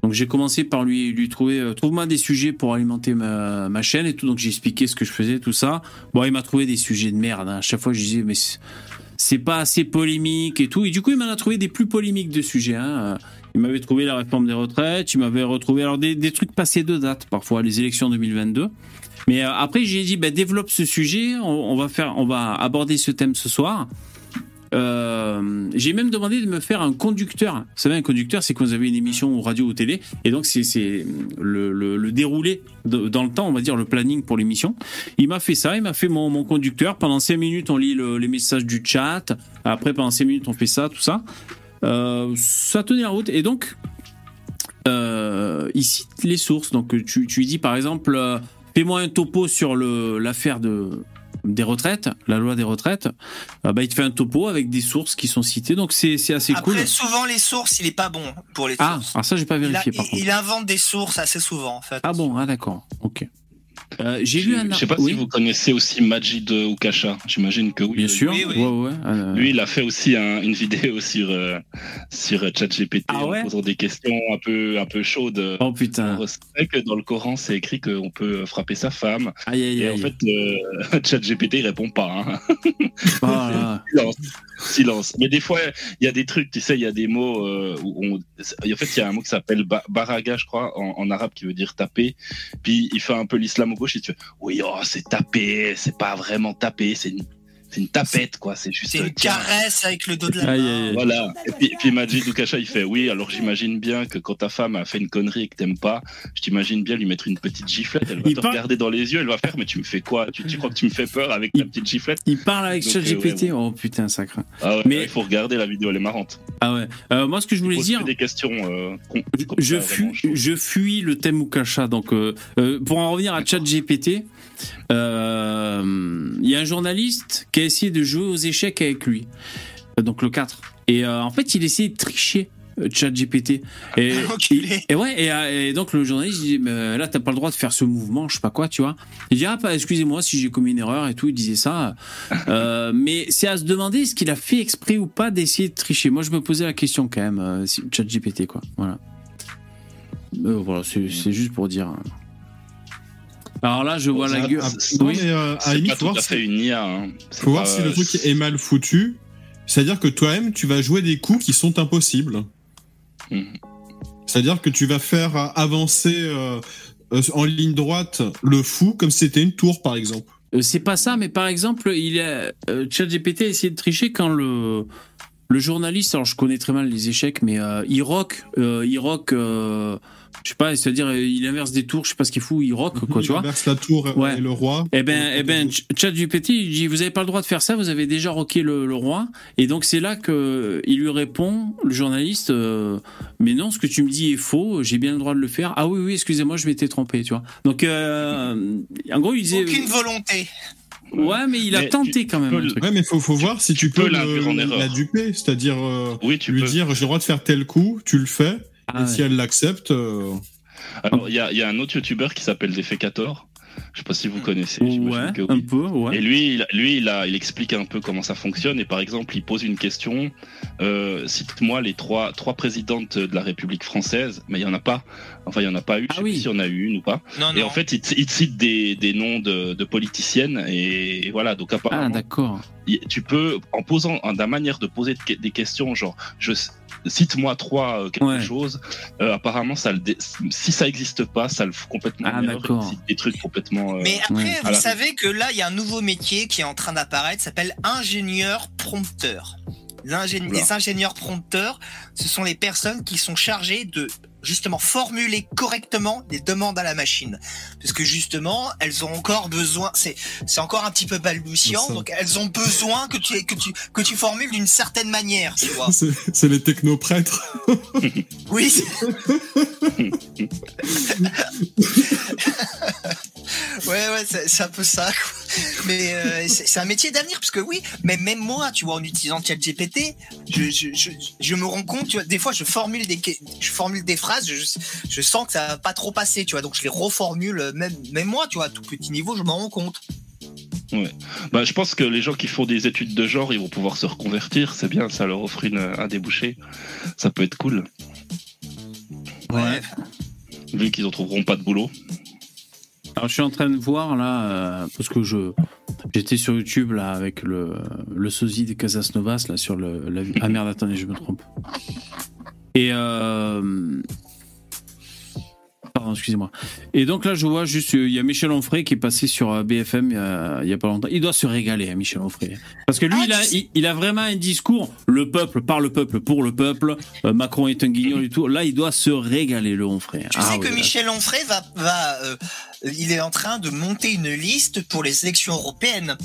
Donc j'ai commencé par lui trouver trouve-moi des sujets pour alimenter ma chaîne et tout, donc j'ai expliqué ce que je faisais, tout ça. Bon, il m'a trouvé des sujets de merde, hein. À chaque fois je disais mais c'est pas assez polémique et tout, et du coup il m'en a trouvé des plus polémiques de sujets, hein. Il m'avait trouvé la réforme des retraites, il m'avait retrouvé alors des trucs passés de date parfois, les élections 2022. Mais après, j'ai dit, développe ce sujet, on va aborder ce thème ce soir. J'ai même demandé de me faire un conducteur. Vous savez, un conducteur, c'est quand vous avez une émission ou radio ou télé, et donc c'est le déroulé dans le temps, on va dire, le planning pour l'émission. Il m'a fait ça, il m'a fait mon conducteur. Pendant 5 minutes, on lit les messages du chat. Après, pendant 5 minutes, on fait ça, tout ça. Ça tenait la route. Et donc, il cite les sources. Donc, tu lui dis, par exemple... fais-moi un topo sur l'affaire des retraites, la loi des retraites. Il te fait un topo avec des sources qui sont citées, donc c'est assez cool. Après, souvent, les sources, il n'est pas bon pour les sources. Ah, ça, j'ai pas vérifié, par contre. Il invente des sources assez souvent, en fait. Ah bon, ah d'accord, ok. Je sais pas si vous connaissez aussi Majid Oukasha, j'imagine que oui. Bien sûr, oui. Ouais. Lui, il a fait aussi une vidéo sur ChatGPT en posant des questions un peu chaudes. Oh putain. C'est vrai que dans le Coran, c'est écrit qu'on peut frapper sa femme. Aïe. En fait, ChatGPT, il répond pas. Hein. Ah, Silence. Mais des fois, il y a des trucs, tu sais, il y a des mots en fait, il y a un mot qui s'appelle baraga, je crois, en arabe, qui veut dire taper. Puis il fait un peu l'islamo-gauche, et tu fais oui, c'est tapé, c'est pas vraiment tapé, c'est une tapette, quoi. C'est juste une caresse avec le dos de la main. Aïe. Voilà. Et puis Majid Oukasha, il fait oui, alors j'imagine bien que quand ta femme a fait une connerie et que t'aimes pas, je t'imagine bien lui mettre une petite giflette, elle va regarder dans les yeux, elle va faire mais tu me fais quoi, tu crois que tu me fais peur avec ta petite giflette. Il parle avec ChatGPT, ouais. Oh putain, ça craint. Ah ouais, mais il faut regarder la vidéo, elle est marrante. Ah ouais. Moi, ce que je voulais dire. Des questions. Je fuis le thème Oukasha, donc pour en revenir à ChatGPT. Il y a un journaliste qui a essayé de jouer aux échecs avec lui, donc le 4, et en fait il essayait de tricher ChatGPT et donc le journaliste dit mais là t'as pas le droit de faire ce mouvement, je sais pas quoi, tu vois. Il dit excusez-moi si j'ai commis une erreur et tout, il disait ça, mais c'est à se demander est-ce qu'il a fait exprès ou pas d'essayer de tricher. Moi je me posais la question quand même, ChatGPT quoi, voilà, c'est juste pour dire. Alors là, je vois la gueule. Oui, à limite, faut voir si le truc est mal foutu. C'est-à-dire que toi-même, tu vas jouer des coups qui sont impossibles. C'est-à-dire que tu vas faire avancer en ligne droite le fou comme si c'était une tour, par exemple. C'est pas ça, mais par exemple, ChatGPT a essayé de tricher quand le journaliste, alors je connais très mal les échecs, mais il rock. Je sais pas, c'est-à-dire il inverse des tours, je sais pas ce qu'il fout, il rock quoi, tu vois. Il inverse la tour et le roi. Eh ben, ChatGPT il dit vous avez pas le droit de faire ça, vous avez déjà rocké le roi. Et donc c'est là que il lui répond le journaliste mais non, ce que tu me dis est faux, j'ai bien le droit de le faire. Ah oui, excusez-moi, je m'étais trompé, tu vois. Donc en gros il disait aucune volonté. Ouais, mais il a tenté quand même. Ouais, mais faut voir si tu peux la duper, c'est-à-dire dire j'ai le droit de faire tel coup, tu le fais. Et si elle l'accepte. Alors, il y a un autre youtubeur qui s'appelle Defecator. Je sais pas si vous connaissez. Ouais, que oui. Un peu. Ouais. Et lui, il explique un peu comment ça fonctionne. Et par exemple, il pose une question. Cite-moi les trois présidentes de la République française. Mais il y en a pas. Enfin, il y en a pas eu. Je sais pas si il y en a eu une ou pas. Non. En fait, il cite des noms de politiciennes. Et voilà. Donc apparemment. Ah d'accord. Tu peux en posant la manière de poser des questions, genre cite-moi trois chose. Apparemment, si ça existe pas, ça le fout complètement. Ah d'accord. Des trucs complètement. Mais après, vous savez que là, il y a un nouveau métier qui est en train d'apparaître, s'appelle ingénieur prompteur. Les ingénieurs prompteurs, ce sont les personnes qui sont chargées de justement formuler correctement les demandes à la machine, parce que justement elles ont encore besoin, c'est encore un petit peu balbutiant, donc elles ont besoin que tu formules d'une certaine manière, tu vois. C'est les technoprêtres. Oui. Ouais, c'est un peu ça, quoi. Mais c'est un métier d'avenir, parce que oui, mais même moi, tu vois, en utilisant ChatGPT, je me rends compte, tu vois, des fois je formule des phrases, je sens que ça va pas trop passer, tu vois, donc je les reformule, même moi, tu vois, à tout petit niveau, je m'en rends compte. Ouais. Bah, je pense que les gens qui font des études de genre, ils vont pouvoir se reconvertir, c'est bien, ça leur offre un débouché, ça peut être cool. Ouais. Vu qu'ils en trouveront pas de boulot. Alors je suis en train de voir là, parce que j'étais sur YouTube là avec le sosie de Casasnovas là sur la ah merde, attendez, je me trompe. Et pardon, excusez-moi. Et donc là je vois juste, il y a Michel Onfray qui est passé sur BFM il y a pas longtemps. Il doit se régaler, hein, Michel Onfray, parce que lui il a vraiment un discours, le peuple, par le peuple, pour le peuple, Macron est un guignol et tout. Là il doit se régaler, le Onfray. Tu sais que Michel Onfray va il est en train de monter une liste pour les élections européennes.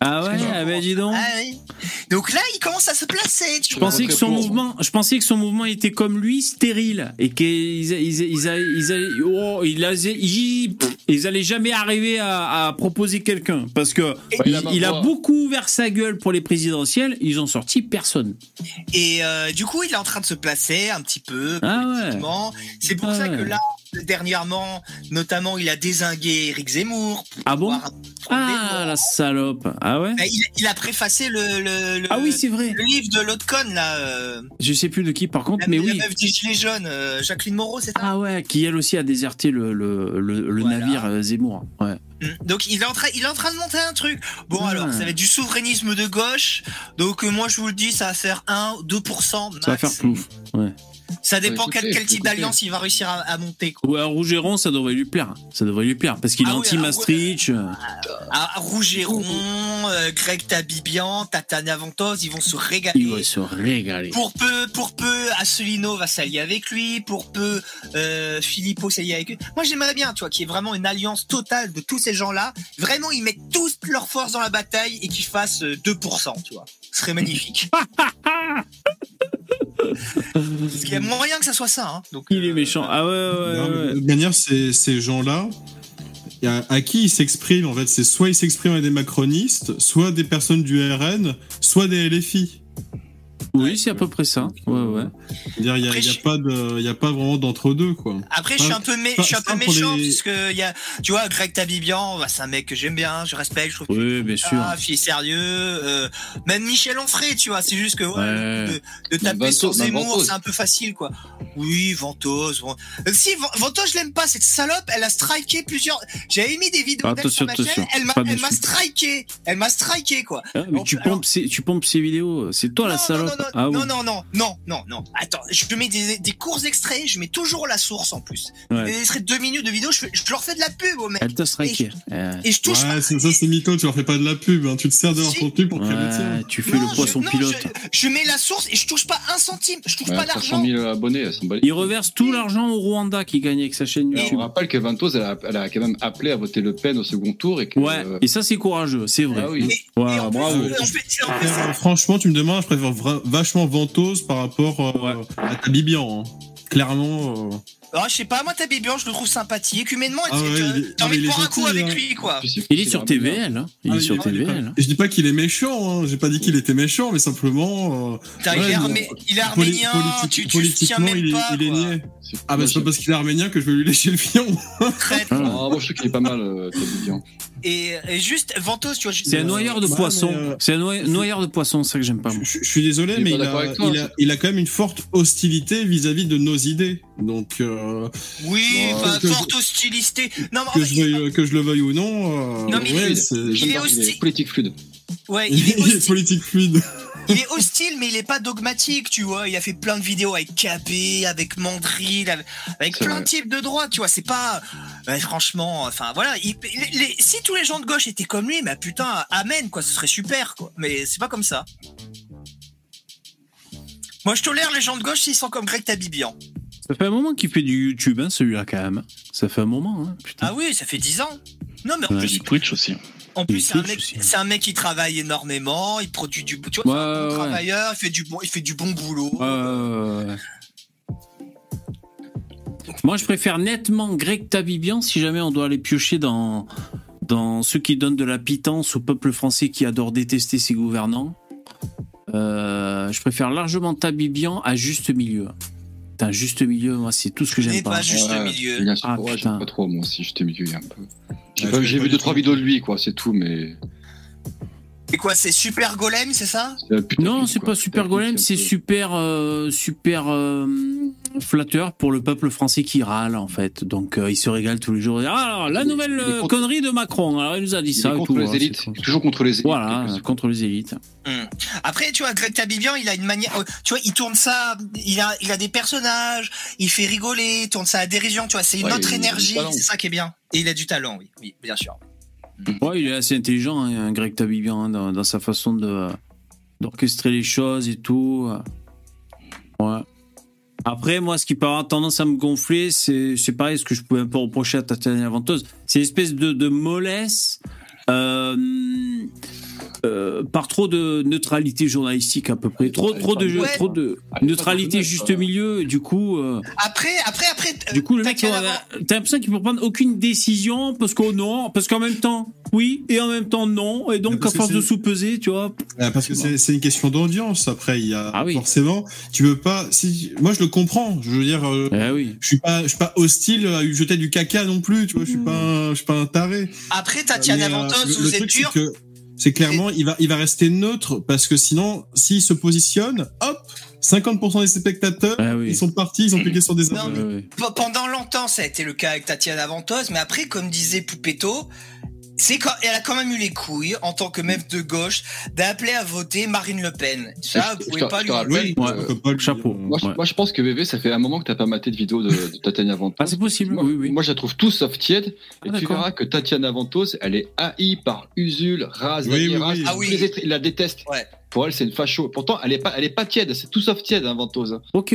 Ah ouais, ben dis donc. Ah oui. Donc là, il commence à se placer. Je pensais que son mouvement était comme lui, stérile, et qu'ils allaient jamais arriver à proposer quelqu'un, parce que il a beaucoup ouvert sa gueule pour les présidentielles, ils ont sorti personne. Et du coup, il est en train de se placer un petit peu politiquement. Ah ouais. C'est pour ça que là, dernièrement, notamment, il a dézingué Eric Zemmour. Ah bon? Ah, la salope. Ah ouais? Bah, il a préfacé le livre de l'autre conne, là. Je sais plus de qui, par contre, mais oui. La meuf du gilet jaune, Jacqueline Moreau, c'est ça? Ah ouais, qui elle aussi a déserté le navire Zemmour. Ouais. Donc il est en train de monter un truc. Bon alors, ça va être du souverainisme de gauche. Donc moi je vous le dis, ça va faire 1-2% max. Ça va faire plouf, ouais. Ça dépend quel type d'alliance il va réussir à monter, quoi. Ou à Rougeron, ça devrait lui plaire. Ça devrait lui plaire parce qu'il est anti-Maastricht. À Rougeron, Greg Tabibian, Tatiana Ventôse, ils vont se régaler. Ils vont se régaler. Pour peu, Asselineau va s'allier avec lui. Pour peu, Philippot s'allie avec lui. Moi, j'aimerais bien, tu vois, qu'il y ait vraiment une alliance totale de tous ces gens-là. Vraiment, ils mettent toutes leurs forces dans la bataille et qu'ils fassent 2%, tu vois. Ce serait magnifique. Parce qu'il y a moyen que ça soit ça, hein. Donc, il est méchant. Ah ouais. De toute manière, ces gens-là, à qui ils s'expriment, en fait, c'est soit ils s'expriment à des macronistes, soit des personnes du RN, soit des LFI. Oui, c'est à peu près ça. Ouais. C'est-à-dire, il n'y a pas vraiment d'entre-deux, quoi. Après, je suis un peu méchant, puisque il y a, tu vois, Greg Tabibian, bah, c'est un mec que j'aime bien, je respecte, je trouve. Oui, bien sûr. Il est sérieux. Même Michel Onfray, tu vois, c'est juste que, de taper sur Zemmour, c'est un peu facile, quoi. Oui, Ventôse. Si, Ventôse, je l'aime pas, cette salope, elle a striké plusieurs. J'avais mis des vidéos d'elle sur ma chaîne, elle m'a striké, quoi. Ah, mais tu pompes ces vidéos, c'est toi la salope. Non. Attends, je mets des courts extraits, je mets toujours la source en plus. Ouais. Des extraits de 2 minutes de vidéo, je leur fais de la pub au mec. Elle t'a striké. Et je touche. Ouais, ça c'est mytho, tu leur fais pas de la pub, hein. Tu te sers de leur contenu pour créer le tien. Tu fais le poisson pilote. Je mets la source et je touche pas un centime, je touche pas d'argent. Il reverse tout l'argent au Rwanda qui gagnait avec sa chaîne YouTube. On rappelle que Ventôse, elle a quand même appelé à voter Le Pen au second tour. Et que et ça c'est courageux, c'est vrai. Ah oui. Et bravo. Franchement, tu me demandes, je préfère vachement Ventôse par rapport à Tabibian, hein. Clairement. Alors, je sais pas, moi Tabibian, je le trouve sympathique, humainement, t'as envie de boire un coup avec lui, quoi. Il est sur TVL, hein. Je dis pas qu'il est méchant, hein. J'ai pas dit qu'il était méchant, mais simplement. Il est arménien, tu soutiens même pas. Il est niais. Ah bah c'est pas parce qu'il est arménien que je vais lui lécher le fion. Traître. Ah bon, je trouve qu'il est pas mal, Tabibian. Et juste, Ventôse, tu vois. C'est un noyeur de poissons. C'est un noyeur de poissons, c'est ça que j'aime pas. Je suis désolé, mais il a quand même une forte hostilité vis-à-vis de nos idées. Donc. Forte hostilité. Non, mais que je le veuille ou non. Non, mais il est hostile. Politique fluide. Ouais, il est politique fluide. Il est hostile, mais il est pas dogmatique, tu vois. Il a fait plein de vidéos avec Capé, avec Mandry, avec plein de types de droite, tu vois. C'est pas. Franchement, enfin voilà. Si tous les gens de gauche étaient comme lui, bah putain, amen, quoi. Ce serait super, quoi. Mais c'est pas comme ça. Moi, je tolère les gens de gauche s'ils sont comme Greg Tabibian. Ça fait un moment qu'il fait du YouTube, hein, celui-là, quand même. Ça fait un moment, hein, putain. Ah oui, ça fait 10 ans. Non, mais en plus, Twitch aussi. En plus, c'est un mec qui travaille énormément, il produit du... Tu vois, ouais, c'est un bon travailleur, il fait du bon boulot. Ouais. Moi, je préfère nettement Greg Tabibian si jamais on doit aller piocher dans ceux qui donnent de la pitance au peuple français qui adore détester ses gouvernants. Je préfère largement Tabibian à juste milieu. Putain, juste milieu, moi, c'est tout ce que j'aime pas. Juste milieu. Bien sûr, ah, ouais, j'aime pas trop, moi, si juste milieu, il y a un peu... J'ai vu 2-3 vidéos de lui, quoi, c'est tout, mais... C'est quoi, c'est Super Golem, c'est ça? Non, c'est pas Super Golem, c'est super flatteur pour le peuple français qui râle, en fait. Donc, il se régale tous les jours. Ah, alors, la nouvelle connerie de Macron, alors il nous a dit ça. Contre les élites, toujours contre les élites. Voilà, contre les élites. Après, tu vois, Greg Tabibian, il a une manière... Tu vois, il tourne ça, il a des personnages, il fait rigoler, il tourne ça à dérision, tu vois, c'est une autre énergie, c'est ça qui est bien. Et il a du talent, oui, bien sûr. Ouais, il est assez intelligent, hein, Greg Tabibian, hein, dans sa façon d'orchestrer les choses et tout. Ouais. Après, moi, ce qui peut avoir tendance à me gonfler, c'est pareil, ce que je pouvais un peu reprocher à Tatiana Ventôse, c'est l'espèce de mollesse par trop de neutralité journalistique à peu près. Trop de neutralité juste milieu, du coup... Du coup, le mec, t'as l'impression qu'il ne peut prendre aucune décision parce qu'en même temps, oui, et en même temps, non. Et donc, à force de sous-peser, tu vois... Parce que c'est une question d'audience. Après, il y a forcément... Tu peux pas... Moi, je le comprends. Je veux dire, je suis pas hostile à lui jeter du caca non plus. Tu vois, je suis pas un taré. Après, Tatiana Ventôse, vous êtes dur. C'est clairement, il va rester neutre parce que sinon, s'il se positionne, hop, 50% des spectateurs, ils sont partis, ils ont cliqué sur des abonnés. Pendant longtemps, ça a été le cas avec Tatiana Ventôse, mais après, comme disait Poupetto, elle a quand même eu les couilles, en tant que meuf de gauche, d'appeler à voter Marine Le Pen. Ça, vous pouvez pas lui rappeler. Chapeau. Moi, je pense que VV, ça fait un moment que t'as pas maté de vidéo de Tatiana Ventôse. Ah, c'est possible. Moi, je la trouve tout sauf tiède. Et tu verras que Tatiana Ventôse, elle est haïe par Usul, Raz, il la déteste. Ouais. Pour elle, c'est une facho. Pourtant, elle est pas tiède. C'est tout sauf tiède, hein, Ventôse. Ok.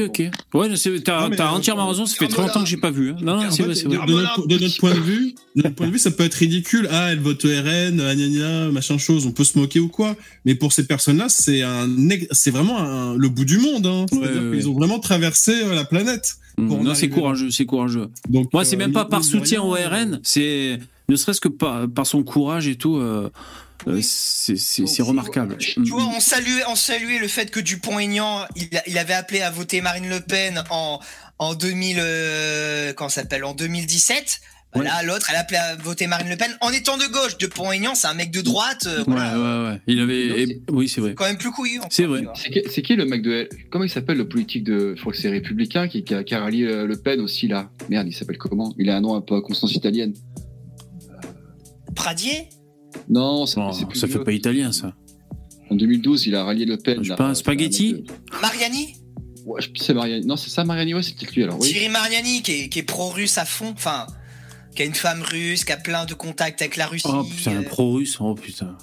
Ouais, t'as entièrement raison. Ça fait 30 ans que j'ai pas vu. Non, c'est vrai. De notre point de vue, ça peut être ridicule. Ah, elle vote RN, agnagna, machin chose. On peut se moquer ou quoi. Mais pour ces personnes-là, c'est vraiment le bout du monde. Hein. Ouais. Ils ont vraiment traversé la planète. Non, c'est courageux. Donc, moi, c'est même pas par soutien au RN. C'est ne serait-ce que par son courage et tout. C'est remarquable. Tu vois, on saluait le fait que Dupont-Aignan, il avait appelé à voter Marine Le Pen en 2017. Voilà, l'autre, elle appelait à voter Marine Le Pen en étant de gauche. Dupont-Aignan, c'est un mec de droite. Ouais. Il avait. Oui, c'est vrai. Quand même plus couillu. C'est vrai. C'est qui le mec de. Comment il s'appelle le politique de. Je crois que c'est Républicain qui a rallié Le Pen aussi là. Merde, il s'appelle comment? Il a un nom un peu à consonance italienne. Pradier? Non, ça fait pas italien, ça. En 2012, il a rallié Le Pen. Je sais pas, Spaghetti Mariani. Ouais, c'est Mariani. Non, c'est ça, Mariani, ouais, c'était lui, alors, oui. Thierry Mariani, qui est pro-russe à fond, enfin, qui a une femme russe, qui a plein de contacts avec la Russie. Oh, putain, pro-russe, oh, putain.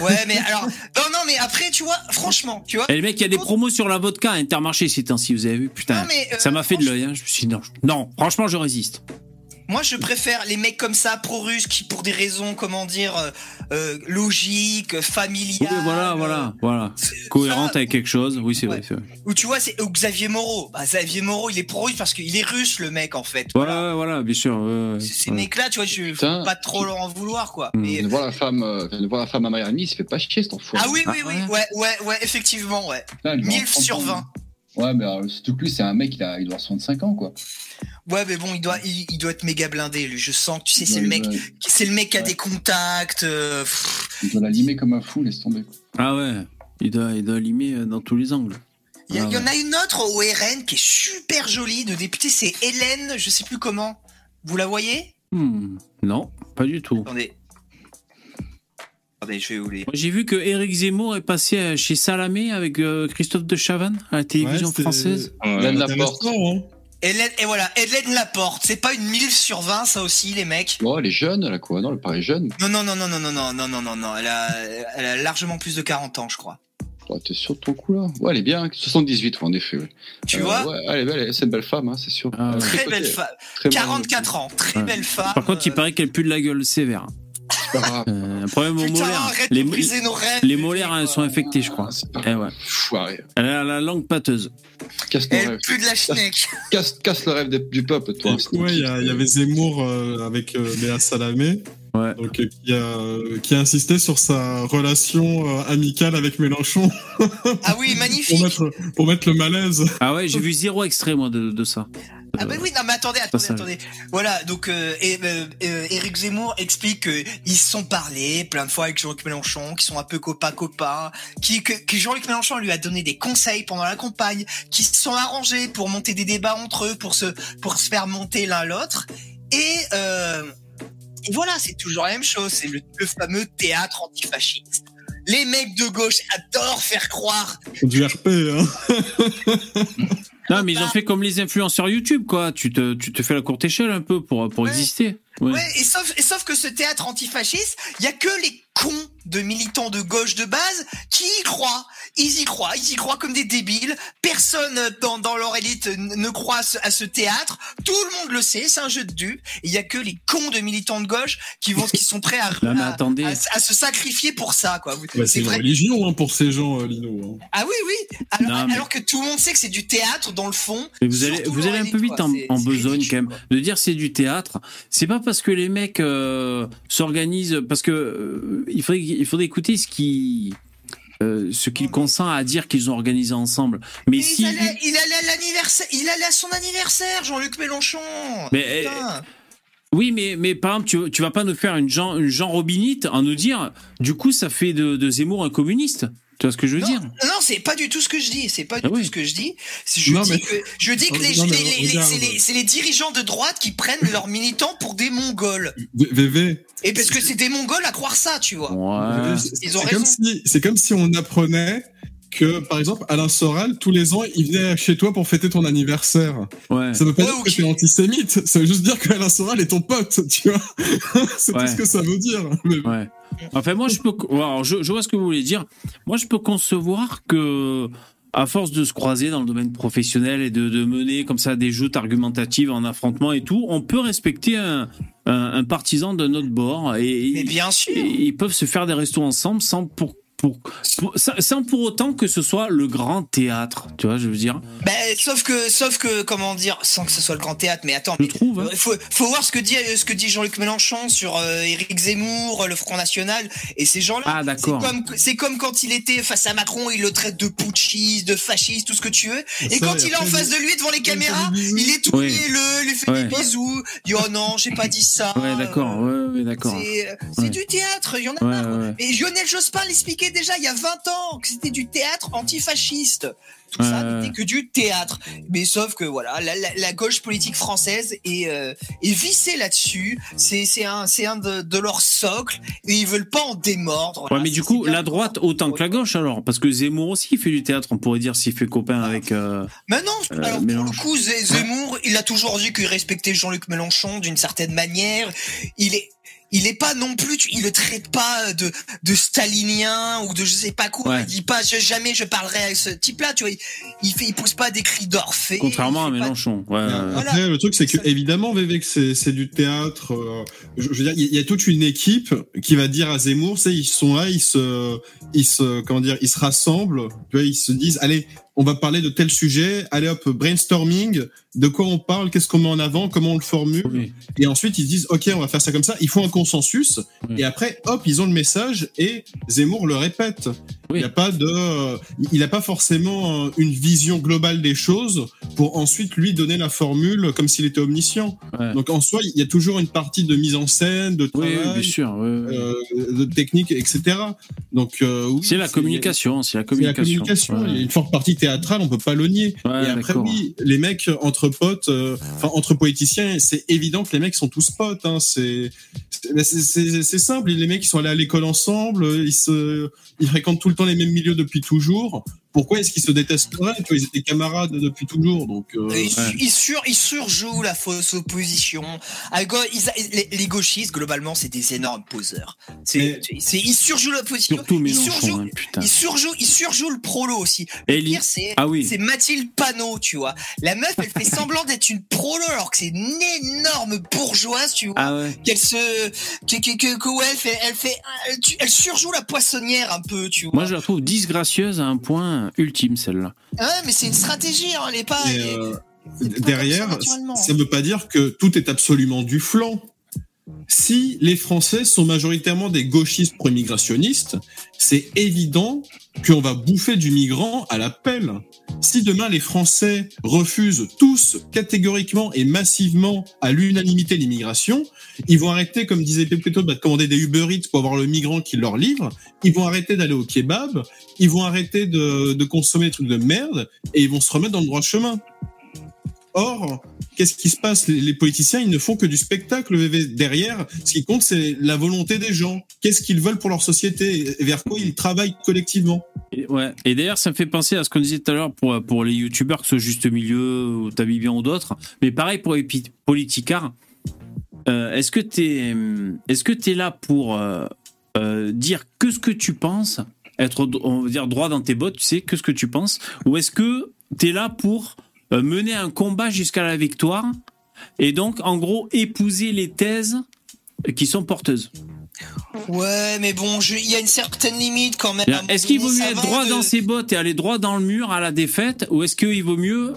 Ouais, mais alors... Non, mais après, tu vois, franchement, tu vois... Et le mec, il y a des promos sur la vodka à Intermarché, ces temps-ci, vous avez vu, putain. Non, mais, ça m'a fait de l'œil, hein. Je me suis dit, non, franchement, je résiste. Moi, je préfère les mecs comme ça, pro-russes, qui, pour des raisons, comment dire, logiques, familiales... Oui, voilà. Cohérente avec quelque chose, oui, c'est vrai. Ou tu vois, c'est Xavier Moreau. Bah, Xavier Moreau, il est pro-russe parce qu'il est russe, le mec, en fait. Voilà, bien sûr. Ces mecs-là, tu vois, je ne peux pas trop leur en vouloir, quoi. Mais... Voir la femme à Miami, il se fait pas chier, cet enfoiré. Ah oui, ouais, effectivement, ouais. 1000 sur 20. Ouais, mais alors, surtout que lui, c'est un mec, il doit 65 ans, quoi. Ouais, mais bon, il doit être méga blindé, lui. Je sens que, tu sais, c'est le mec qui a des contacts. Il doit la limer comme un fou, laisse tomber. Ah ouais, il doit limer dans tous les angles. Il y en a une autre au RN qui est super jolie de députée, c'est Hélène, je sais plus comment. Vous la voyez? Non, pas du tout. Attendez, je vais oublier. J'ai vu que Eric Zemmour est passé chez Salamé avec Christophe de Chavannes à la télévision française. Hélène Laporte. Hélène Laporte. C'est pas une 1000 sur 20, ça aussi, les mecs. Oh, elle est jeune, elle a quoi? Non, elle paraît jeune. Non. Elle a largement plus de 40 ans, je crois. Ouais, t'es sûr de ton coup là? Ouais, elle est bien, 78, ouais, en effet. Ouais. Tu vois? Ouais, elle est belle, c'est une belle femme, hein, c'est sûr. Très belle femme. 44 ans, très belle femme. Par contre, il paraît qu'elle pue de la gueule sévère. C'est pas grave. Un problème aux molaires. Les molaires, elles sont infectées, je crois. Eh ouais. Foiré. Elle a la langue pâteuse. Elle pue de la schneck. Casse le rêve du peuple, toi. Ouais, il y avait Zemmour avec Béa Salamé. Ouais. Donc, qui a insisté sur sa relation amicale avec Mélenchon. Ah oui, magnifique. Pour mettre le malaise. Ah ouais, j'ai vu 0 extrait moi de ça. Ah bah oui, non mais attendez. Voilà, donc Éric Zemmour explique qu'ils se sont parlé plein de fois avec Jean-Luc Mélenchon, qu'ils sont un peu copains, que Jean-Luc Mélenchon lui a donné des conseils pendant la campagne, qu'ils se sont arrangés pour monter des débats entre eux, pour se faire monter l'un l'autre. Et voilà, c'est toujours la même chose, c'est le fameux théâtre antifasciste. Les mecs de gauche adorent faire croire. Du RP, hein. Non, mais ils ont fait comme les influenceurs YouTube, quoi. Tu te fais la courte échelle un peu pour exister. Ouais. Ouais, et sauf que ce théâtre antifasciste, il y a que les cons de militants de gauche de base qui y croient. Ils y croient comme des débiles. Personne dans leur élite ne croit à ce théâtre. Tout le monde le sait, c'est un jeu de dupes. Il y a que les cons de militants de gauche qui sont prêts à se sacrifier pour ça, quoi. Bah, c'est une religion, hein, pour ces gens, Lino. Hein. Ah oui. Alors que tout le monde sait que c'est du théâtre dans le fond. Mais vous allez un peu vite, quoi. En besogne quand même, quoi. De dire c'est du théâtre. C'est pas parce que les mecs s'organisent, parce que il faudrait écouter ce qu'ils consentent à dire qu'ils ont organisé ensemble. Mais si il allait à son anniversaire, Jean-Luc Mélenchon. Mais oui, mais par exemple, tu vas pas nous faire une Jean Robinite en nous dire, du coup, ça fait de Zemmour un communiste. Tu vois ce que je veux dire ? Non, c'est pas du tout ce que je dis. C'est pas du tout ce que je dis. Je dis que c'est les dirigeants de droite qui prennent leurs militants pour des Mongols. VV. Et parce que c'est des Mongols à croire ça, tu vois. Ouais. Ils ont raison. C'est comme si on apprenait que, par exemple, Alain Soral, tous les ans, il venait chez toi pour fêter ton anniversaire. Ouais. Ça veut pas dire que t'es antisémite. Ça veut juste dire qu'Alain Soral est ton pote, tu vois. C'est tout ce que ça veut dire. Mais... Ouais. Enfin, moi, je vois ce que vous voulez dire. Moi, je peux concevoir que, à force de se croiser dans le domaine professionnel et de mener comme ça des joutes argumentatives en affrontement et tout, on peut respecter un partisan de notre bord. Mais bien sûr. Ils peuvent se faire des restos ensemble sans pour autant que ce soit le grand théâtre, tu vois, je veux dire. Ben, sauf que comment dire, sans que ce soit le grand théâtre, mais attends, il faut voir ce que dit Jean-Luc Mélenchon sur Éric Zemmour, le Front National et ces gens-là. Ah d'accord. C'est comme quand il était face à Macron, il le traite de putschiste, de fasciste, tout ce que tu veux. Et ça, quand il est en face de lui devant les caméras, il est tout mielleux, lui fait des bisous. Il dit oh non, j'ai pas dit ça. Ouais, d'accord. Ouais, d'accord. C'est du théâtre, il y en a marre. Ouais. Et Lionel Jospin l'expliquait déjà il y a 20 ans que c'était du théâtre antifasciste. Tout ça n'était que du théâtre. Mais sauf que voilà, la gauche politique française est vissée là-dessus. C'est un de leurs socles et ils veulent pas en démordre. Ouais, là, mais du coup, la droite autant que la gauche alors, parce que Zemmour aussi il fait du théâtre. On pourrait dire s'il fait copain avec. Mais non. Alors Mélenchon. Pour le coup, Zemmour, il a toujours dit qu'il respectait Jean-Luc Mélenchon d'une certaine manière. Il est pas non plus, il le traite pas de stalinien ou de je sais pas quoi. Ouais. Il dit pas jamais je parlerai avec ce type-là, tu vois. Il pousse pas des cris d'Orphée. Contrairement à Mélenchon. Ouais. Après, le truc c'est que évidemment, VV, c'est du théâtre. Je veux dire, il y a toute une équipe qui va dire à Zemmour, c'est ils sont là, ils se rassemblent, tu vois, ils se disent allez. On va parler de tel sujet, allez hop, brainstorming, de quoi on parle, qu'est-ce qu'on met en avant, comment on le formule. Oui. Et ensuite, ils se disent, OK, on va faire ça comme ça. Ils font un consensus. Oui. Et après, hop, ils ont le message et Zemmour le répète. Oui. Il n'a pas forcément une vision globale des choses pour ensuite lui donner la formule comme s'il était omniscient. Ouais. Donc, en soi, il y a toujours une partie de mise en scène, de travail, bien sûr, de technique, etc. Donc, oui, c'est la communication. Il y a une forte partie théâtre. On peut pas le nier. Ouais, et après, oui, les mecs entre potes, entre politiciens, c'est évident que les mecs sont tous potes. Hein, c'est simple. Les mecs, ils sont allés à l'école ensemble, ils fréquentent tout le temps les mêmes milieux depuis toujours. Pourquoi est-ce qu'ils se détesteraient? Ils étaient camarades depuis toujours. Donc, ils surjouent la fausse opposition. Les gauchistes, globalement, c'est des énormes poseurs. Ils surjouent l'opposition. Surtout Mélenchon, putain. Ils surjouent le prolo aussi. Le pire, c'est Mathilde Panot, tu vois. La meuf, elle fait semblant d'être une prolo alors que c'est une énorme bourgeoise, tu vois. Ah ouais. Elle surjoue la poissonnière un peu, tu vois. Moi, je la trouve disgracieuse à un point ultime, celle-là. Ouais, mais c'est une stratégie, hein, elle est pas... derrière, ça ne veut pas dire que tout est absolument du flanc. Si les Français sont majoritairement des gauchistes pro-immigrationnistes, c'est évident qu'on va bouffer du migrant à la pelle. Si demain les Français refusent tous catégoriquement et massivement à l'unanimité l'immigration, ils vont arrêter, comme disait Poupetto, de commander des Uber Eats pour avoir le migrant qui leur livre, ils vont arrêter d'aller au kebab, ils vont arrêter de consommer des trucs de merde et ils vont se remettre dans le droit chemin. Or, qu'est-ce qui se passe? Les politiciens, ils ne font que du spectacle. Derrière, ce qui compte, c'est la volonté des gens. Qu'est-ce qu'ils veulent pour leur société? Et vers quoi ils travaillent collectivement? Et d'ailleurs, ça me fait penser à ce qu'on disait tout à l'heure pour les youtubeurs, que ce soit Juste Milieu, ou Tabibian ou d'autres. Mais pareil pour les politicards. Est-ce que t'es là pour dire que ce que tu penses, être, on va dire, droit dans tes bottes, tu sais, que ce que tu penses, ou est-ce que t'es là pour mener un combat jusqu'à la victoire et donc en gros épouser les thèses qui sont porteuses? Ouais, mais bon, il y a une certaine limite quand même. Est-ce qu'il vaut mieux être droit dans ses bottes et aller droit dans le mur à la défaite, ou est-ce qu'il vaut mieux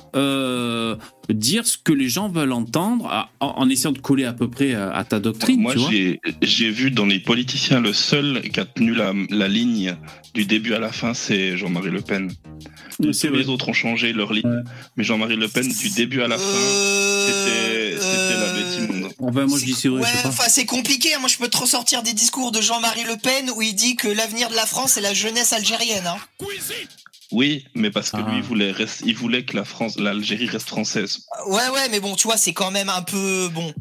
dire ce que les gens veulent entendre en essayant de coller à peu près à ta doctrine? Moi, j'ai vu dans les politiciens, le seul qui a tenu la ligne du début à la fin, c'est Jean-Marie Le Pen. Tous les autres ont changé leur ligne, mais Jean-Marie Le Pen, du début à la fin, c'était la bêtise. Enfin, moi, je dis c'est vrai, je sais pas. Enfin, c'est compliqué. Moi, je peux te ressortir des discours de Jean-Marie Le Pen où il dit que l'avenir de la France est la jeunesse algérienne. Hein. Oui, mais parce que lui, il voulait que l'Algérie reste française. Ouais, mais bon, tu vois, c'est quand même un peu bon.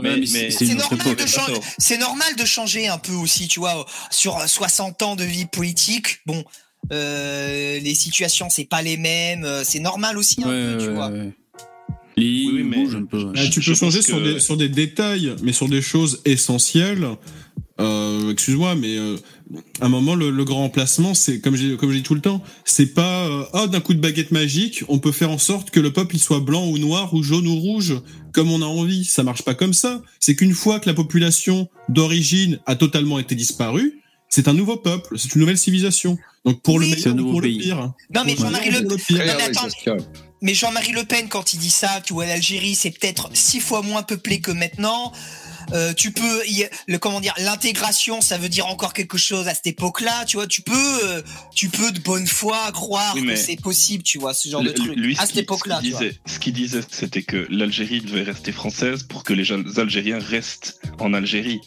Mais c'est normal de changer un peu aussi, tu vois, sur 60 ans de vie politique. Bon, les situations, c'est pas les mêmes. C'est normal aussi un peu, tu vois. Ouais. Oui, mais tu peux changer sur des détails, mais sur des choses essentielles. Excuse-moi, mais à un moment, le grand remplacement, c'est comme je dis tout le temps, c'est pas d'un coup de baguette magique, on peut faire en sorte que le peuple il soit blanc ou noir ou jaune ou rouge comme on a envie. Ça marche pas comme ça. C'est qu'une fois que la population d'origine a totalement été disparue, c'est un nouveau peuple, c'est une nouvelle civilisation. Donc pour le meilleur ou pour le pire. Non, mais Jean-Marie Le Pen, quand il dit ça, tu vois, l'Algérie, c'est peut-être 6 fois moins peuplé que maintenant. L'intégration, ça veut dire encore quelque chose à cette époque-là, tu vois. Tu peux de bonne foi croire que c'est possible, tu vois, ce genre de truc à cette époque-là. Ce qu'il disait, c'était que l'Algérie devait rester française pour que les Algériens restent en Algérie.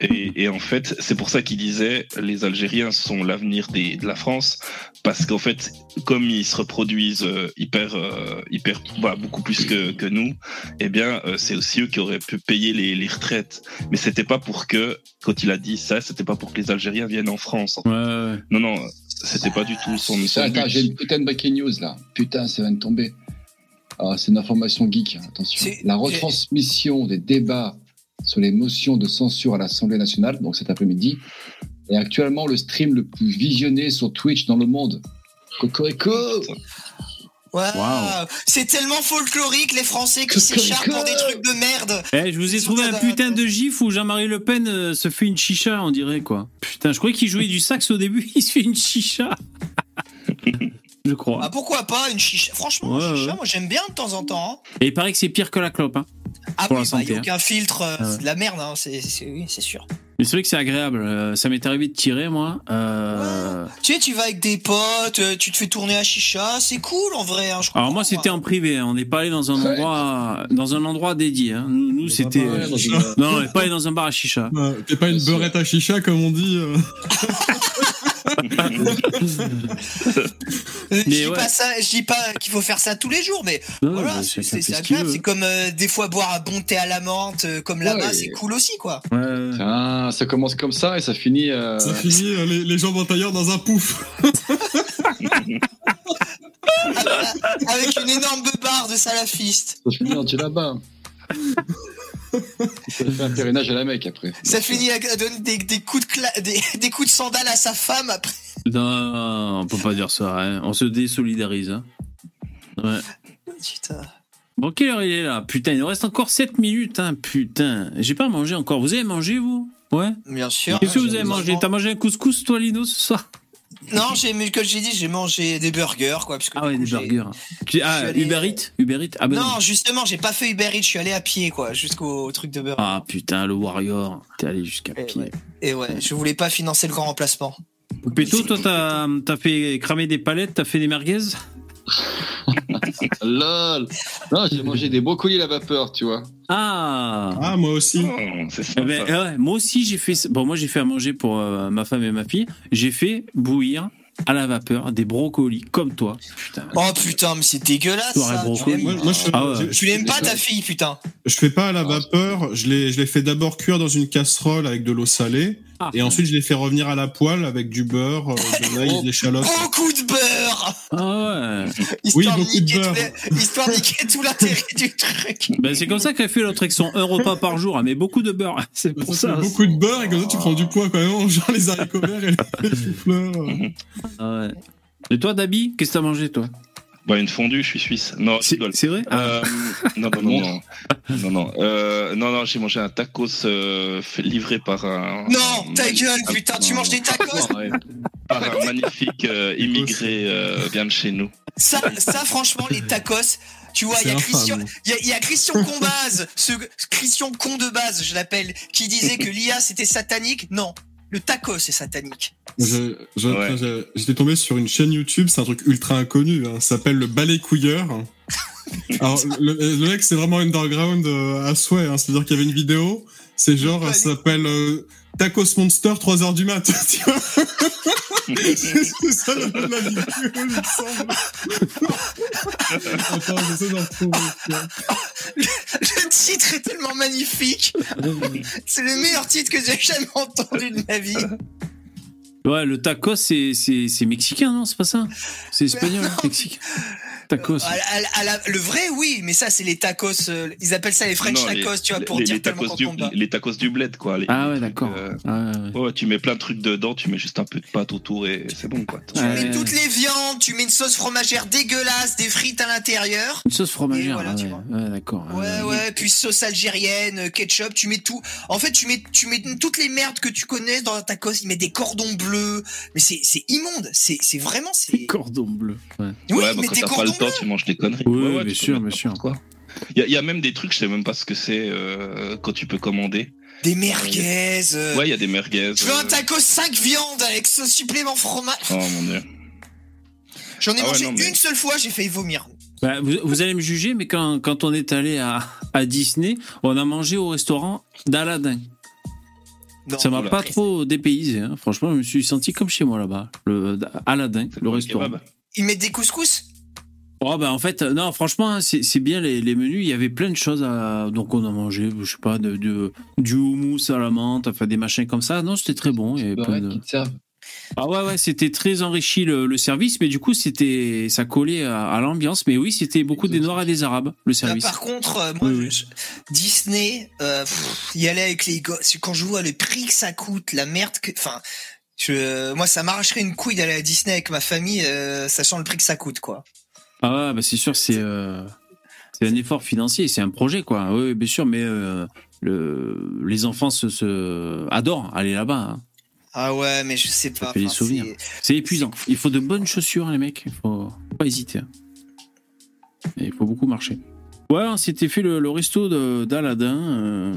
Et en fait, c'est pour ça qu'il disait les Algériens sont l'avenir de la France, parce qu'en fait, comme ils se reproduisent hyper, beaucoup plus que nous, eh bien, c'est aussi eux qui auraient pu payer les retraites. Mais c'était pas pour que, quand il a dit ça, c'était pas pour que les Algériens viennent en France. En fait. Non, c'était pas du tout son message. Attends, j'ai une putain de breaking news là. Putain, ça vient de tomber. Alors, c'est une information geek, attention. La retransmission des débats sur les motions de censure à l'Assemblée nationale, donc cet après-midi, est actuellement le stream le plus visionné sur Twitch dans le monde. Cocorico! Wow. C'est tellement folklorique, les Français qui s'écharpent dans des trucs de merde. Je vous ai trouvé un putain de gif où Jean-Marie Le Pen se fait une chicha, on dirait, quoi. Putain, je croyais qu'il jouait du sax au début, il se fait une chicha. Je crois. Ah, pourquoi pas une chicha? Franchement, une chicha, moi j'aime bien de temps en temps. Hein. Et il paraît que c'est pire que la clope, hein. Ah oui, il n'y a aucun filtre, c'est de la merde, hein. C'est sûr. Mais c'est vrai que c'est agréable, ça m'est arrivé de tirer, moi. Ouais. Tu sais, tu vas avec des potes, tu te fais tourner à chicha, c'est cool en vrai. Hein, alors moi, c'était en privé, hein. On n'est pas allé dans un endroit, dédié. Hein. Nous c'était... Non, on n'est pas allé dans un bar à chicha. T'es pas une beurette à chicha, comme on dit. Je dis pas qu'il faut faire ça tous les jours, mais non, voilà, mais c'est agréable. C'est comme des fois boire un bon thé à la menthe, comme là-bas, c'est cool aussi, quoi. Ah, ça commence comme ça et ça finit les jambes en tailleur dans un pouf. avec une énorme beubare de salafiste. Je suis gentil là-bas. Ça fait un pèlerinage à la Mecque après. Ça finit à donner des coups de sandales à sa femme après. Non, on peut pas dire ça. Hein. On se désolidarise. Hein. Ouais. Putain. Bon, quelle heure il est là? Putain, il nous reste encore 7 minutes. Hein. Putain, j'ai pas mangé encore. Vous avez mangé, vous? Ouais. Bien sûr. Qu'est-ce que vous avez mangé? T'as mangé un couscous, toi, Lino, ce soir? Non, mais comme j'ai dit, j'ai mangé des burgers, quoi. Parce que burgers. Uber Eats. Ah ben non, justement, j'ai pas fait Uber Eats, je suis allé à pied, quoi, jusqu'au truc de burger. Ah putain, le Warrior, t'es allé jusqu'à pied. Ouais. Et ouais, je voulais pas financer le grand remplacement. Poupetto, toi, t'as fait cramer des palettes, t'as fait des merguez? Lol. Non, j'ai mangé des brocolis à la vapeur, tu vois. Ah, moi aussi. Moi aussi, j'ai fait. Bon, moi, j'ai fait à manger pour ma femme et ma fille. J'ai fait bouillir à la vapeur des brocolis, comme toi. Putain. Oh putain, mais c'est dégueulasse. Ça. Tu l'aimes pas, ta fille, putain. Je fais pas à la vapeur. Je l'ai fait d'abord cuire dans une casserole avec de l'eau salée, et ensuite je l'ai fait revenir à la poêle avec du beurre, de l'ail, des échalotes. Beaucoup de beurre. Ah ouais. Histoire de niquer tout l'intérêt du truc. Ben, c'est comme ça qu'elle fait l'autre avec son un repas par jour, mais beaucoup de beurre. C'est pour ça. Beaucoup de beurre et comme ça tu prends du poids quand même, genre les haricots verts et les fleurs. Ouais. Et toi, Dabi, qu'est-ce que t'as mangé, toi? Bah, une fondue, je suis suisse. Non, c'est vrai. Non, j'ai mangé un tacos livré par un. Non, ta gueule, putain, tu manges des tacos. Ouais. Par un magnifique immigré bien de chez nous. Ça, franchement, les tacos. Tu vois, il y a Christian Combaz, ce Christian con de base, je l'appelle, qui disait que l'IA c'était satanique. Non. Le taco, c'est satanique. J'étais tombé sur une chaîne YouTube, c'est un truc ultra inconnu, hein, ça s'appelle le balai couilleur. Alors, le mec, c'est vraiment underground à souhait, hein, c'est-à-dire qu'il y avait une vidéo, c'est genre, ça s'appelle Tacos Monster 3h du mat. C'est ça le nom de la vidéo, il me semble. Attends, j'essaie d'en retrouver. Le titre est tellement magnifique. C'est le meilleur titre que j'ai jamais entendu de ma vie. Ouais, le tacos, c'est mexicain, non? C'est pas ça? C'est espagnol, mexicain. Tacos. Le vrai, oui, mais ça, c'est les tacos. Ils appellent ça les French tacos, tu vois, pour dire tellement qu'on bat. Les tacos du bled, quoi. D'accord. Ouais, tu mets plein de trucs dedans, tu mets juste un peu de pâte autour et c'est bon, quoi. Tu mets toutes les viandes, tu mets une sauce fromagère dégueulasse, des frites à l'intérieur. Une sauce fromagère, voilà, tu vois. Ouais, d'accord. Ouais, puis sauce algérienne, ketchup, tu mets tout. En fait, tu mets toutes les merdes que tu connais dans un tacos. Ils mettent des cordons bleus, mais c'est immonde. C'est vraiment. Des cordons bleus. Oui, mais des cordons bleus. Tu manges des conneries. Oui, ouais, bien sûr. Il y a même des trucs, je sais même pas ce que c'est quand tu peux commander. Des merguez. Ouais, il y a des merguez. Je veux un taco 5 viandes avec ce supplément fromage. Oh mon dieu. J'en ai mangé une seule fois, j'ai failli vomir. Bah, vous allez me juger, mais quand on est allé à Disney, on a mangé au restaurant d'Aladin. Ça m'a pas trop dépaysé, hein. Franchement, je me suis senti comme chez moi là-bas. Aladin, le restaurant. Ils mettent des couscous? Oh bah en fait, non, franchement, c'est bien les menus. Il y avait plein de choses. Donc on a mangé, je sais pas, du houmous à la menthe, enfin des machins comme ça. Non, c'était très bon. Ah ouais, c'était très enrichi le service, mais du coup, ça collait à l'ambiance. Mais oui, c'était beaucoup des Noirs et des Arabes, le service. Là, par contre, moi, Disney, y aller avec les gosses. Quand je vois le prix que ça coûte, la merde que... Enfin, moi, ça m'arracherait une couille d'aller à Disney avec ma famille, sachant le prix que ça coûte, quoi. Ah ouais, bah c'est sûr, c'est un effort financier, c'est un projet, quoi. Oui, bien sûr, mais les enfants se adorent aller là-bas. Hein. Ah ouais, mais je sais pas. Ça fait des souvenirs. C'est épuisant. Il faut de bonnes chaussures, les mecs. Il faut pas hésiter. Hein. Et il faut beaucoup marcher. Ouais, on s'était fait le resto d'Aladin.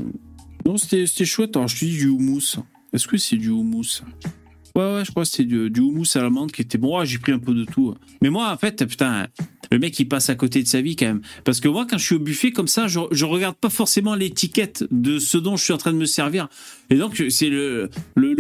Non, c'était chouette. Alors, je te dis du houmous. Est-ce que c'est du houmous ? Ouais, je crois que c'était du houmous à la menthe qui était bon. J'ai pris un peu de tout. Mais moi, en fait, putain, le mec, il passe à côté de sa vie quand même. Parce que moi, quand je suis au buffet comme ça, je regarde pas forcément l'étiquette de ce dont je suis en train de me servir. Et donc, c'est le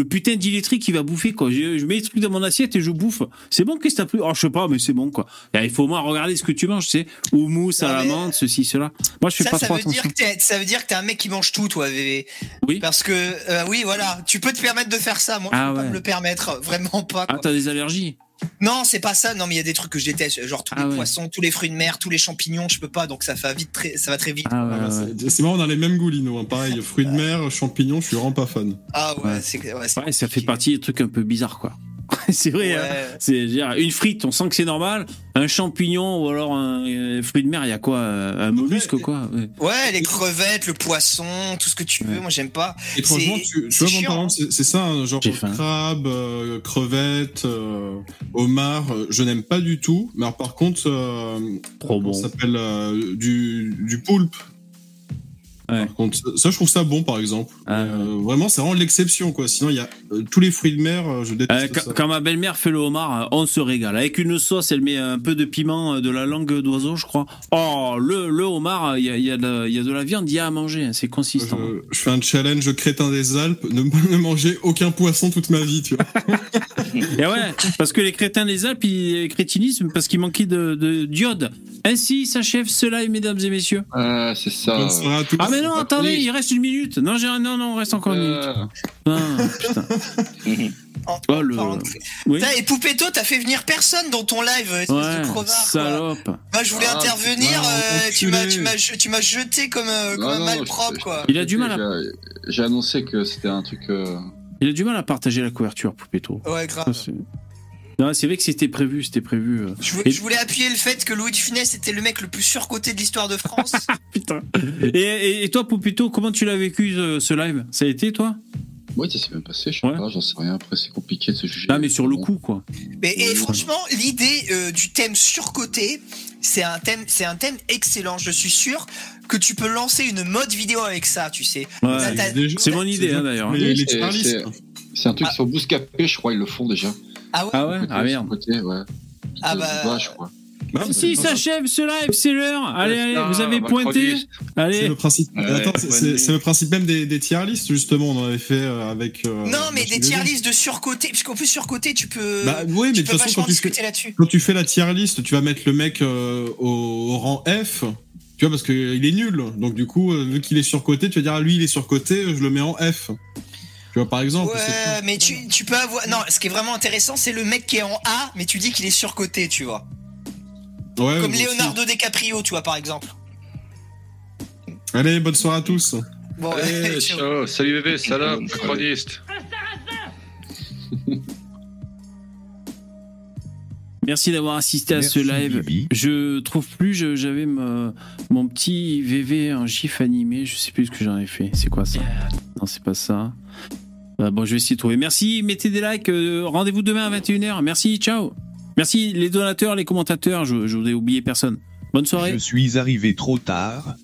putain d'illettré qui va bouffer, quoi. Je mets les trucs dans mon assiette et je bouffe. C'est bon, qu'est-ce que t'as plu ? Je sais pas, mais c'est bon, quoi. Là, il faut au moins regarder ce que tu manges, tu sais. Houmous à la menthe, ceci, cela. Moi, je fais pas trop attention. Ça veut dire que t'es un mec qui mange tout, toi, VV. Oui. Parce que, oui, voilà, tu peux te permettre de faire ça. Moi, je peux pas me le permettre. Vraiment pas. Quoi. Ah, t'as des allergies? Non, c'est pas ça. Non, mais il y a des trucs que je déteste, genre tous les poissons, tous les fruits de mer, tous les champignons, je peux pas, donc ça va très vite. Ah, ouais, c'est marrant, on a les mêmes goûts, Lino. Hein. Pareil, fruits de mer, champignons, je suis vraiment pas fan. Ah ouais, c'est ça fait partie des trucs un peu bizarres, quoi. C'est vrai, hein. C'est-à-dire, une frite, on sent que c'est normal. Un champignon ou alors un fruit de mer, il y a quoi? Un mollusque, quoi. Ouais, les crevettes, le poisson, tout ce que tu veux, moi j'aime pas. Et franchement, tu vois, mon parent, c'est ça, hein, genre crabe, crevette, homard, je n'aime pas du tout. Mais alors, par contre, ça s'appelle du poulpe. Ouais. Par contre, ça je trouve ça bon par exemple. Vraiment, c'est vraiment l'exception quoi. Sinon, il y a tous les fruits de mer, je déteste ça. Quand ma belle-mère fait le homard, on se régale. Avec une sauce, elle met un peu de piment, de la langue d'oiseau, je crois. Oh, le homard, il y a de la viande, il y a à manger, c'est consistant. Je fais un challenge crétin des Alpes, ne manger aucun poisson toute ma vie, tu vois. Et ouais, parce que les crétins des Alpes, ils crétinisent parce qu'il manquait de d'iode. Ainsi s'achève cela, et mesdames et messieurs. C'est ça. Bonne soirée à tous. Mais non, attendez, il reste une minute. Non, on reste encore une minute. Ah, putain. Oui. Et Poupetto, t'as fait venir personne dans ton live, espèce de crevard. Salope. Quoi. Moi, je voulais intervenir. Tu m'as jeté comme un malpropre, quoi. Il a du mal à... J'ai annoncé que c'était un truc. Il a du mal à partager la couverture, Poupetto. Ouais, grave. Ça, non, c'est vrai que c'était prévu. Je voulais appuyer le fait que Louis de Funès était le mec le plus surcoté de l'histoire de France. Putain. Et toi, Poupetto, comment tu l'as vécu ce live? Ça a été, toi? Oui, ça s'est bien passé, je sais pas, j'en sais rien. Après, c'est compliqué de se juger. Ah, mais sur le coup, quoi. Et franchement, l'idée du thème surcoté, c'est un thème excellent. Je suis sûr que tu peux lancer une mode vidéo avec ça, tu sais. Ouais, c'est mon idée, hein, d'ailleurs. Mais c'est un truc sur Bouscapé, je crois, ils le font déjà. Ah ouais, merde. Côté, ouais. Ah bah... Si s'achève ce live, c'est l'heure. Allez, vous avez pointé. Allez. C'est le principe. Attends, c'est le principe même des tier lists justement. On en avait fait avec. Non, mais des tier lists de surcoté, parce qu'en plus surcoté, tu peux. Bah oui, mais de toute façon, quand tu fais la tier list, tu vas mettre le mec au rang F. Tu vois, parce qu'il est nul. Donc du coup, vu qu'il est surcoté, tu vas dire lui il est surcoté, je le mets en F. Tu vois, par exemple. Ouais, mais tu peux avoir. Non, ce qui est vraiment intéressant, c'est le mec qui est en A, mais tu dis qu'il est surcoté, tu vois. Ouais, comme Leonardo DiCaprio, tu vois, par exemple. Allez, bonne soirée à tous. Bon, allez, ciao. Salut bébé, salam, macroniste. Merci d'avoir assisté à ce live. Bibi. Je trouve plus, j'avais mon petit VV en gif animé, je sais plus ce que j'en ai fait. C'est quoi ça? Non, c'est pas ça. Bon, je vais essayer de trouver. Merci, mettez des likes. Rendez-vous demain à 21h. Merci, ciao. Merci les donateurs, les commentateurs. Je n'ai oublié personne. Bonne soirée. Je suis arrivé trop tard.